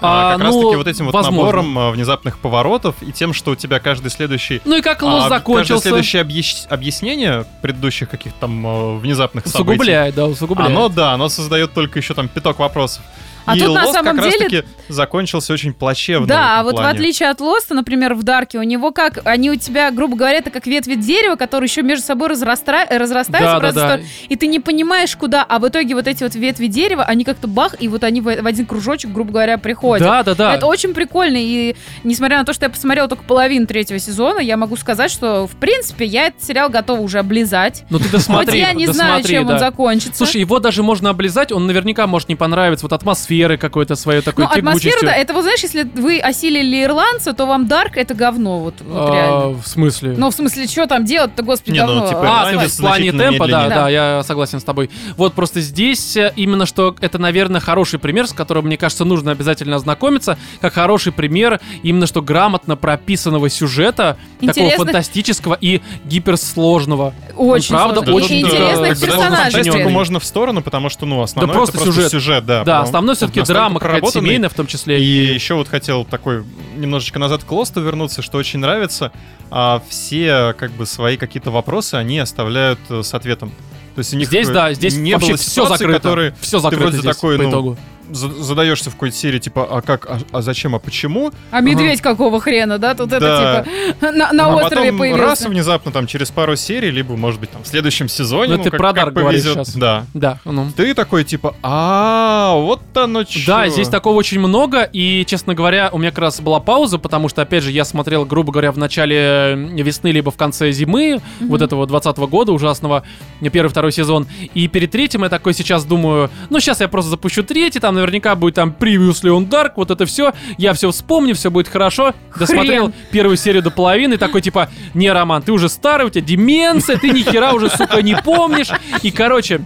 А, а, как ну, раз-таки вот этим вот возможно. Набором а, внезапных поворотов и тем, что у тебя каждый следующий... Ну и как Lost а, закончился. Каждое следующее объяс... объяснение предыдущих каких-то там а, внезапных усугубляет, событий... Усугубляет, да, усугубляет. Оно, да, оно создает только еще там пяток вопросов. А и тут, Lost на самом как деле... раз-таки закончился очень плачевно. Да, а вот в отличие от Лоста, например, в Дарке, у него как... Они у тебя, грубо говоря, это как ветви дерева, которые еще между собой разрастра... разрастаются. Да, да, да. И ты не понимаешь, куда. А в итоге вот эти вот ветви дерева, они как-то бах, и вот они в один кружочек, грубо говоря, приходят. Да, да, да. Это очень прикольно. И несмотря на то, что я посмотрела только половину третьего сезона, я могу сказать, что, в принципе, я этот сериал готова уже облизать. Ну ты досмотри. Хоть я не знаю, чем он закончится. Слушай, его даже можно облизать, он наверняка может не понравиться. Вот атмосфера какой-то своей такой тягучестью. Ну, атмосфера, да, это вот, знаешь, если вы осилили ирландца, то вам Dark — это говно, вот, вот реально. А, в смысле? Ну, в смысле, что там делать-то, господи, не, говно. Ну, типа, а, в плане темпа, да, да, да, я согласен с тобой. Вот просто здесь именно что это, наверное, хороший пример, с которым, мне кажется, нужно обязательно ознакомиться, как хороший пример именно что грамотно прописанного сюжета, интересных... такого фантастического и гиперсложного. Очень ну, правда, сложно. Очень интересных да, персонажей. Фантастику можно в сторону, потому что, ну, основной да просто это просто сюжет. сюжет да, да основной все-таки драма какая-то семейная в том числе. И еще вот хотел такой немножечко назад к Лосту вернуться, что очень нравится. А все как бы свои какие-то вопросы они оставляют с ответом. То есть у них здесь, да, здесь не было все закрыто. Все закрыто здесь такой, по ну, итогу. Задаешься в какой-то серии, типа, а как, а, а зачем, а почему? А медведь ага. какого хрена, да? Тут да. это, типа, на, на а острове появился. Раз внезапно, там, через пару серий, либо, может быть, там, в следующем сезоне, ну, ты как, как повезет. Сейчас. Да. Да. Ну. Ты такой, типа, а вот оно чё. Да, здесь такого очень много, и, честно говоря, у меня как раз была пауза, потому что, опять же, я смотрел, грубо говоря, в начале весны, либо в конце зимы, mm-hmm. вот этого двадцатого года ужасного, первый-второй сезон, и перед третьим я такой сейчас думаю, ну, сейчас я просто запущу третий, там, наверняка будет там previously on Dark, вот это все. Я все вспомню, все будет хорошо. Хрен. Досмотрел первую серию до половины, такой типа, не, Роман, ты уже старый, у тебя деменция, ты ни хера уже, сука, не помнишь. И, короче...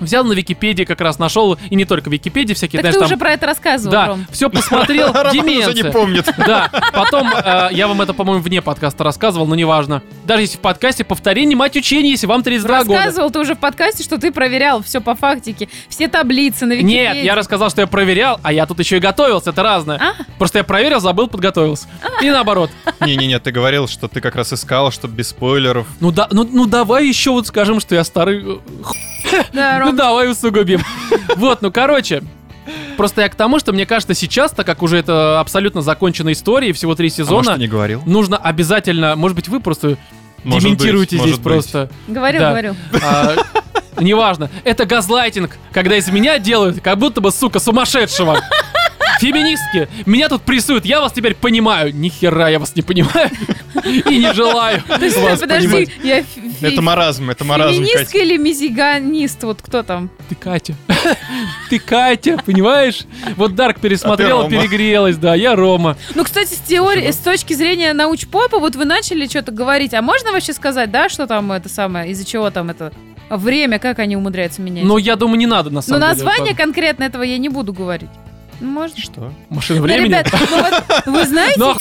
Взял на Википедии, как раз нашел, и не только в Википедии всякие, так знаешь, там... Так ты уже про это рассказывал, да, Ром. Все посмотрел, деменция. Роман уже не помнит. Да, потом, э, я вам это, по-моему, вне подкаста рассказывал, но неважно. Даже если в подкасте, повторение, мать учения, если вам тридцать два рассказывал года. Рассказывал ты уже в подкасте, что ты проверял все по фактике, все таблицы на Википедии. Нет, я рассказал, что я проверял, а я тут еще и готовился, это разное. А? Просто я проверил, забыл, подготовился. А? И наоборот. Не-не-не, ты говорил, что ты как раз искал, что без спойлеров. Ну да, ну, ну давай еще вот скажем, что я старый... Да, Ром. Ну давай усугубим. Вот, ну короче. Просто я к тому, что мне кажется, сейчас, так как уже это абсолютно законченная история, и всего три сезона, а может, не говорил? Нужно обязательно. Может быть, вы просто может дементируете быть, здесь быть. Просто. Говорил, да. говорил. А, неважно. Это газлайтинг, когда из меня делают, как будто бы, сука, сумасшедшего. Феминистки, меня тут прессуют, я вас теперь понимаю. Нихера я вас не понимаю и не желаю вас понимать. Это маразм, это маразм, Катя. Феминистка или мизиганист, вот кто там? Ты Катя. Ты Катя, понимаешь? Вот Дарк пересмотрела, перегрелась, да, я Рома. Ну, кстати, с теории, с точки зрения научпопа, вот вы начали что-то говорить, а можно вообще сказать, да, что там это самое, из-за чего там это... Время, как они умудряются менять? Ну, я думаю, не надо, на самом деле. Но название конкретно этого я не буду говорить. Можно. Что? Машина времени? Да, ребят, ну вот, вы знаете... Но,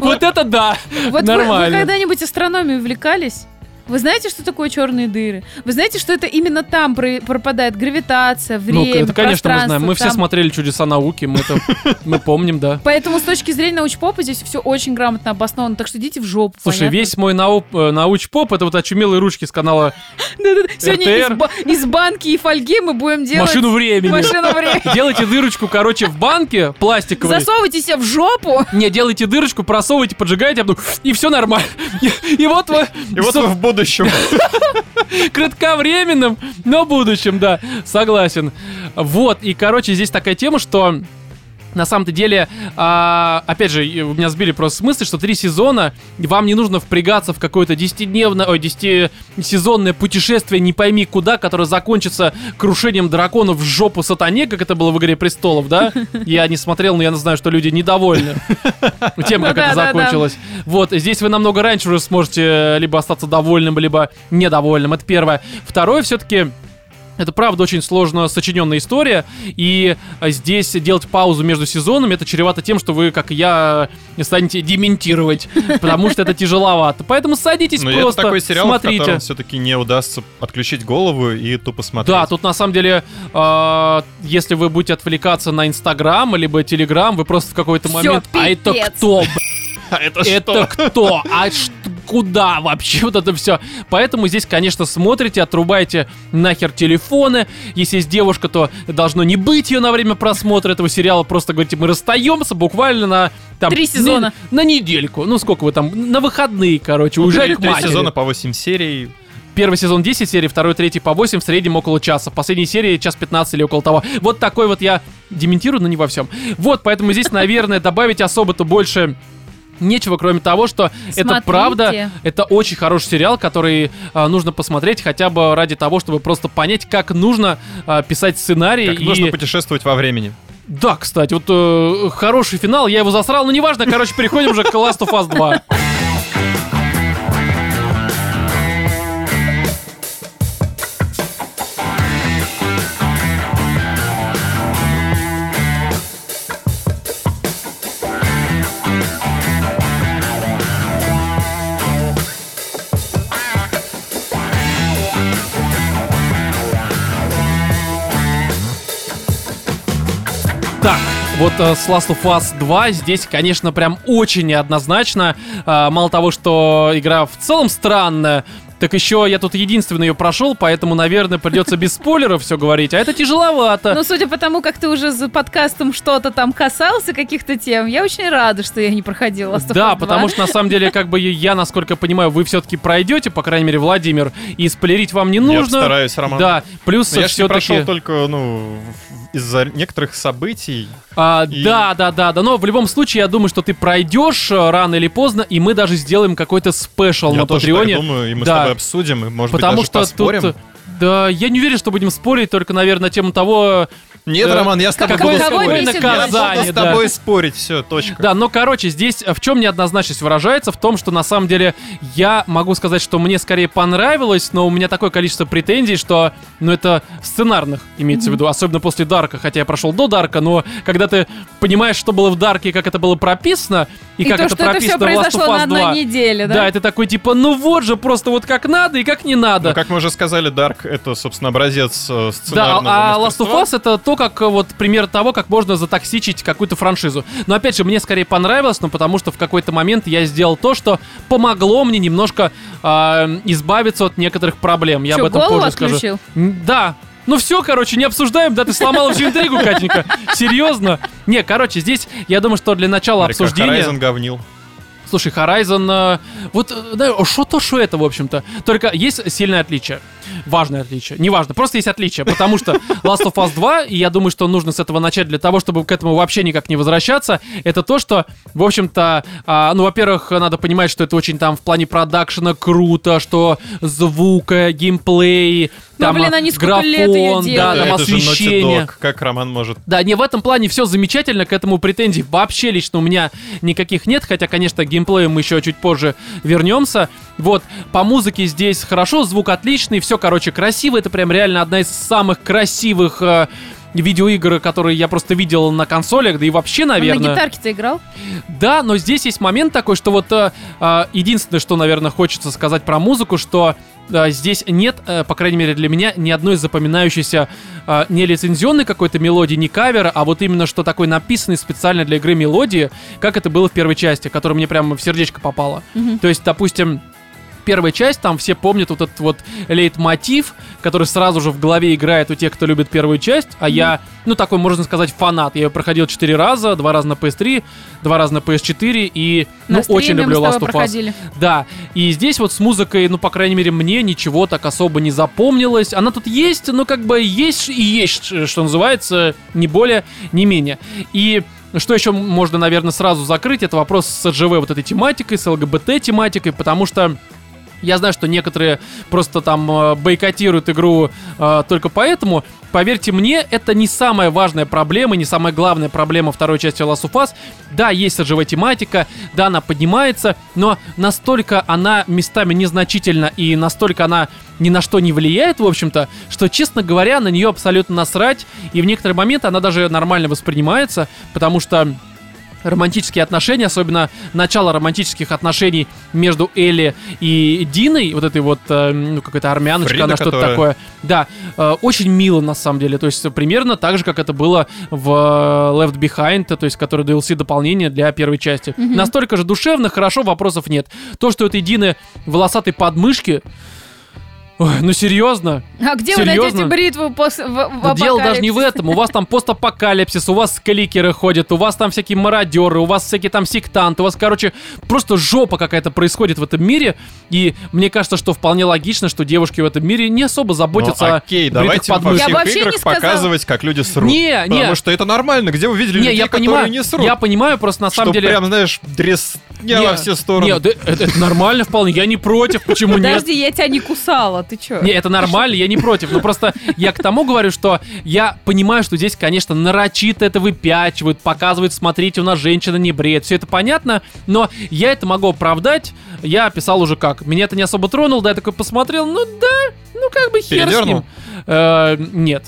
вот это да, вот нормально. Вы, вы когда-нибудь астрономией увлекались? Вы знаете, что такое черные дыры? Вы знаете, что это именно там пропадает гравитация, время, ну, это, конечно, мы знаем. Мы там... все смотрели «Чудеса науки», мы, это, мы помним, да. Поэтому с точки зрения научпопа здесь все очень грамотно обосновано, так что идите в жопу. Слушай, понятно? Весь мой нау... научпоп — это вот очумелые ручки с канала эр тэ эр. Сегодня из банки и фольги мы будем делать... Машину времени. Машину времени. Делайте дырочку, короче, в банке пластиковой. Засовывайте себя в жопу. Не, делайте дырочку, просовывайте, поджигаете, и все нормально. И вот вы... И вот вы в будущем. Кратковременным, но будущем, да, согласен. Вот, и, короче, здесь такая тема, что на самом-то деле, а, опять же, меня сбили просто с мысли, что три сезона, вам не нужно впрягаться в какое-то десятидневное, ой, десятисезонное путешествие не пойми куда, которое закончится крушением драконов в жопу сатане, как это было в «Игре престолов», да? Я не смотрел, но я знаю, что люди недовольны тем, как это закончилось. Вот, здесь вы намного раньше уже сможете либо остаться довольным, либо недовольным, это первое. Второе, все-таки... Это, правда, очень сложно сочиненная история, и здесь делать паузу между сезонами, это чревато тем, что вы, как и я, станете дементировать, потому что это тяжеловато. Поэтому садитесь просто, смотрите. Это такой сериал, в котором все-таки не удастся отключить голову и тупо смотреть. Да, тут, на самом деле, если вы будете отвлекаться на Инстаграм, либо Телеграм, вы просто в какой-то момент... А это кто, Это Это кто? А что? Куда вообще вот это все? Поэтому здесь, конечно, смотрите, отрубайте нахер телефоны. Если есть девушка, то должно не быть ее на время просмотра этого сериала. Просто говорите, мы расстаемся буквально на... Там, три сезона. На, на недельку. Ну, сколько вы там? На выходные, короче. Ну, уезжай к матери. Три сезона по восемь серий. Первый сезон десять серий, второй, третий по восемь, в среднем около часа. В последней серии час пятнадцать или около того. Вот такой вот я дементирую, но не во всем. Вот, поэтому здесь, наверное, добавить особо-то больше... Нечего, кроме того, что смотрите. Это правда, это очень хороший сериал, который э, нужно посмотреть хотя бы ради того, чтобы просто понять, как нужно э, писать сценарий. Как и... нужно путешествовать во времени. Да, кстати, вот э, хороший финал, я его засрал, но неважно, короче, переходим уже к Last of Us два. Вот с Last of Us два здесь, конечно, прям очень неоднозначно. Мало того, что игра в целом странная, так еще я тут единственный ее прошел, поэтому, наверное, придется без спойлеров все говорить, а это тяжеловато. Ну, судя по тому, как ты уже за подкастом что-то там касался, каких-то тем, я очень рада, что я не проходила Last of Us два. Да, потому что, на самом деле, как бы я, насколько понимаю, вы все-таки пройдете, по крайней мере, Владимир, и спойлерить вам не нужно. Я стараюсь, Роман. Да, плюс все-таки... Я же не прошел только, ну, из-за некоторых событий. А, и... Да, да, да, да, но в любом случае, я думаю, что ты пройдешь рано или поздно, и мы даже сделаем какой-то спешл на Патреоне. Я тоже так думаю, и мы да. обсудим, и, может Потому быть, даже что поспорим. Тут, да, я не уверен, что будем спорить, только, наверное, на тему того, Нет, Роман, я с тобой буду спорить. Я буду с тобой спорить, все, точка. Да, но, короче, здесь в чем неоднозначность выражается? В том, что, на самом деле, я могу сказать, что мне скорее понравилось, но у меня такое количество претензий, что, ну, это сценарных, имеется в виду, особенно после Дарка, хотя я прошел до Дарка, но когда ты понимаешь, что было в Дарке, как это было прописано, и, и как то, это прописано в Last of Us два. И то, что это все произошло на одной неделе, да? Да, это такой, типа, ну вот же, просто вот как надо и как не надо. Ну, как мы уже сказали, Dark — это, собственно, образец э, сценарного Да, а мастерства. Last of Us — это то, как вот пример того, как можно затоксичить какую-то франшизу. Но, опять же, мне скорее понравилось, но потому что в какой-то момент я сделал то, что помогло мне немножко э, избавиться от некоторых проблем. Я Че, об этом позже отключил? Скажу. Да. Ну все, короче, не обсуждаем, да, ты сломала всю интригу, Катенька. Серьезно? Не, короче, здесь, я думаю, что для начала обсуждения... Horizon говнил. Слушай, Horizon... Вот, да, шо-то, шо это, в общем-то. Только есть сильное отличие. Важное отличие. Неважно, просто есть отличие. Потому что Last of Us два, и я думаю, что нужно с этого начать для того, чтобы к этому вообще никак не возвращаться, это то, что, в общем-то, а, ну, во-первых, надо понимать, что это очень там в плане продакшена круто, что звука, геймплей... Там, ну, блин, они сколько лет ее делают. Да, там это освещение. Же Naughty Dog, как Роман может... Да, не, в этом плане все замечательно, к этому претензий вообще лично у меня никаких нет, хотя, конечно, к геймплею мы еще чуть позже вернемся. Вот, по музыке здесь хорошо, звук отличный, все, короче, красиво, это прям реально одна из самых красивых... Э- видеоигры, которые я просто видел на консолях, да и вообще, наверное... А на гитарке-то играл? Да, но здесь есть момент такой, что вот э, единственное, что, наверное, хочется сказать про музыку, что э, здесь нет, э, по крайней мере для меня, ни одной запоминающейся э, не лицензионной какой-то мелодии, не кавера, а вот именно что такой написанный специально для игры мелодии, как это было в первой части, которая мне прямо в сердечко попала. Mm-hmm. То есть, допустим... Первая часть, там все помнят вот этот вот лейтмотив, который сразу же в голове играет у тех, кто любит первую часть, а mm-hmm. я, ну, такой, можно сказать, фанат. Я ее проходил четыре раза, два раза на пи эс три, два раза на пи эс четыре, и, ну, на очень люблю Last of Us. Да, и здесь вот с музыкой, ну, по крайней мере, мне ничего так особо не запомнилось. Она тут есть, ну, как бы есть и есть, что называется, не более, не менее. И... Что еще можно, наверное, сразу закрыть, это вопрос с эр джи ви вот этой тематикой, с эл гэ бэ тэ тематикой, потому что... Я знаю, что некоторые просто там бойкотируют игру э, только поэтому. Поверьте мне, это не самая важная проблема, не самая главная проблема второй части Last of Us. Да, есть эр джи ви-тематика, да, она поднимается, но настолько она местами незначительна и настолько она ни на что не влияет, в общем-то, что, честно говоря, на нее абсолютно насрать. И в некоторые моменты она даже нормально воспринимается, потому что... Романтические отношения, особенно начало романтических отношений между Элли и Диной, вот этой вот, ну, какой-то армяночка, Фрида, она что-то которая... такое. Да, очень мило, на самом деле. То есть примерно так же, как это было в Left Behind, то есть который ди эл си-дополнение для первой части. Mm-hmm. Настолько же душевно, хорошо, вопросов нет. То, что у этой Дины волосатой подмышки... Ой, ну серьезно? А где серьезно? Вы найдете бритву пос... в, в апокалипсисе? Дело даже не в этом. У вас там постапокалипсис, у вас кликеры ходят, у вас там всякие мародеры, у вас всякие там сектанты, у вас, короче, просто жопа какая-то происходит в этом мире. И мне кажется, что вполне логично, что девушки в этом мире не особо заботятся. Ну, окей, о давайте во всех играх показывать, как люди срут. Не, потому не. Потому что это нормально. Где вы видели не, людей, я которые понимаю, не срут? Я понимаю, просто на самом что деле... прям, знаешь, дресня не, во все стороны. Нет, это, это нормально вполне. Я не против, почему Подожди, нет? Подожди, я тебя не кусала. Ты чё? Не, это нормально, я не против. Но просто я к тому говорю, что я понимаю, что здесь, конечно, нарочито это выпячивают, показывают, смотрите, у нас женщина не бреет. Все это понятно, но я это могу оправдать. Я писал уже как. Меня это не особо тронуло, да, я такой посмотрел, ну да, ну как бы хер с ним. Э, нет.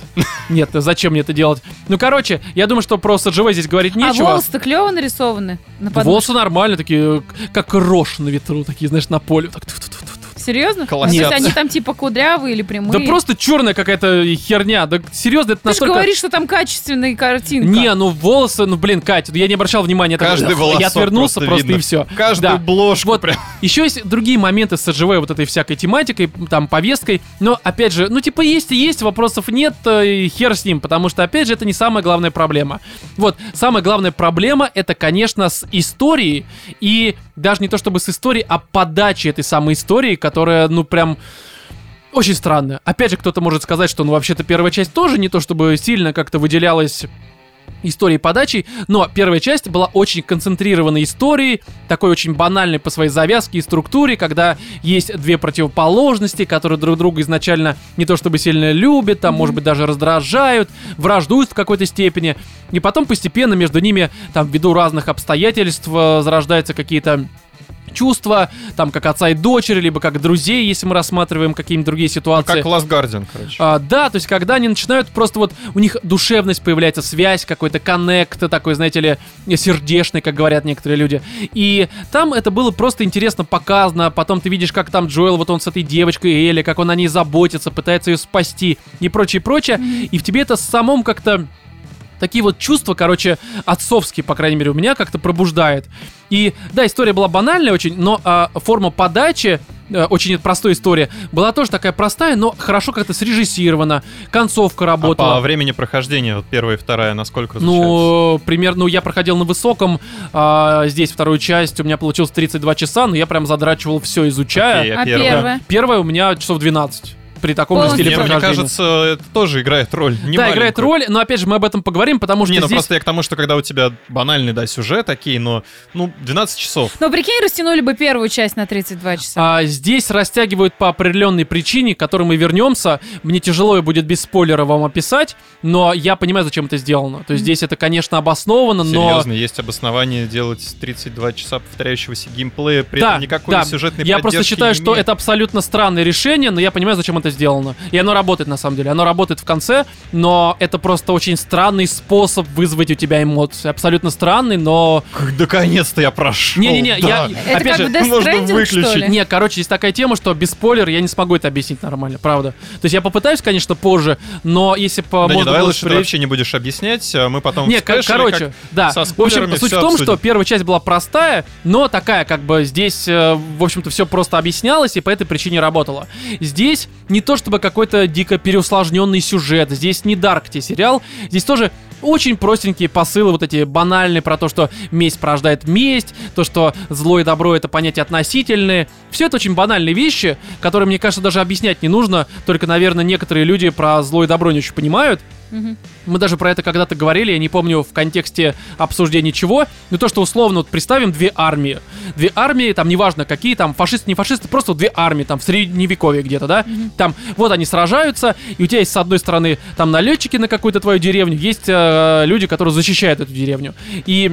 Нет, зачем мне это делать? Ну, короче, я думаю, что про эр джи ви здесь говорить нечего. А волосы-то клёво нарисованы? На волосы нормально, такие, как рожь на ветру, такие, знаешь, на поле. Так, серьезно? Класс. Нет. То есть они там типа кудрявые или прямые? Да просто черная какая-то херня. Да серьезно, это ты настолько... Ты же говоришь, что там качественные картинки. Не, ну волосы, ну блин, Катя, я не обращал внимания. Каждый так, волосок я отвернулся просто, просто и все. Каждую да. бложку вот. прям. Еще есть другие моменты с эр джи ви, вот этой всякой тематикой, там, повесткой. Но, опять же, ну типа есть и есть, вопросов нет, и хер с ним. Потому что, опять же, это не самая главная проблема. Вот, самая главная проблема, это, конечно, с историей. И даже не то чтобы с историей, а подачей этой самой истории, которая, ну, прям очень странная. Опять же, кто-то может сказать, что, ну, вообще-то первая часть тоже не то чтобы сильно как-то выделялась истории подачей, но первая часть была очень концентрированной историей, такой очень банальной по своей завязке и структуре, когда есть две противоположности, которые друг друга изначально не то чтобы сильно любят, там, может быть, даже раздражают, враждуют в какой-то степени, и потом постепенно между ними, там, ввиду разных обстоятельств, зарождаются какие-то чувства, там, как отца и дочери, либо как друзей, если мы рассматриваем какие-нибудь другие ситуации. Ну, как Last Guardian, короче. А, да, то есть, когда они начинают просто вот, у них душевность появляется, связь, какой-то коннект, такой, знаете ли, сердечный, как говорят некоторые люди. И там это было просто интересно показано, потом ты видишь, как там Джоэл, вот он с этой девочкой Элли, как он о ней заботится, пытается ее спасти и прочее, прочее. И в тебе это самом как-то такие вот чувства, короче, отцовские, по крайней мере, у меня как-то пробуждает. И, да, история была банальная очень, но а, форма подачи, а, очень простая история, была тоже такая простая, но хорошо как-то срежиссирована, концовка работала. А по времени прохождения, вот первая и вторая, насколько различаются? Ну, примерно, ну, я проходил на высоком, а, здесь вторую часть, у меня получилось тридцать два часа, но я прям задрачивал все, изучая. Окей, а первая? Первая у меня часов двенадцать. При таком же стиле прохождения. Мне кажется, это тоже играет роль. Не да, маленькую. Играет роль, но опять же мы об этом поговорим, потому что Не, ну здесь... просто я к тому, что когда у тебя банальный, да, сюжет, такие, но, ну, двенадцать часов. Но прикинь, растянули бы первую часть на тридцать два часа. А, здесь растягивают по определенной причине, к которой мы вернемся. Мне тяжело будет без спойлера вам описать, но я понимаю, зачем это сделано. То есть здесь это, конечно, обосновано, но... Серьезно, есть обоснование делать тридцать два часа повторяющегося геймплея, при да, этом никакой да. сюжетной я поддержки. Я просто считаю, что это абсолютно странное решение, но я понимаю, зачем это сделано. И оно работает, на самом деле. Оно работает в конце, но это просто очень странный способ вызвать у тебя эмоции. Абсолютно странный, но... Наконец-то я прошел. Не-не-не, да. я... Это опять как же, бы Death Stranding, что ли? Не, короче, здесь такая тема, что без спойлера я не смогу это объяснить нормально, правда. То есть я попытаюсь, конечно, позже, но если по... Да не, давай лучше ты вообще не будешь объяснять, мы потом... Не, кор- короче, да. Со спойлерами. В общем, суть в том, обсудим. Что первая часть была простая, но такая, как бы, здесь, в общем-то, все просто объяснялось, и по этой причине работало. Здесь не то чтобы какой-то дико переусложненный сюжет. Здесь не Dark те сериал. Здесь тоже очень простенькие посылы, вот эти банальные, про то, что месть порождает месть, то, что зло и добро — это понятия относительные. Все это очень банальные вещи, которые, мне кажется, даже объяснять не нужно. Только, наверное, некоторые люди про зло и добро не очень понимают. Mm-hmm. Мы даже про это когда-то говорили, я не помню в контексте обсуждения чего, но то, что условно вот представим две армии. Две армии, там неважно какие, там фашисты, не фашисты, просто две армии, там в средневековье где-то, да? Mm-hmm. Там вот они сражаются, и у тебя есть с одной стороны там налетчики на какую-то твою деревню, есть э, люди, которые защищают эту деревню. И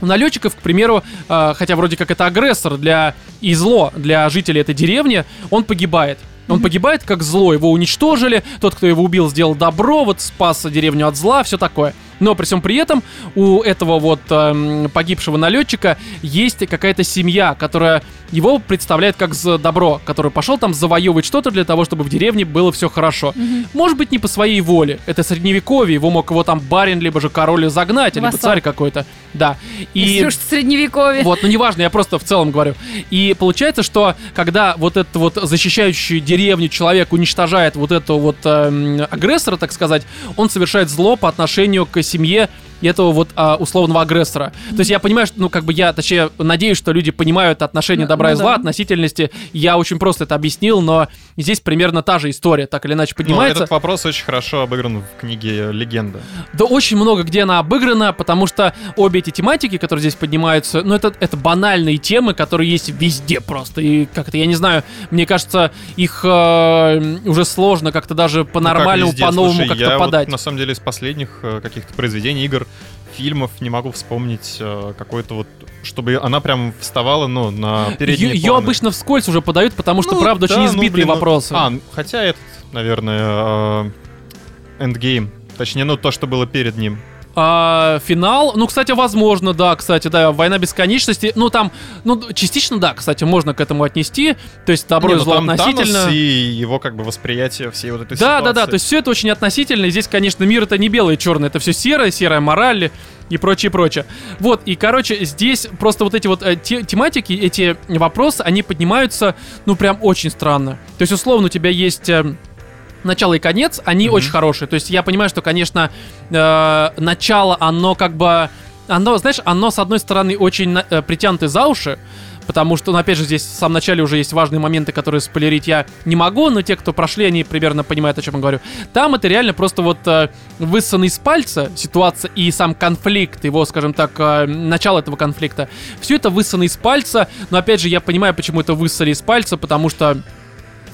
у налетчиков, к примеру, э, хотя вроде как это агрессор для и зло для жителей этой деревни, он погибает. Он погибает как зло, его уничтожили, тот, кто его убил, сделал добро, вот спас деревню от зла, все такое. Но при всем при этом у этого вот э, погибшего налетчика есть какая-то семья, которая его представляет как за добро, который пошел там завоевывать что-то для того, чтобы в деревне было все хорошо. Mm-hmm. Может быть, не по своей воле. Это средневековье, его мог его там барин, либо же король загнать, Восток. Либо царь какой-то. Да. И... Если уж средневековье. Вот, ну неважно, я просто в целом говорю. И получается, что когда вот этот вот защищающий деревню человек уничтожает вот этого вот э, агрессора, так сказать, он совершает зло по отношению к семье этого вот а, условного агрессора. Mm-hmm. То есть я понимаю, что, ну, как бы я, точнее, надеюсь, что люди понимают отношение добра mm-hmm. и зла, относительности. Я очень просто это объяснил, но здесь примерно та же история, так или иначе, поднимается. Но этот вопрос очень хорошо обыгран в книге «Легенда». Да очень много где она обыграна, потому что обе эти тематики, которые здесь поднимаются, ну, это, это банальные темы, которые есть везде просто. И как-то, я не знаю, мне кажется, их э, уже сложно как-то даже по-нормальному, ну, как по-новому Слушай, как-то я подать. Вот, на самом деле, из последних каких-то произведений, игр, фильмов не могу вспомнить э, какой-то вот, чтобы она прям вставала, ну, на передние планы. Ее обычно вскользь уже подают, потому что, ну, правда, да, очень избитые ну, блин, вопросы. Ну, а, хотя этот, наверное, эндгейм, э, точнее, ну, то, что было перед ним. А, финал, ну, кстати, возможно, да, кстати, да, «Война бесконечности», ну, там, ну, частично, да, кстати, можно к этому отнести, то есть добро и зло относительно. Танос и его, как бы, восприятие всей вот этой ситуации. Да, да, да, то есть все это очень относительно, и здесь, конечно, мир — это не белое и черное, это все серое, серая мораль и прочее, прочее. Вот, и, короче, здесь просто вот эти вот э, те, тематики, эти вопросы, они поднимаются, ну, прям очень странно. То есть, условно, у тебя есть... Э, начало и конец, они mm-hmm. очень хорошие. То есть я понимаю, что, конечно, э, начало, оно как бы... Оно, знаешь, оно, с одной стороны, очень э, притянуто за уши, Потому что, ну, опять же, здесь в самом начале уже есть важные моменты, которые спойлерить я не могу, но те, кто прошли, они примерно понимают, о чем я говорю. Там это реально просто вот э, высосанный из пальца ситуация и сам конфликт, его, скажем так, э, начало этого конфликта. Все это высосано из пальца, но, опять же, я понимаю, почему это высосали из пальца, потому что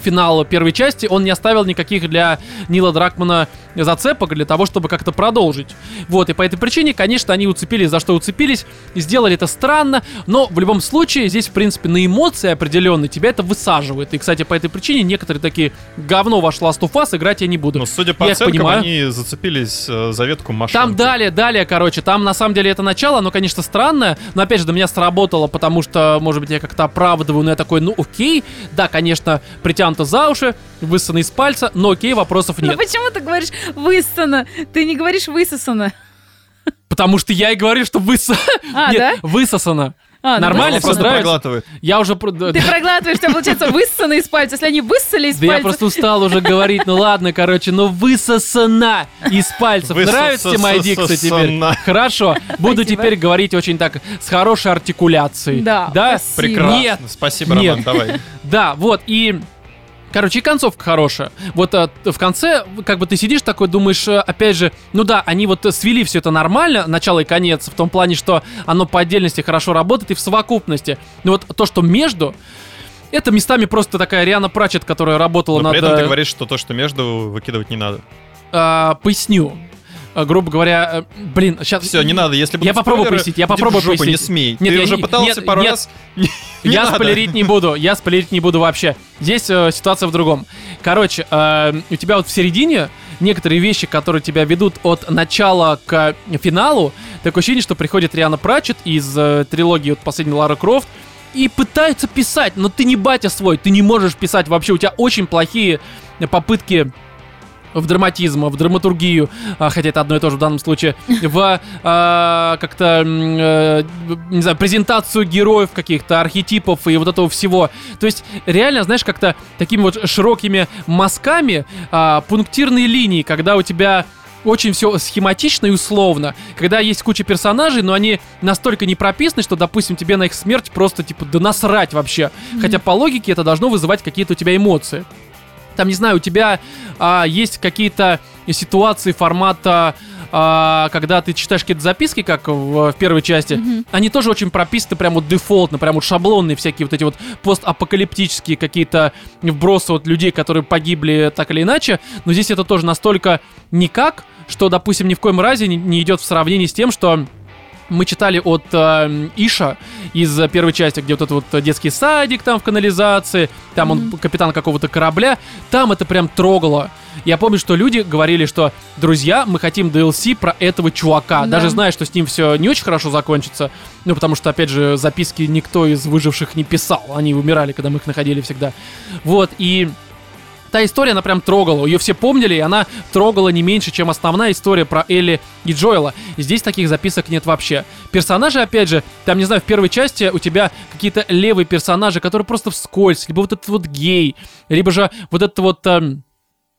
финал первой части, он не оставил никаких для Нила Дракмана зацепок для того, чтобы как-то продолжить. Вот, и по этой причине, конечно, они уцепились за что уцепились, и сделали это странно, но в любом случае здесь, в принципе, на эмоции определенные тебя это высаживает. И, кстати, по этой причине некоторые такие: говно ваш Last of Us, играть я не буду. Но, судя по я оценкам, понимаю, они зацепились э, за ветку машинки. Там далее, далее, короче, там на самом деле это начало, оно, конечно, странное, но, опять же, до меня сработало, потому что, может быть, я как-то оправдываю, но я такой: ну, окей, да, конечно, притянут за уши, высосано из пальца, но окей, вопросов нет. Ну почему ты говоришь «высосано»? Ты не говоришь «высосано». Потому что я и говорю, что высосано. А, да? Высосано. А, нормально, ну, все нравится. Я уже... Ты проглатываешь, у тебя получается высосано из пальца. Если они высосали из пальца... Да я просто устал уже говорить, ну ладно, короче, но высосана из пальцев. Нравится тебе моя дикция теперь? Хорошо, буду теперь говорить очень так, с хорошей артикуляцией. Да, спасибо. Прекрасно, спасибо, Роман, давай. Да, вот, и... Короче, и концовка хорошая. Вот а, в конце, как бы ты сидишь такой, думаешь, опять же, ну да, они вот свели все это нормально, начало и конец, в том плане, что оно по отдельности хорошо работает и в совокупности. Но вот то, что между... Это местами просто такая Риана Пратчетт, которая работала над... Но при этом ты говоришь, что то, что между, выкидывать не надо. А, поясню. Грубо говоря, блин, сейчас... Все, не надо, если будут я попробую пояснить, я попробую жопу, пояснить. Не смей, нет, ты я уже не, пытался нет, пару нет, раз... Нет, я надо. спойлерить не буду, я спойлерить не буду вообще. Здесь э, ситуация в другом. Короче, э, у тебя вот в середине некоторые вещи, которые тебя ведут от начала к финалу, такое ощущение, что приходит Риана Пратчетт из э, трилогии вот, последней Лары Крофт, и пытается писать, но ты не батя свой, ты не можешь писать вообще, у тебя очень плохие попытки... в драматизм, в драматургию, хотя это одно и то же в данном случае, в э, как-то, э, не знаю, презентацию героев каких-то, архетипов и вот этого всего. То есть реально, знаешь, как-то такими вот широкими мазками э, пунктирные линии, когда у тебя очень все схематично и условно, когда есть куча персонажей, но они настолько не прописаны, что, допустим, тебе на их смерть просто, типа, да насрать вообще. Mm-hmm. Хотя по логике это должно вызывать какие-то у тебя эмоции. Там, не знаю, у тебя а, есть какие-то ситуации формата, а, когда ты читаешь какие-то записки, как в, в первой части, mm-hmm. они тоже очень прописаны прям вот дефолтно, прям вот шаблонные всякие вот эти вот постапокалиптические какие-то вбросы вот людей, которые погибли так или иначе. Но здесь это тоже настолько никак, что, допустим, ни в коем разе не, не идет в сравнении с тем, что... Мы читали от э, Иша из первой части, где вот этот вот детский садик там в канализации, там mm-hmm. он капитан какого-то корабля, там это прям трогало. Я помню, что люди говорили, что, друзья, мы хотим ди эл си про этого чувака, да. Даже зная, что с ним все не очень хорошо закончится, ну, потому что, опять же, записки никто из выживших не писал, они умирали, когда мы их находили всегда. Вот, и... Та история, она прям трогала, ее все помнили, и она трогала не меньше, чем основная история про Элли и Джоэла. Здесь таких записок нет вообще. Персонажи, опять же, там, не знаю, в первой части у тебя какие-то левые персонажи, которые просто вскользь, либо вот этот вот гей, либо же вот этот вот... Эм...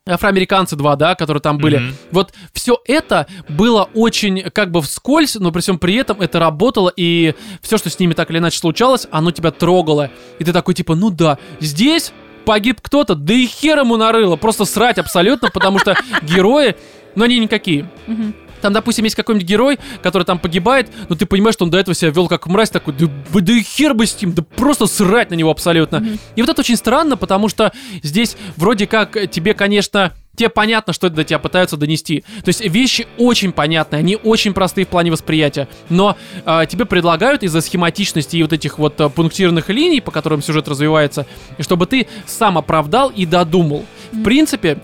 Афроамериканцы два, да, которые там были. Mm-hmm. Вот все это было очень как бы вскользь, но при всем при этом это работало, и все, что с ними так или иначе случалось, оно тебя трогало. И ты такой типа, ну да, здесь погиб кто-то, да и хер ему нарыло, просто срать абсолютно, потому что герои, но они никакие. Mm-hmm. Там, допустим, есть какой-нибудь герой, который там погибает, но ты понимаешь, что он до этого себя вел как мразь, такой, да, да и хер бы с ним, да просто срать на него абсолютно. Mm-hmm. И вот это очень странно, потому что здесь вроде как тебе, конечно... Тебе понятно, что это до тебя пытаются донести. То есть вещи очень понятные, они очень простые в плане восприятия. Но э, тебе предлагают из-за схематичности и вот этих вот э, пунктирных линий, по которым сюжет развивается, чтобы ты сам оправдал и додумал. В принципе...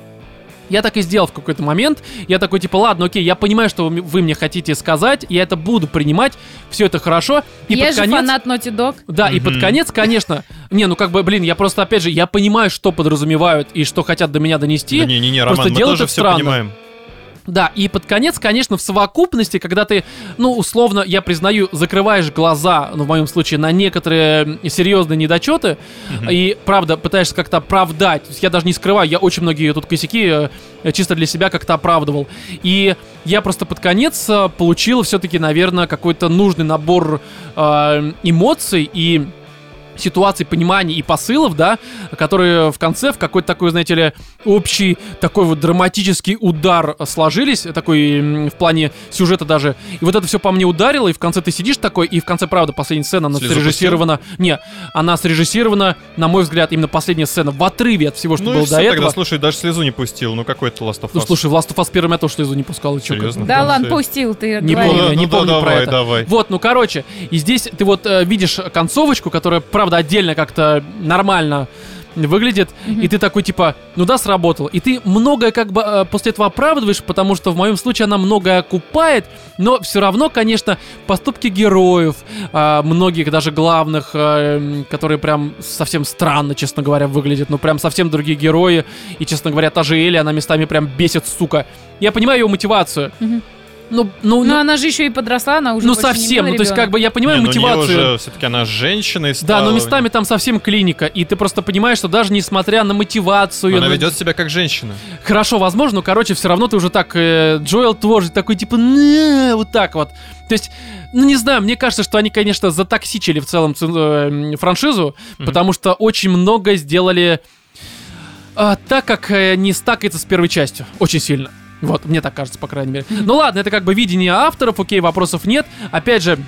Я так и сделал в какой-то момент. Я такой, типа, ладно, окей, я понимаю, что вы мне хотите сказать, я это буду принимать, все это хорошо. И я под же конец... фанат Naughty Dog. Да, mm-hmm. и под конец, конечно... Не, ну как бы, блин, я просто, опять же, я понимаю, что подразумевают и что хотят до меня донести. Да не-не-не, Роман, просто мы делают тоже все странно. Понимаем. Да, и под конец, конечно, в совокупности, когда ты, ну, условно, я признаю, закрываешь глаза, ну, в моем случае, на некоторые серьезные недочеты, mm-hmm. и, правда, пытаешься как-то оправдать. То есть я даже не скрываю, я очень многие тут косяки э, чисто для себя как-то оправдывал. И я просто под конец э, получил все-таки, наверное, какой-то нужный набор э, эмоций и... ситуаций, пониманий и посылов, да, которые в конце в какой-то такой, знаете ли, общий такой вот драматический удар сложились, такой в плане сюжета даже. И вот это все по мне ударило, и в конце ты сидишь такой, и в конце, правда, последняя сцена, она срежиссирована... Не, она срежиссирована, на мой взгляд, именно последняя сцена в отрыве от всего, что ну было все до этого. Ну тогда, слушай, даже слезу не пустил, ну какой это Last of Us? Ну слушай, в Last of Us первым я тоже слезу не пускал. Серьезно? Да ладно, пустил, ты не говорил. Помню, ну, не да, помню давай, про это. Давай. Вот, ну короче, и здесь ты вот э, видишь концовочку, которая, правда, отдельно как-то нормально выглядит, mm-hmm. и ты такой, типа, ну да, сработало. И ты многое как бы после этого оправдываешь, потому что в моем случае она многое окупает, но все равно, конечно, поступки героев, многих даже главных, которые прям совсем странно, честно говоря, выглядят, ну прям совсем другие герои, и, честно говоря, та же Элли, она местами прям бесит, сука. Я понимаю ее мотивацию. Mm-hmm. Ну, ну, но ну, она же еще и подросла, она уже ну совсем, не ну то есть как бы я понимаю не, мотивацию. Ну, уже, все-таки она женщина и стала. Да, но местами там совсем клиника, и ты просто понимаешь, что даже несмотря на мотивацию, но она ну, ведет себя как женщина. Хорошо, возможно, но короче, все равно ты уже так э, Джоэл тоже такой типа вот так вот. То есть, ну не знаю, мне кажется, что они, конечно, затоксичили в целом э, франшизу, mm-hmm. потому что очень много сделали э, так, как э, не стакается с первой частью, очень сильно. Вот, мне так кажется, по крайней мере. Ну ладно, это как бы видение авторов, окей, вопросов нет. Опять же,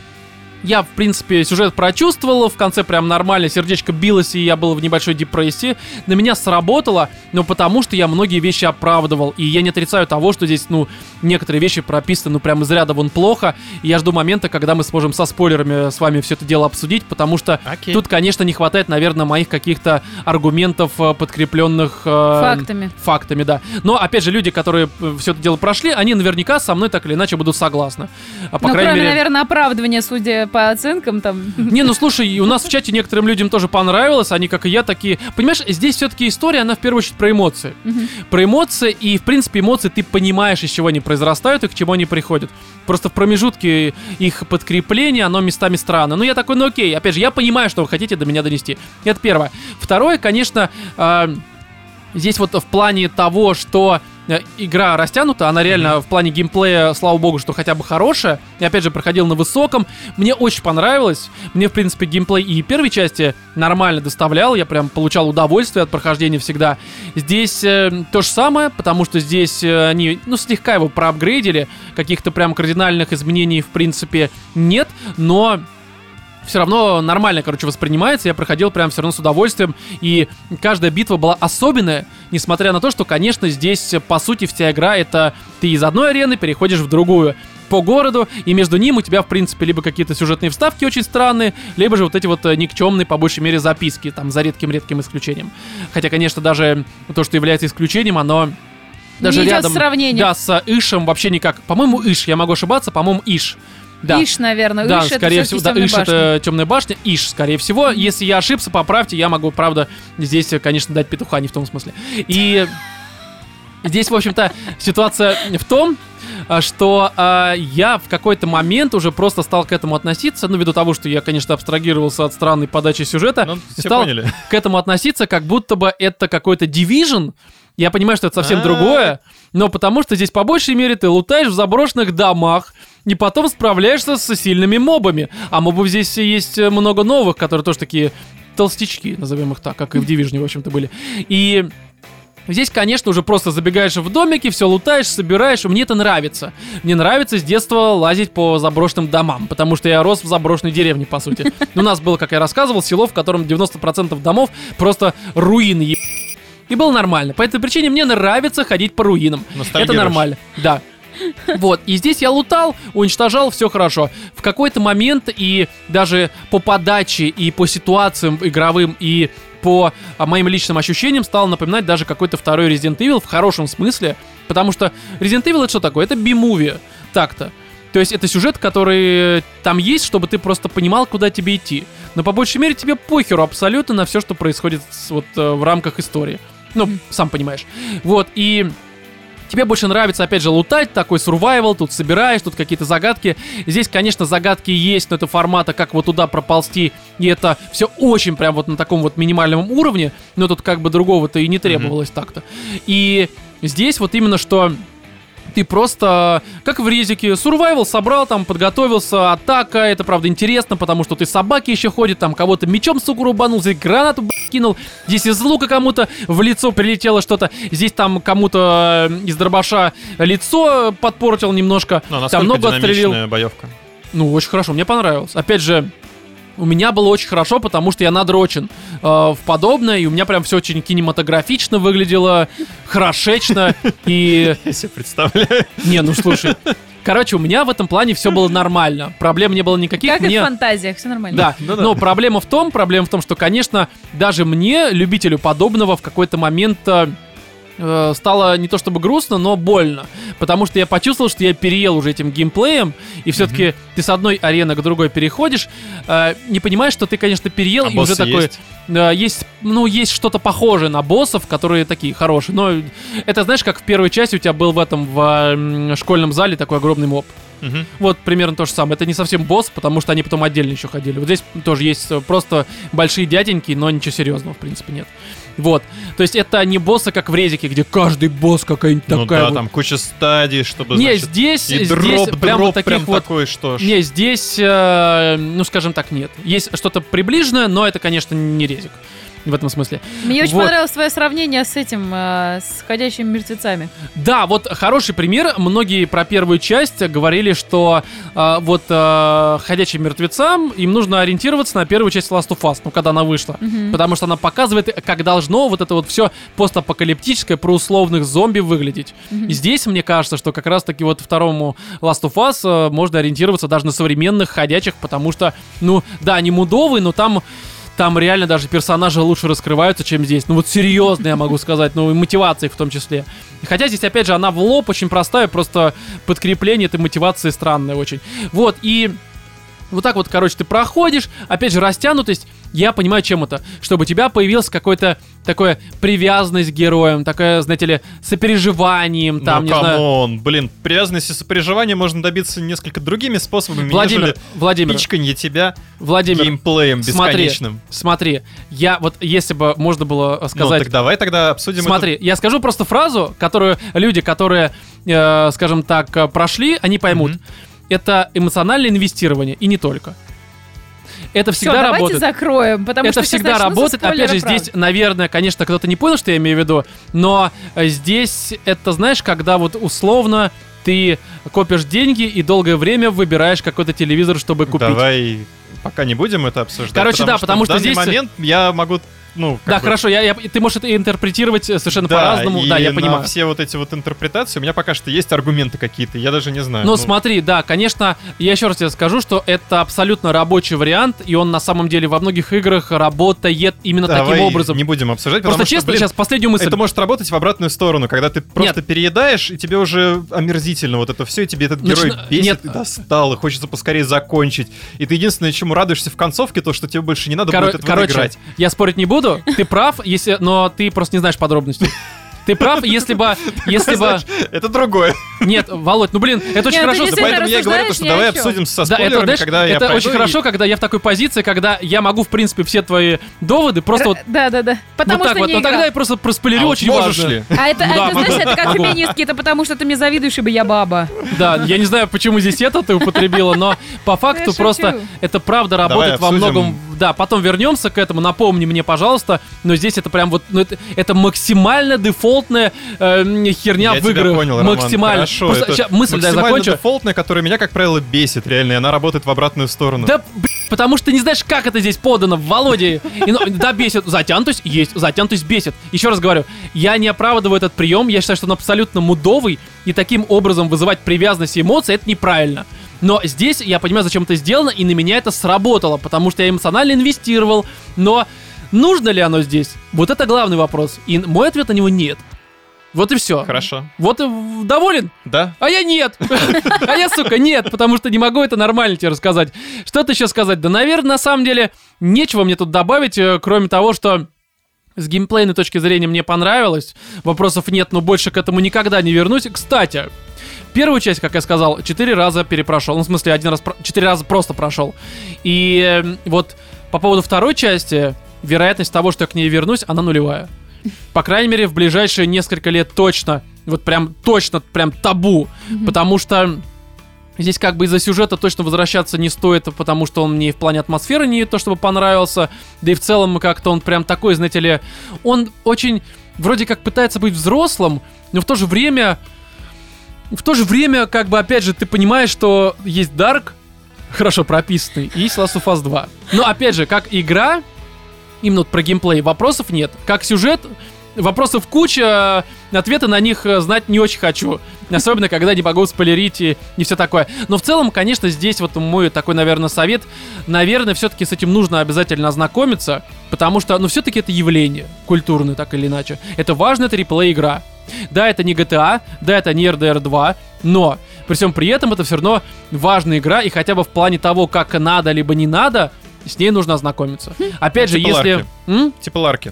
я, в принципе, сюжет прочувствовал, в конце прям нормально, сердечко билось, и я был в небольшой депрессии. На меня сработало, но потому что я многие вещи оправдывал. И я не отрицаю того, что здесь, ну, некоторые вещи прописаны, ну, прям из ряда вон плохо. И я жду момента, когда мы сможем со спойлерами с вами все это дело обсудить, потому что окей. Тут, конечно, не хватает, наверное, моих каких-то аргументов, подкрепленных... Э, фактами. Фактами, да. Но, опять же, люди, которые все это дело прошли, они наверняка со мной так или иначе будут согласны. А, по ну, крайней кроме, мере... наверное, оправдывания, судя по оценкам там. Не, ну слушай, у нас в чате некоторым людям тоже понравилось, они, как и я, такие... Понимаешь, здесь все-таки история, она в первую очередь про эмоции. Uh-huh. Про эмоции, и, в принципе, эмоции ты понимаешь, из чего они произрастают и к чему они приходят. Просто в промежутке их подкрепление, оно местами странно. Ну, я такой, ну окей, опять же, я понимаю, что вы хотите до меня донести. Это первое. Второе, конечно, э- здесь вот в плане того, что... Игра растянута, она реально mm-hmm. в плане геймплея, слава богу, что хотя бы хорошая. Я опять же проходил на высоком. Мне очень понравилось. Мне, в принципе, геймплей и первой части нормально доставлял. Я прям получал удовольствие от прохождения всегда. Здесь э, то же самое, потому что здесь э, они, ну, слегка его проапгрейдили. Каких-то прям кардинальных изменений, в принципе, нет. Но... все равно нормально, короче, воспринимается. Я проходил прям все равно с удовольствием. И каждая битва была особенная, несмотря на то, что, конечно, здесь, по сути, вся игра — это ты из одной арены переходишь в другую по городу, и между ним у тебя, в принципе, либо какие-то сюжетные вставки очень странные, либо же вот эти вот никчемные, по большей мере, записки, там, за редким-редким исключением. Хотя, конечно, даже то, что является исключением, оно... даже не рядом, идет сравнение. Да, с Ишем вообще никак. По-моему, Иш, я могу ошибаться, по-моему, Иш. Да. Иш, наверное. Да, Иш, скорее всего, да, Иш — это темная башня. Иш, скорее всего. Если я ошибся, поправьте. Я могу, правда, здесь, конечно, дать петуха, не в том смысле. И здесь, в общем-то, ситуация в том, что э, я в какой-то момент уже просто стал к этому относиться, ну, ввиду того, что я, конечно, абстрагировался от странной подачи сюжета, ну, стал поняли. К этому относиться, как будто бы это какой-то Division. Я понимаю, что это совсем А-а-а. другое, но потому что здесь по большей мере ты лутаешь в заброшенных домах и потом справляешься с сильными мобами. А мобов здесь есть много новых, которые тоже такие толстячки, назовем их так, как и в Division, в общем-то, были. И... здесь, конечно, уже просто забегаешь в домики, все лутаешь, собираешь, и мне это нравится. Мне нравится с детства лазить по заброшенным домам, потому что я рос в заброшенной деревне, по сути. У нас было, как я рассказывал, село, в котором девяносто процентов домов просто руины еб... И было нормально. По этой причине мне нравится ходить по руинам. Это нормально, да. Вот, и здесь я лутал, уничтожал, все хорошо. В какой-то момент и даже по подаче, и по ситуациям игровым, и... по моим личным ощущениям стал напоминать даже какой-то второй Resident Evil в хорошем смысле, потому что Resident Evil — это что такое? Это би-муви, так-то. То есть это сюжет, который там есть, чтобы ты просто понимал, куда тебе идти. Но по большей мере тебе похеру абсолютно на все, что происходит вот в рамках истории. Ну, сам понимаешь. Вот, и... тебе больше нравится, опять же, лутать, такой сурвайвал, тут собираешь, тут какие-то загадки. Здесь, конечно, загадки есть, но это формата, как вот туда проползти, и это все очень прям вот на таком вот минимальном уровне, но тут как бы другого-то и не требовалось mm-hmm. так-то. И здесь вот именно что... ты просто, как в резике, сурвайвал собрал, там, подготовился, атака, это, правда, интересно, потому что ты собаки еще ходит, там, кого-то мечом, сука, рубанул, здесь гранату, б***ь, кинул, здесь из лука кому-то в лицо прилетело что-то, здесь, там, кому-то из дробаша лицо подпортил немножко, но там много отстрелил. Боевка. Ну, очень хорошо, мне понравилось. Опять же, у меня было очень хорошо, потому что я надрочен э, в подобное, и у меня прям все очень кинематографично выглядело, хорошечно, и... Я себе представляю. Не, ну слушай. Короче, у меня в этом плане все было нормально. Проблем не было никаких. Как мне... и в фантазиях, все нормально. Да, ну, да. Но проблема в том, проблема в том, что, конечно, даже мне, любителю подобного, в какой-то момент... Э, стало не то чтобы грустно, но больно. Потому что я почувствовал, что я переел уже этим геймплеем. И все-таки mm-hmm. ты с одной арены к другой переходишь, э, не понимаешь, что ты, конечно, переел. А и уже такой есть? Э, есть, ну, есть что-то похожее на боссов, которые такие хорошие. Но это, знаешь, как в первой части у тебя был в этом в э, школьном зале такой огромный моб. Mm-hmm. Вот примерно то же самое. Это не совсем босс, потому что они потом отдельно еще ходили. Вот здесь тоже есть просто большие дяденьки, но ничего серьезного, в принципе, нет. Вот, то есть это не боссы, как в резике, где каждый босс какая-нибудь ну такая. Ну да, вот. Там куча стадий, чтобы. Не, значит, здесь, и дроп, здесь дроп, прям дроп, вот таких прям вот. Такой, что ж. Не, здесь, э, ну скажем так, нет. Есть что-то приближенное, но это, конечно, не резик в этом смысле. Мне очень вот. Понравилось твое сравнение с этим, э, с ходячими мертвецами. Да, вот хороший пример. Многие про первую часть говорили, что э, вот э, ходячим мертвецам им нужно ориентироваться на первую часть Last of Us, ну, когда она вышла. Угу. Потому что она показывает, как должно вот это вот все постапокалиптическое про условных зомби выглядеть. Угу. И здесь, мне кажется, что как раз-таки вот второму Last of Us э, можно ориентироваться даже на современных ходячих, потому что, ну, да, они мудовые, но там... Там реально даже персонажи лучше раскрываются, чем здесь. Ну вот серьезно, я могу сказать. Ну и мотивации в том числе. Хотя здесь, опять же, она в лоб очень простая. Просто подкрепление этой мотивации странное очень. Вот, и... Вот так вот, короче, ты проходишь. Опять же, растянутость. Я понимаю, чем это. Чтобы у тебя появилась какая-то такая привязанность к героям. Такая, знаете ли, сопереживанием. Там, ну, не камон, знаю... блин. Привязанность и сопереживание можно добиться несколько другими способами. Владимир, Владимир. Пичканье тебя Владимир, геймплеем бесконечным. Смотри, смотри. Я вот, если бы можно было сказать... Ну, так давай тогда обсудим Смотри, это. Я скажу просто фразу, которую люди, которые, э, скажем так, прошли, они поймут. Mm-hmm. Это эмоциональное инвестирование, и не только. Это всегда Всё, давайте работает. Закроем, потому это что всегда работает. Опять же, правда. Здесь, наверное, конечно, кто-то не понял, что я имею в виду, но здесь это, знаешь, когда вот условно ты копишь деньги и долгое время выбираешь какой-то телевизор, чтобы купить. Давай пока не будем это обсуждать. Короче, потому да, что потому что в данный здесь... момент я могу... Ну, да, бы... хорошо, я, я, ты можешь это интерпретировать совершенно да, по-разному, да, я понимаю. Да, все вот эти вот интерпретации, у меня пока что есть аргументы какие-то, я даже не знаю. Ну, ну, смотри, да, конечно, я еще раз тебе скажу, что это абсолютно рабочий вариант, и он на самом деле во многих играх работает именно Давай таким образом. Не будем обсуждать, просто потому честно, что, блин, сейчас последнюю мысль. Это может работать в обратную сторону, когда ты просто нет. переедаешь, и тебе уже омерзительно вот это все, и тебе этот герой Начина... бесит, нет. и достал, и хочется поскорее закончить. И ты единственное, чему радуешься в концовке, то, что тебе больше не надо Кор- будет этого короче, играть. Я спорить не буду. Ты прав, если, но ты просто не знаешь подробностей. Ты прав, если бы... Если бы... Это другое. Нет, Володь, ну блин, это очень хорошо. Поэтому я и говорю, что давай обсудим со спойлерами, когда я пойду. Это очень хорошо, когда я в такой позиции, когда я могу, в принципе, все твои доводы просто вот... Да-да-да. Потому что не играл. Но тогда я просто проспойлерю очень важно. А это, знаешь, это как феминистки, это потому что ты мне завидуешь, ибо я баба. Да, я не знаю, почему здесь это ты употребила, но по факту просто это правда работает во многом... Да, потом вернемся к этому, напомни мне, пожалуйста, но здесь это прям вот, ну, это, это максимально дефолтная э, херня я в играх. Я тебя понял, Роман, максимально. Хорошо. Просто, ща, мысль, максимально да, я закончу. Дефолтная, которая меня, как правило, бесит, реально, и она работает в обратную сторону. Да, блин, потому что не знаешь, как это здесь подано, Володя. Да, бесит, затянутость есть, затянутость бесит. Еще раз говорю, я не оправдываю этот прием, я считаю, что он абсолютно мудовый, и таким образом вызывать привязанность и эмоции, это неправильно. Но здесь я понимаю, зачем это сделано, и на меня это сработало, потому что я эмоционально инвестировал. Но нужно ли оно здесь? Вот это главный вопрос. И мой ответ на него нет. Вот и все. Хорошо. Вот и доволен? Да. А я нет. А я, сука, нет, потому что не могу это нормально тебе рассказать. Что-то еще сказать? Да, наверное, на самом деле, нечего мне тут добавить, кроме того, что... С геймплейной точки зрения мне понравилось. Вопросов нет, но больше к этому никогда не вернусь. Кстати, первую часть, как я сказал, четыре раза перепрошел. Ну, в смысле, один раз, четыре раза просто прошел. И вот по поводу второй части, вероятность того, что я к ней вернусь, она нулевая. По крайней мере, в ближайшие несколько лет точно вот прям точно, прям табу, mm-hmm. потому что здесь как бы из-за сюжета точно возвращаться не стоит, потому что он мне в плане атмосферы не то чтобы понравился, да и в целом как-то он прям такой, знаете ли, он очень вроде как пытается быть взрослым, но в то же время, в то же время как бы опять же ты понимаешь, что есть Dark, хорошо прописанный, и есть Last of Us два. Но опять же, как игра, именно вот про геймплей вопросов нет, как сюжет вопросов куча, ответы на них знать не очень хочу. Особенно, когда не могу спойлерить и, и все такое. Но в целом, конечно, здесь вот мой такой, наверное, совет. Наверное, все-таки с этим нужно обязательно ознакомиться, потому что, ну, все-таки это явление культурное, так или иначе. Это важно, это реплей-игра. Да, это не джи ти эй, да, это не эр дэ эр два, но при всем при этом это все равно важная игра, и хотя бы в плане того, как надо, либо не надо, с ней нужно ознакомиться. Опять же, если... Типа Ларки.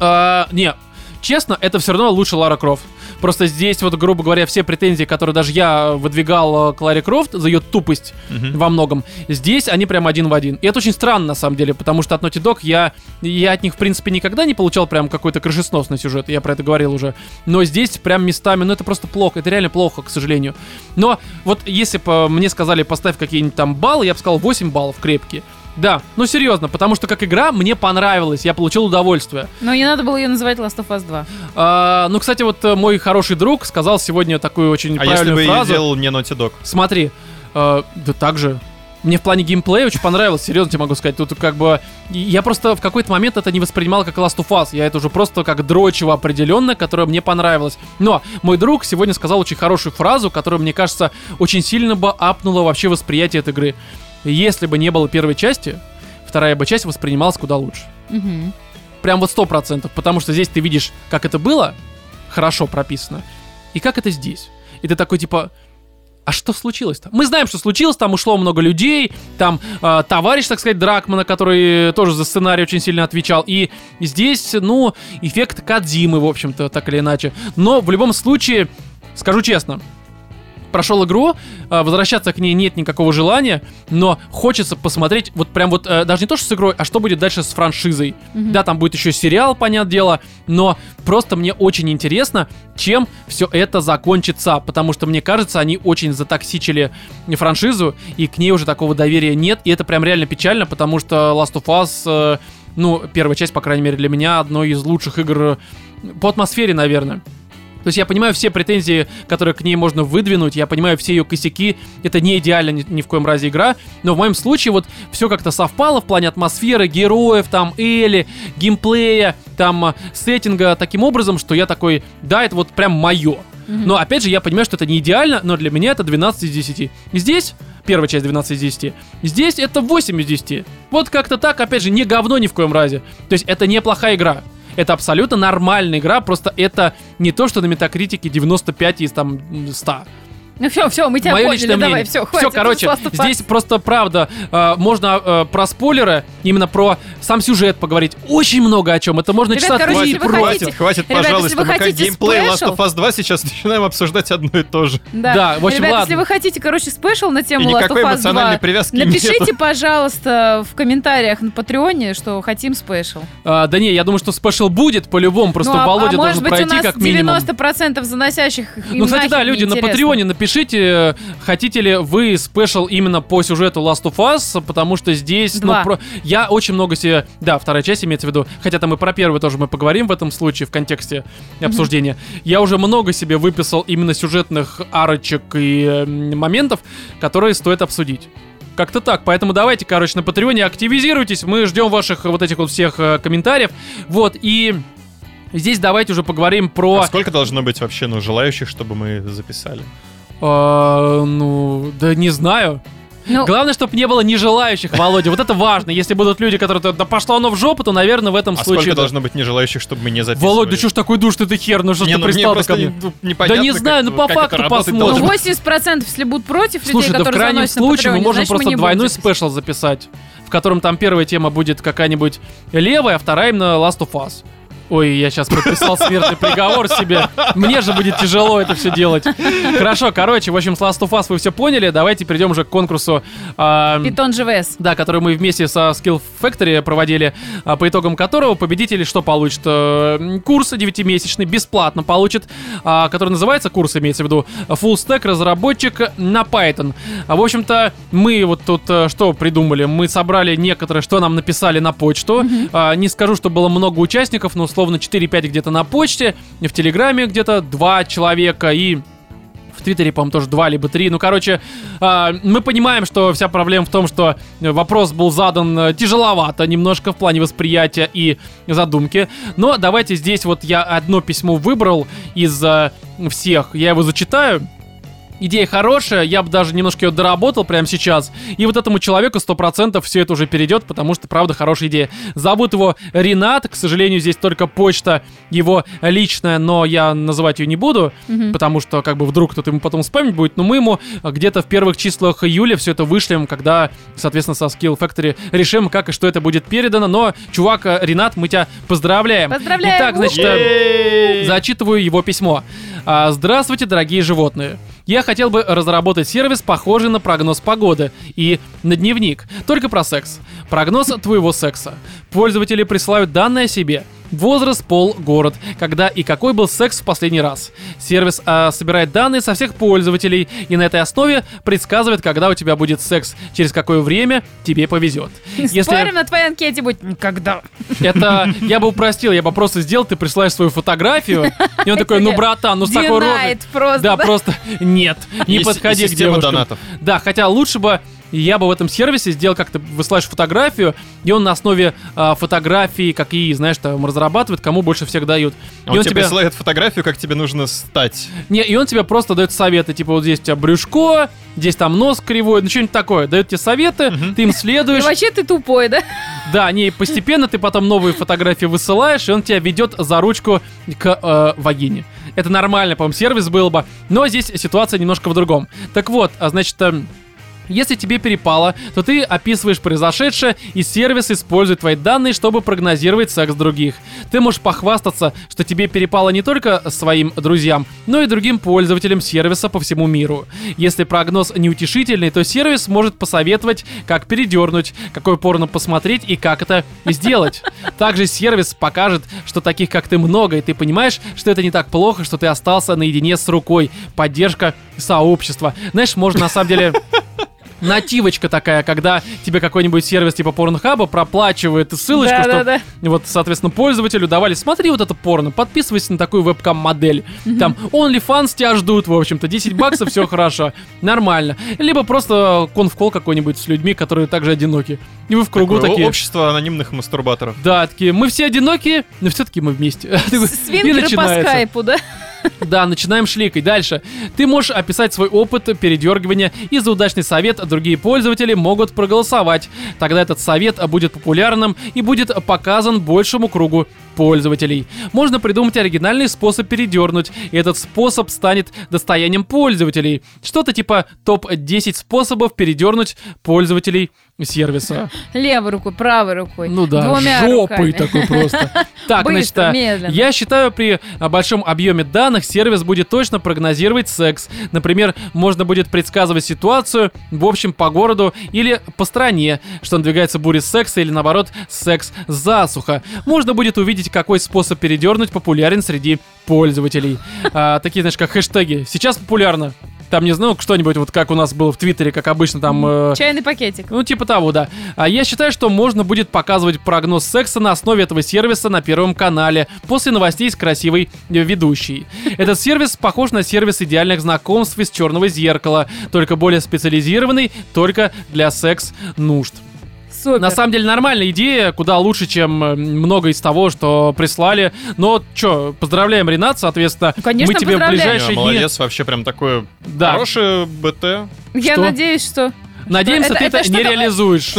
Не, честно, это все равно лучше Лара Крофт. Просто здесь вот, грубо говоря, все претензии, которые даже я выдвигал к Ларе Крофт за ее тупость uh-huh. во многом, здесь они прям один в один. И это очень странно, на самом деле, потому что от Naughty Dog я, я от них, в принципе, никогда не получал прям какой-то крышесносный сюжет, я про это говорил уже. Но здесь прям местами, ну это просто плохо, это реально плохо, к сожалению. Но вот если бы мне сказали поставь какие-нибудь там баллы, я бы сказал восемь баллов крепкие. Да, ну серьезно, потому что как игра мне понравилась, я получил удовольствие. Но не надо было ее называть Last of Us два. А, ну, кстати, вот мой хороший друг сказал сегодня такую очень а правильную фразу. А если бы фразу, делал мне Naughty Dog? Смотри, а, да так же. Мне в плане геймплея очень понравилось, серьезно тебе могу сказать. Тут как бы... Я просто в какой-то момент это не воспринимал как Last of Us. Я это уже просто как дрочево определенное, которое мне понравилось. Но мой друг сегодня сказал очень хорошую фразу, которая, мне кажется, очень сильно бы апнула вообще восприятие этой игры. Если бы не было первой части, вторая бы часть воспринималась куда лучше. Угу. Прям вот сто процентов. Потому что здесь ты видишь, как это было, хорошо прописано, и как это здесь. И ты такой типа... А что случилось-то? Мы знаем, что случилось, там ушло много людей, там э, товарищ, так сказать, Дракмана, который тоже за сценарий очень сильно отвечал, и здесь, ну, эффект Кодзимы, в общем-то, так или иначе. Но в любом случае, скажу честно, прошел игру, э, возвращаться к ней нет никакого желания, но хочется посмотреть, вот прям вот, э, даже не то, что с игрой, а что будет дальше с франшизой. Mm-hmm. Да, там будет еще сериал, понятное дело, но просто мне очень интересно, чем все это закончится, потому что, мне кажется, они очень затоксичили франшизу, и к ней уже такого доверия нет, и это прям реально печально, потому что Last of Us, э, ну, первая часть, по крайней мере, для меня, одной из лучших игр по атмосфере, наверное. То есть я понимаю все претензии, которые к ней можно выдвинуть, я понимаю все ее косяки, это не идеально ни, ни в коем разе игра, но в моем случае вот все как-то совпало в плане атмосферы, героев, там, Элли, геймплея, там, сеттинга таким образом, что я такой, да, это вот прям мое. Mm-hmm. Но опять же я понимаю, что это не идеально, но для меня это двенадцать из десяти. Здесь первая часть двенадцать из десяти, здесь это восемь из десяти. Вот как-то так, опять же, не говно ни в коем разе. То есть это неплохая игра. Это абсолютно нормальная игра, просто это не то, что на метакритике девяносто пять из там ста. Ну все, все, мы тебя Моё поняли, давай, все, хватит. Все, короче, здесь просто правда э, можно э, про спойлеры, именно про сам сюжет поговорить. Очень много о чем, это можно читать. Хватит, хватит, хватит, ребят, пожалуйста, мы как геймплей спешл... Last of Us два сейчас начинаем обсуждать одно и то же. Да, да, в общем, ребят, ладно. Если вы хотите, короче, спешл на тему Last of Us два, напишите, нету. Пожалуйста, в комментариях на Патреоне, что хотим спешл. А, да не, я думаю, что спешл будет по-любому, просто ну, а, Володя а должен быть, пройти как минимум. Может быть, у нас девяносто процентов заносящих им. Ну, кстати, да, люди на Патреоне напишите. Пишите, хотите ли вы спешл именно по сюжету Last of Us, потому что здесь... Ну, про... Я очень много себе... Да, вторая часть имеется в виду. Хотя там и про первую тоже мы поговорим в этом случае, в контексте обсуждения. Mm-hmm. Я уже много себе выписал именно сюжетных арочек и э, моментов, которые стоит обсудить. Как-то так. Поэтому давайте, короче, на Патреоне активизируйтесь. Мы ждем ваших вот этих вот всех э, комментариев. Вот, и... Здесь давайте уже поговорим про... А сколько должно быть вообще, ну, желающих, чтобы мы записали? Uh, ну, да не знаю. Ну... Главное, чтобы не было нежелающих, Володя. Вот это важно. Если будут люди, которые... Да пошло оно в жопу, то, наверное, в этом а случае... А сколько да. должно быть нежелающих, чтобы мы не записывали? Володь, да что ж такой душ ты хер? Ну что ж ты ну, пристал ко мне? Не, да не знаю, ну по факту посмотрим. Ну восемьдесят процентов, если будут против людей, которые заносят на Патреоне. Слушай, да в крайнем случае мы можем просто двойной спешл записать, в котором там первая тема будет какая-нибудь левая, а вторая именно Last of Us. Ой, я сейчас подписал смертный приговор себе. Мне же будет тяжело это все делать. Хорошо, короче, в общем, с Last of Us вы все поняли. Давайте перейдем уже к конкурсу Python джи ви эс. Да, который мы вместе со Skill Factory проводили, по итогам которого победители что получат? Курс девятимесячный, бесплатно получат, который называется, курс имеется в виду, Full Stack разработчик на Python. В общем-то, мы вот тут что придумали? Мы собрали некоторые, что нам написали на почту. Mm-hmm. Не скажу, что было много участников, но условно четыре-пять где-то на почте, в Телеграме где-то два человека и... в Твиттере, по-моему, тоже два либо три. Ну, короче, э, мы понимаем, что вся проблема в том, что вопрос был задан тяжеловато немножко в плане восприятия и задумки. Но давайте здесь вот я одно письмо выбрал из э, всех. Я его зачитаю. Идея хорошая, я бы даже немножко ее доработал прямо сейчас. И вот этому человеку сто процентов все это уже перейдет, потому что, правда, хорошая идея. Зовут его Ренат. К сожалению, здесь только почта его личная, но я называть ее не буду, mm-hmm. потому что, как бы, вдруг кто-то ему потом вспомнить будет. Но мы ему где-то в первых числах июля все это вышлем, когда, соответственно, со Skill Factory решим, как и что это будет передано. Но, чувак, Ренат, мы тебя поздравляем. Поздравляем! Итак, значит, yeah. зачитываю его письмо. Здравствуйте, дорогие животные. Я хотел бы разработать сервис, похожий на прогноз погоды и на дневник, только про секс. Прогноз твоего секса. Пользователи присылают данные о себе. Возраст, пол, город, когда и какой был секс в последний раз. Сервис а, собирает данные со всех пользователей и на этой основе предсказывает, когда у тебя будет секс, через какое время тебе повезет. Если... Спорим, на твоей анкете будет никогда. Это я бы упростил, я бы просто сделал, ты присылаешь свою фотографию, и он такой, ну, братан, ну с такой рожей. Да, просто нет, не подходи к девушкам. Да, хотя лучше бы я бы в этом сервисе сделал как-то, высылаешь фотографию, и он на основе э, фотографии, какие, знаешь, там разрабатывает, кому больше всех дают. И он, он тебе присылает фотографию, как тебе нужно стать. Не, и он тебе просто дает советы, типа вот здесь у тебя брюшко, здесь там нос кривой, ну что-нибудь такое. Дает тебе советы, uh-huh. ты им следуешь. Вообще ты тупой, да? Да, не, постепенно ты потом новые фотографии высылаешь, и он тебя ведет за ручку к э, вагине. Это нормально, по-моему, сервис был бы, но здесь ситуация немножко в другом. Так вот, значит... Э, Если тебе перепало, то ты описываешь произошедшее, и сервис использует твои данные, чтобы прогнозировать секс других. Ты можешь похвастаться, что тебе перепало не только своим друзьям, но и другим пользователям сервиса по всему миру. Если прогноз неутешительный, то сервис может посоветовать, как передернуть, какое порно посмотреть и как это сделать. Также сервис покажет, что таких, как ты, много, и ты понимаешь, что это не так плохо, что ты остался наедине с рукой. Поддержка сообщества. Знаешь, можно на самом деле... Нативочка такая, когда тебе какой-нибудь сервис типа Порнхаба проплачивает ссылочку, да, что да, да. вот, соответственно, пользователю давали, смотри вот это порно, подписывайся на такую вебкам-модель. Mm-hmm. Там OnlyFans тебя ждут, в общем-то, десять баксов, все хорошо, нормально. Либо просто конфкол какой-нибудь с людьми, которые также одиноки. И вы в кругу такое такие... общество анонимных мастурбаторов. Да, такие, мы все одинокие, но все-таки мы вместе. Свингеры по скайпу, да? Да, начинаем шликать. Дальше. Ты можешь описать свой опыт передергивания, и за удачный совет другие пользователи могут проголосовать. Тогда этот совет будет популярным и будет показан большему кругу пользователей. Можно придумать оригинальный способ передернуть, и этот способ станет достоянием пользователей. Что-то типа топ десять способов передернуть пользователей сервиса. Левой рукой, правой рукой. Ну да, двумя жопой руками. Такой просто. Так, быстро, значит, медленно. Я считаю, при большом объеме данных сервис будет точно прогнозировать секс. Например, можно будет предсказывать ситуацию, в общем, по городу или по стране, что надвигается буря секса или, наоборот, секс-засуха. Можно будет увидеть, какой способ передернуть популярен среди пользователей. А, такие, знаешь, как хэштеги. Сейчас популярно. Там, не знаю, что-нибудь, вот как у нас было в Твиттере, как обычно, там... Э, чайный пакетик. Ну, типа того, да. А я считаю, что можно будет показывать прогноз секса на основе этого сервиса на Первом канале после новостей с красивой ведущей. Этот сервис похож на сервис идеальных знакомств из «Черного зеркала», только более специализированный, только для секс-нужд. Супер. На самом деле нормальная идея, куда лучше, чем много из того, что прислали. Но что, поздравляем, Ренат, соответственно, ну, конечно, мы тебе в ближайшие дни... Молодец, вообще прям такое да. хорошее БТ. Я что? Надеюсь, что... Надеемся, ты это не реализуешь.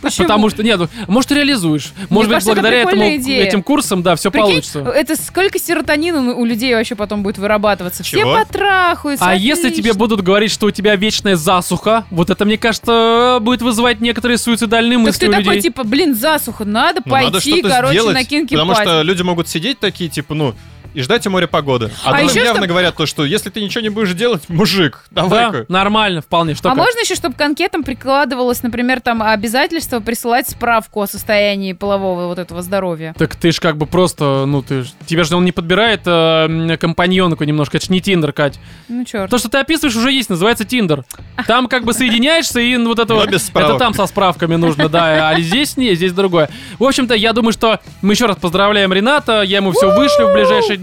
Почему? Потому что, нет, может, реализуешь. Может быть, благодаря этим курсам, да, все получится. Это сколько серотонина у людей вообще потом будет вырабатываться? Все потрахаются. А если тебе будут говорить, что у тебя вечная засуха, вот это, мне кажется, будет вызывать некоторые суицидальные мысли у людей. Так ты такой, типа, блин, засуха, надо пойти, короче, на кинки-пати. Потому что люди могут сидеть такие, типа, ну... И ждать у моря погоды. А, а там явно чтоб... говорят то, что если ты ничего не будешь делать, мужик, давай-ка. Да, нормально, вполне. Что а как? Можно еще, чтобы к анкетам прикладывалось, например, там обязательство присылать справку о состоянии полового вот этого здоровья? Так ты ж как бы просто, ну ты ж... Тебя же он не подбирает э, компаньонку немножко. Это ж не Тиндер, Кать. Ну черт. То, что ты описываешь, уже есть, называется Тиндер. Там как бы соединяешься и вот это вот... Это там со справками нужно, да. А здесь не, здесь другое. В общем-то, я думаю, что мы еще раз поздравляем Рената. Я ему все вышлю в ближайшие дни.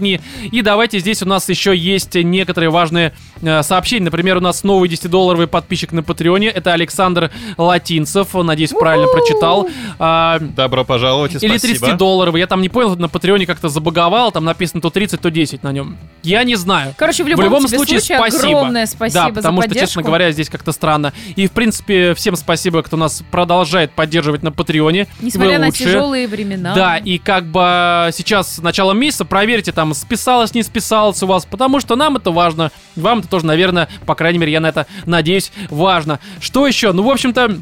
И давайте, здесь у нас еще есть некоторые важные э, сообщения. Например, у нас новый десятидолларовый подписчик на Патреоне. Это Александр Латинцев. Надеюсь, правильно прочитал. А, Добро пожаловать и спасибо. Или тридцатидолларовый. Я там не понял, на Патреоне как-то забаговал. Там написано то тридцать, то десять на нем. Я не знаю. Короче, в любом, в любом случае, случае, спасибо. Огромное спасибо, да, за потому поддержку. Что, честно говоря, здесь как-то странно. И, в принципе, всем спасибо, кто нас продолжает поддерживать на Патреоне. Несмотря на тяжелые времена. Да, и как бы сейчас, с началом месяца, проверьте там, списалось, не списалось у вас, потому что нам это важно. Вам это тоже, наверное, по крайней мере, я на это надеюсь, важно. Что еще? Ну, в общем-то...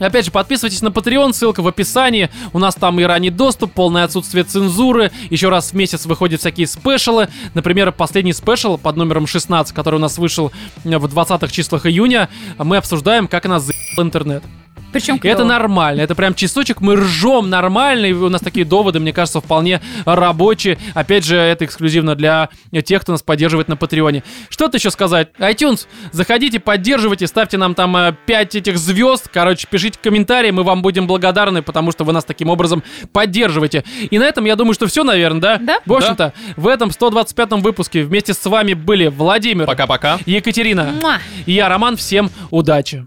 Опять же, подписывайтесь на Patreon, ссылка в описании. У нас там и ранний доступ, полное отсутствие цензуры. Еще раз в месяц выходят всякие спешалы. Например, последний спешал под номером шестнадцать, который у нас вышел в двадцатых числах июня. Мы обсуждаем, как нас за***л интернет. Причем клево. Это нормально, это прям часочек, мы ржем нормально, и у нас такие доводы, мне кажется, вполне рабочие. Опять же, это эксклюзивно для тех, кто нас поддерживает на Патреоне. Что-то еще сказать. iTunes, заходите, поддерживайте, ставьте нам там пять этих звезд, короче, пишите комментарии, мы вам будем благодарны, потому что вы нас таким образом поддерживаете. И на этом, я думаю, что все, наверное, да? Да. В общем-то, да. В этом сто двадцать пятом выпуске вместе с вами были Владимир. Пока-пока. Екатерина. Муа. И я, Роман. Всем удачи.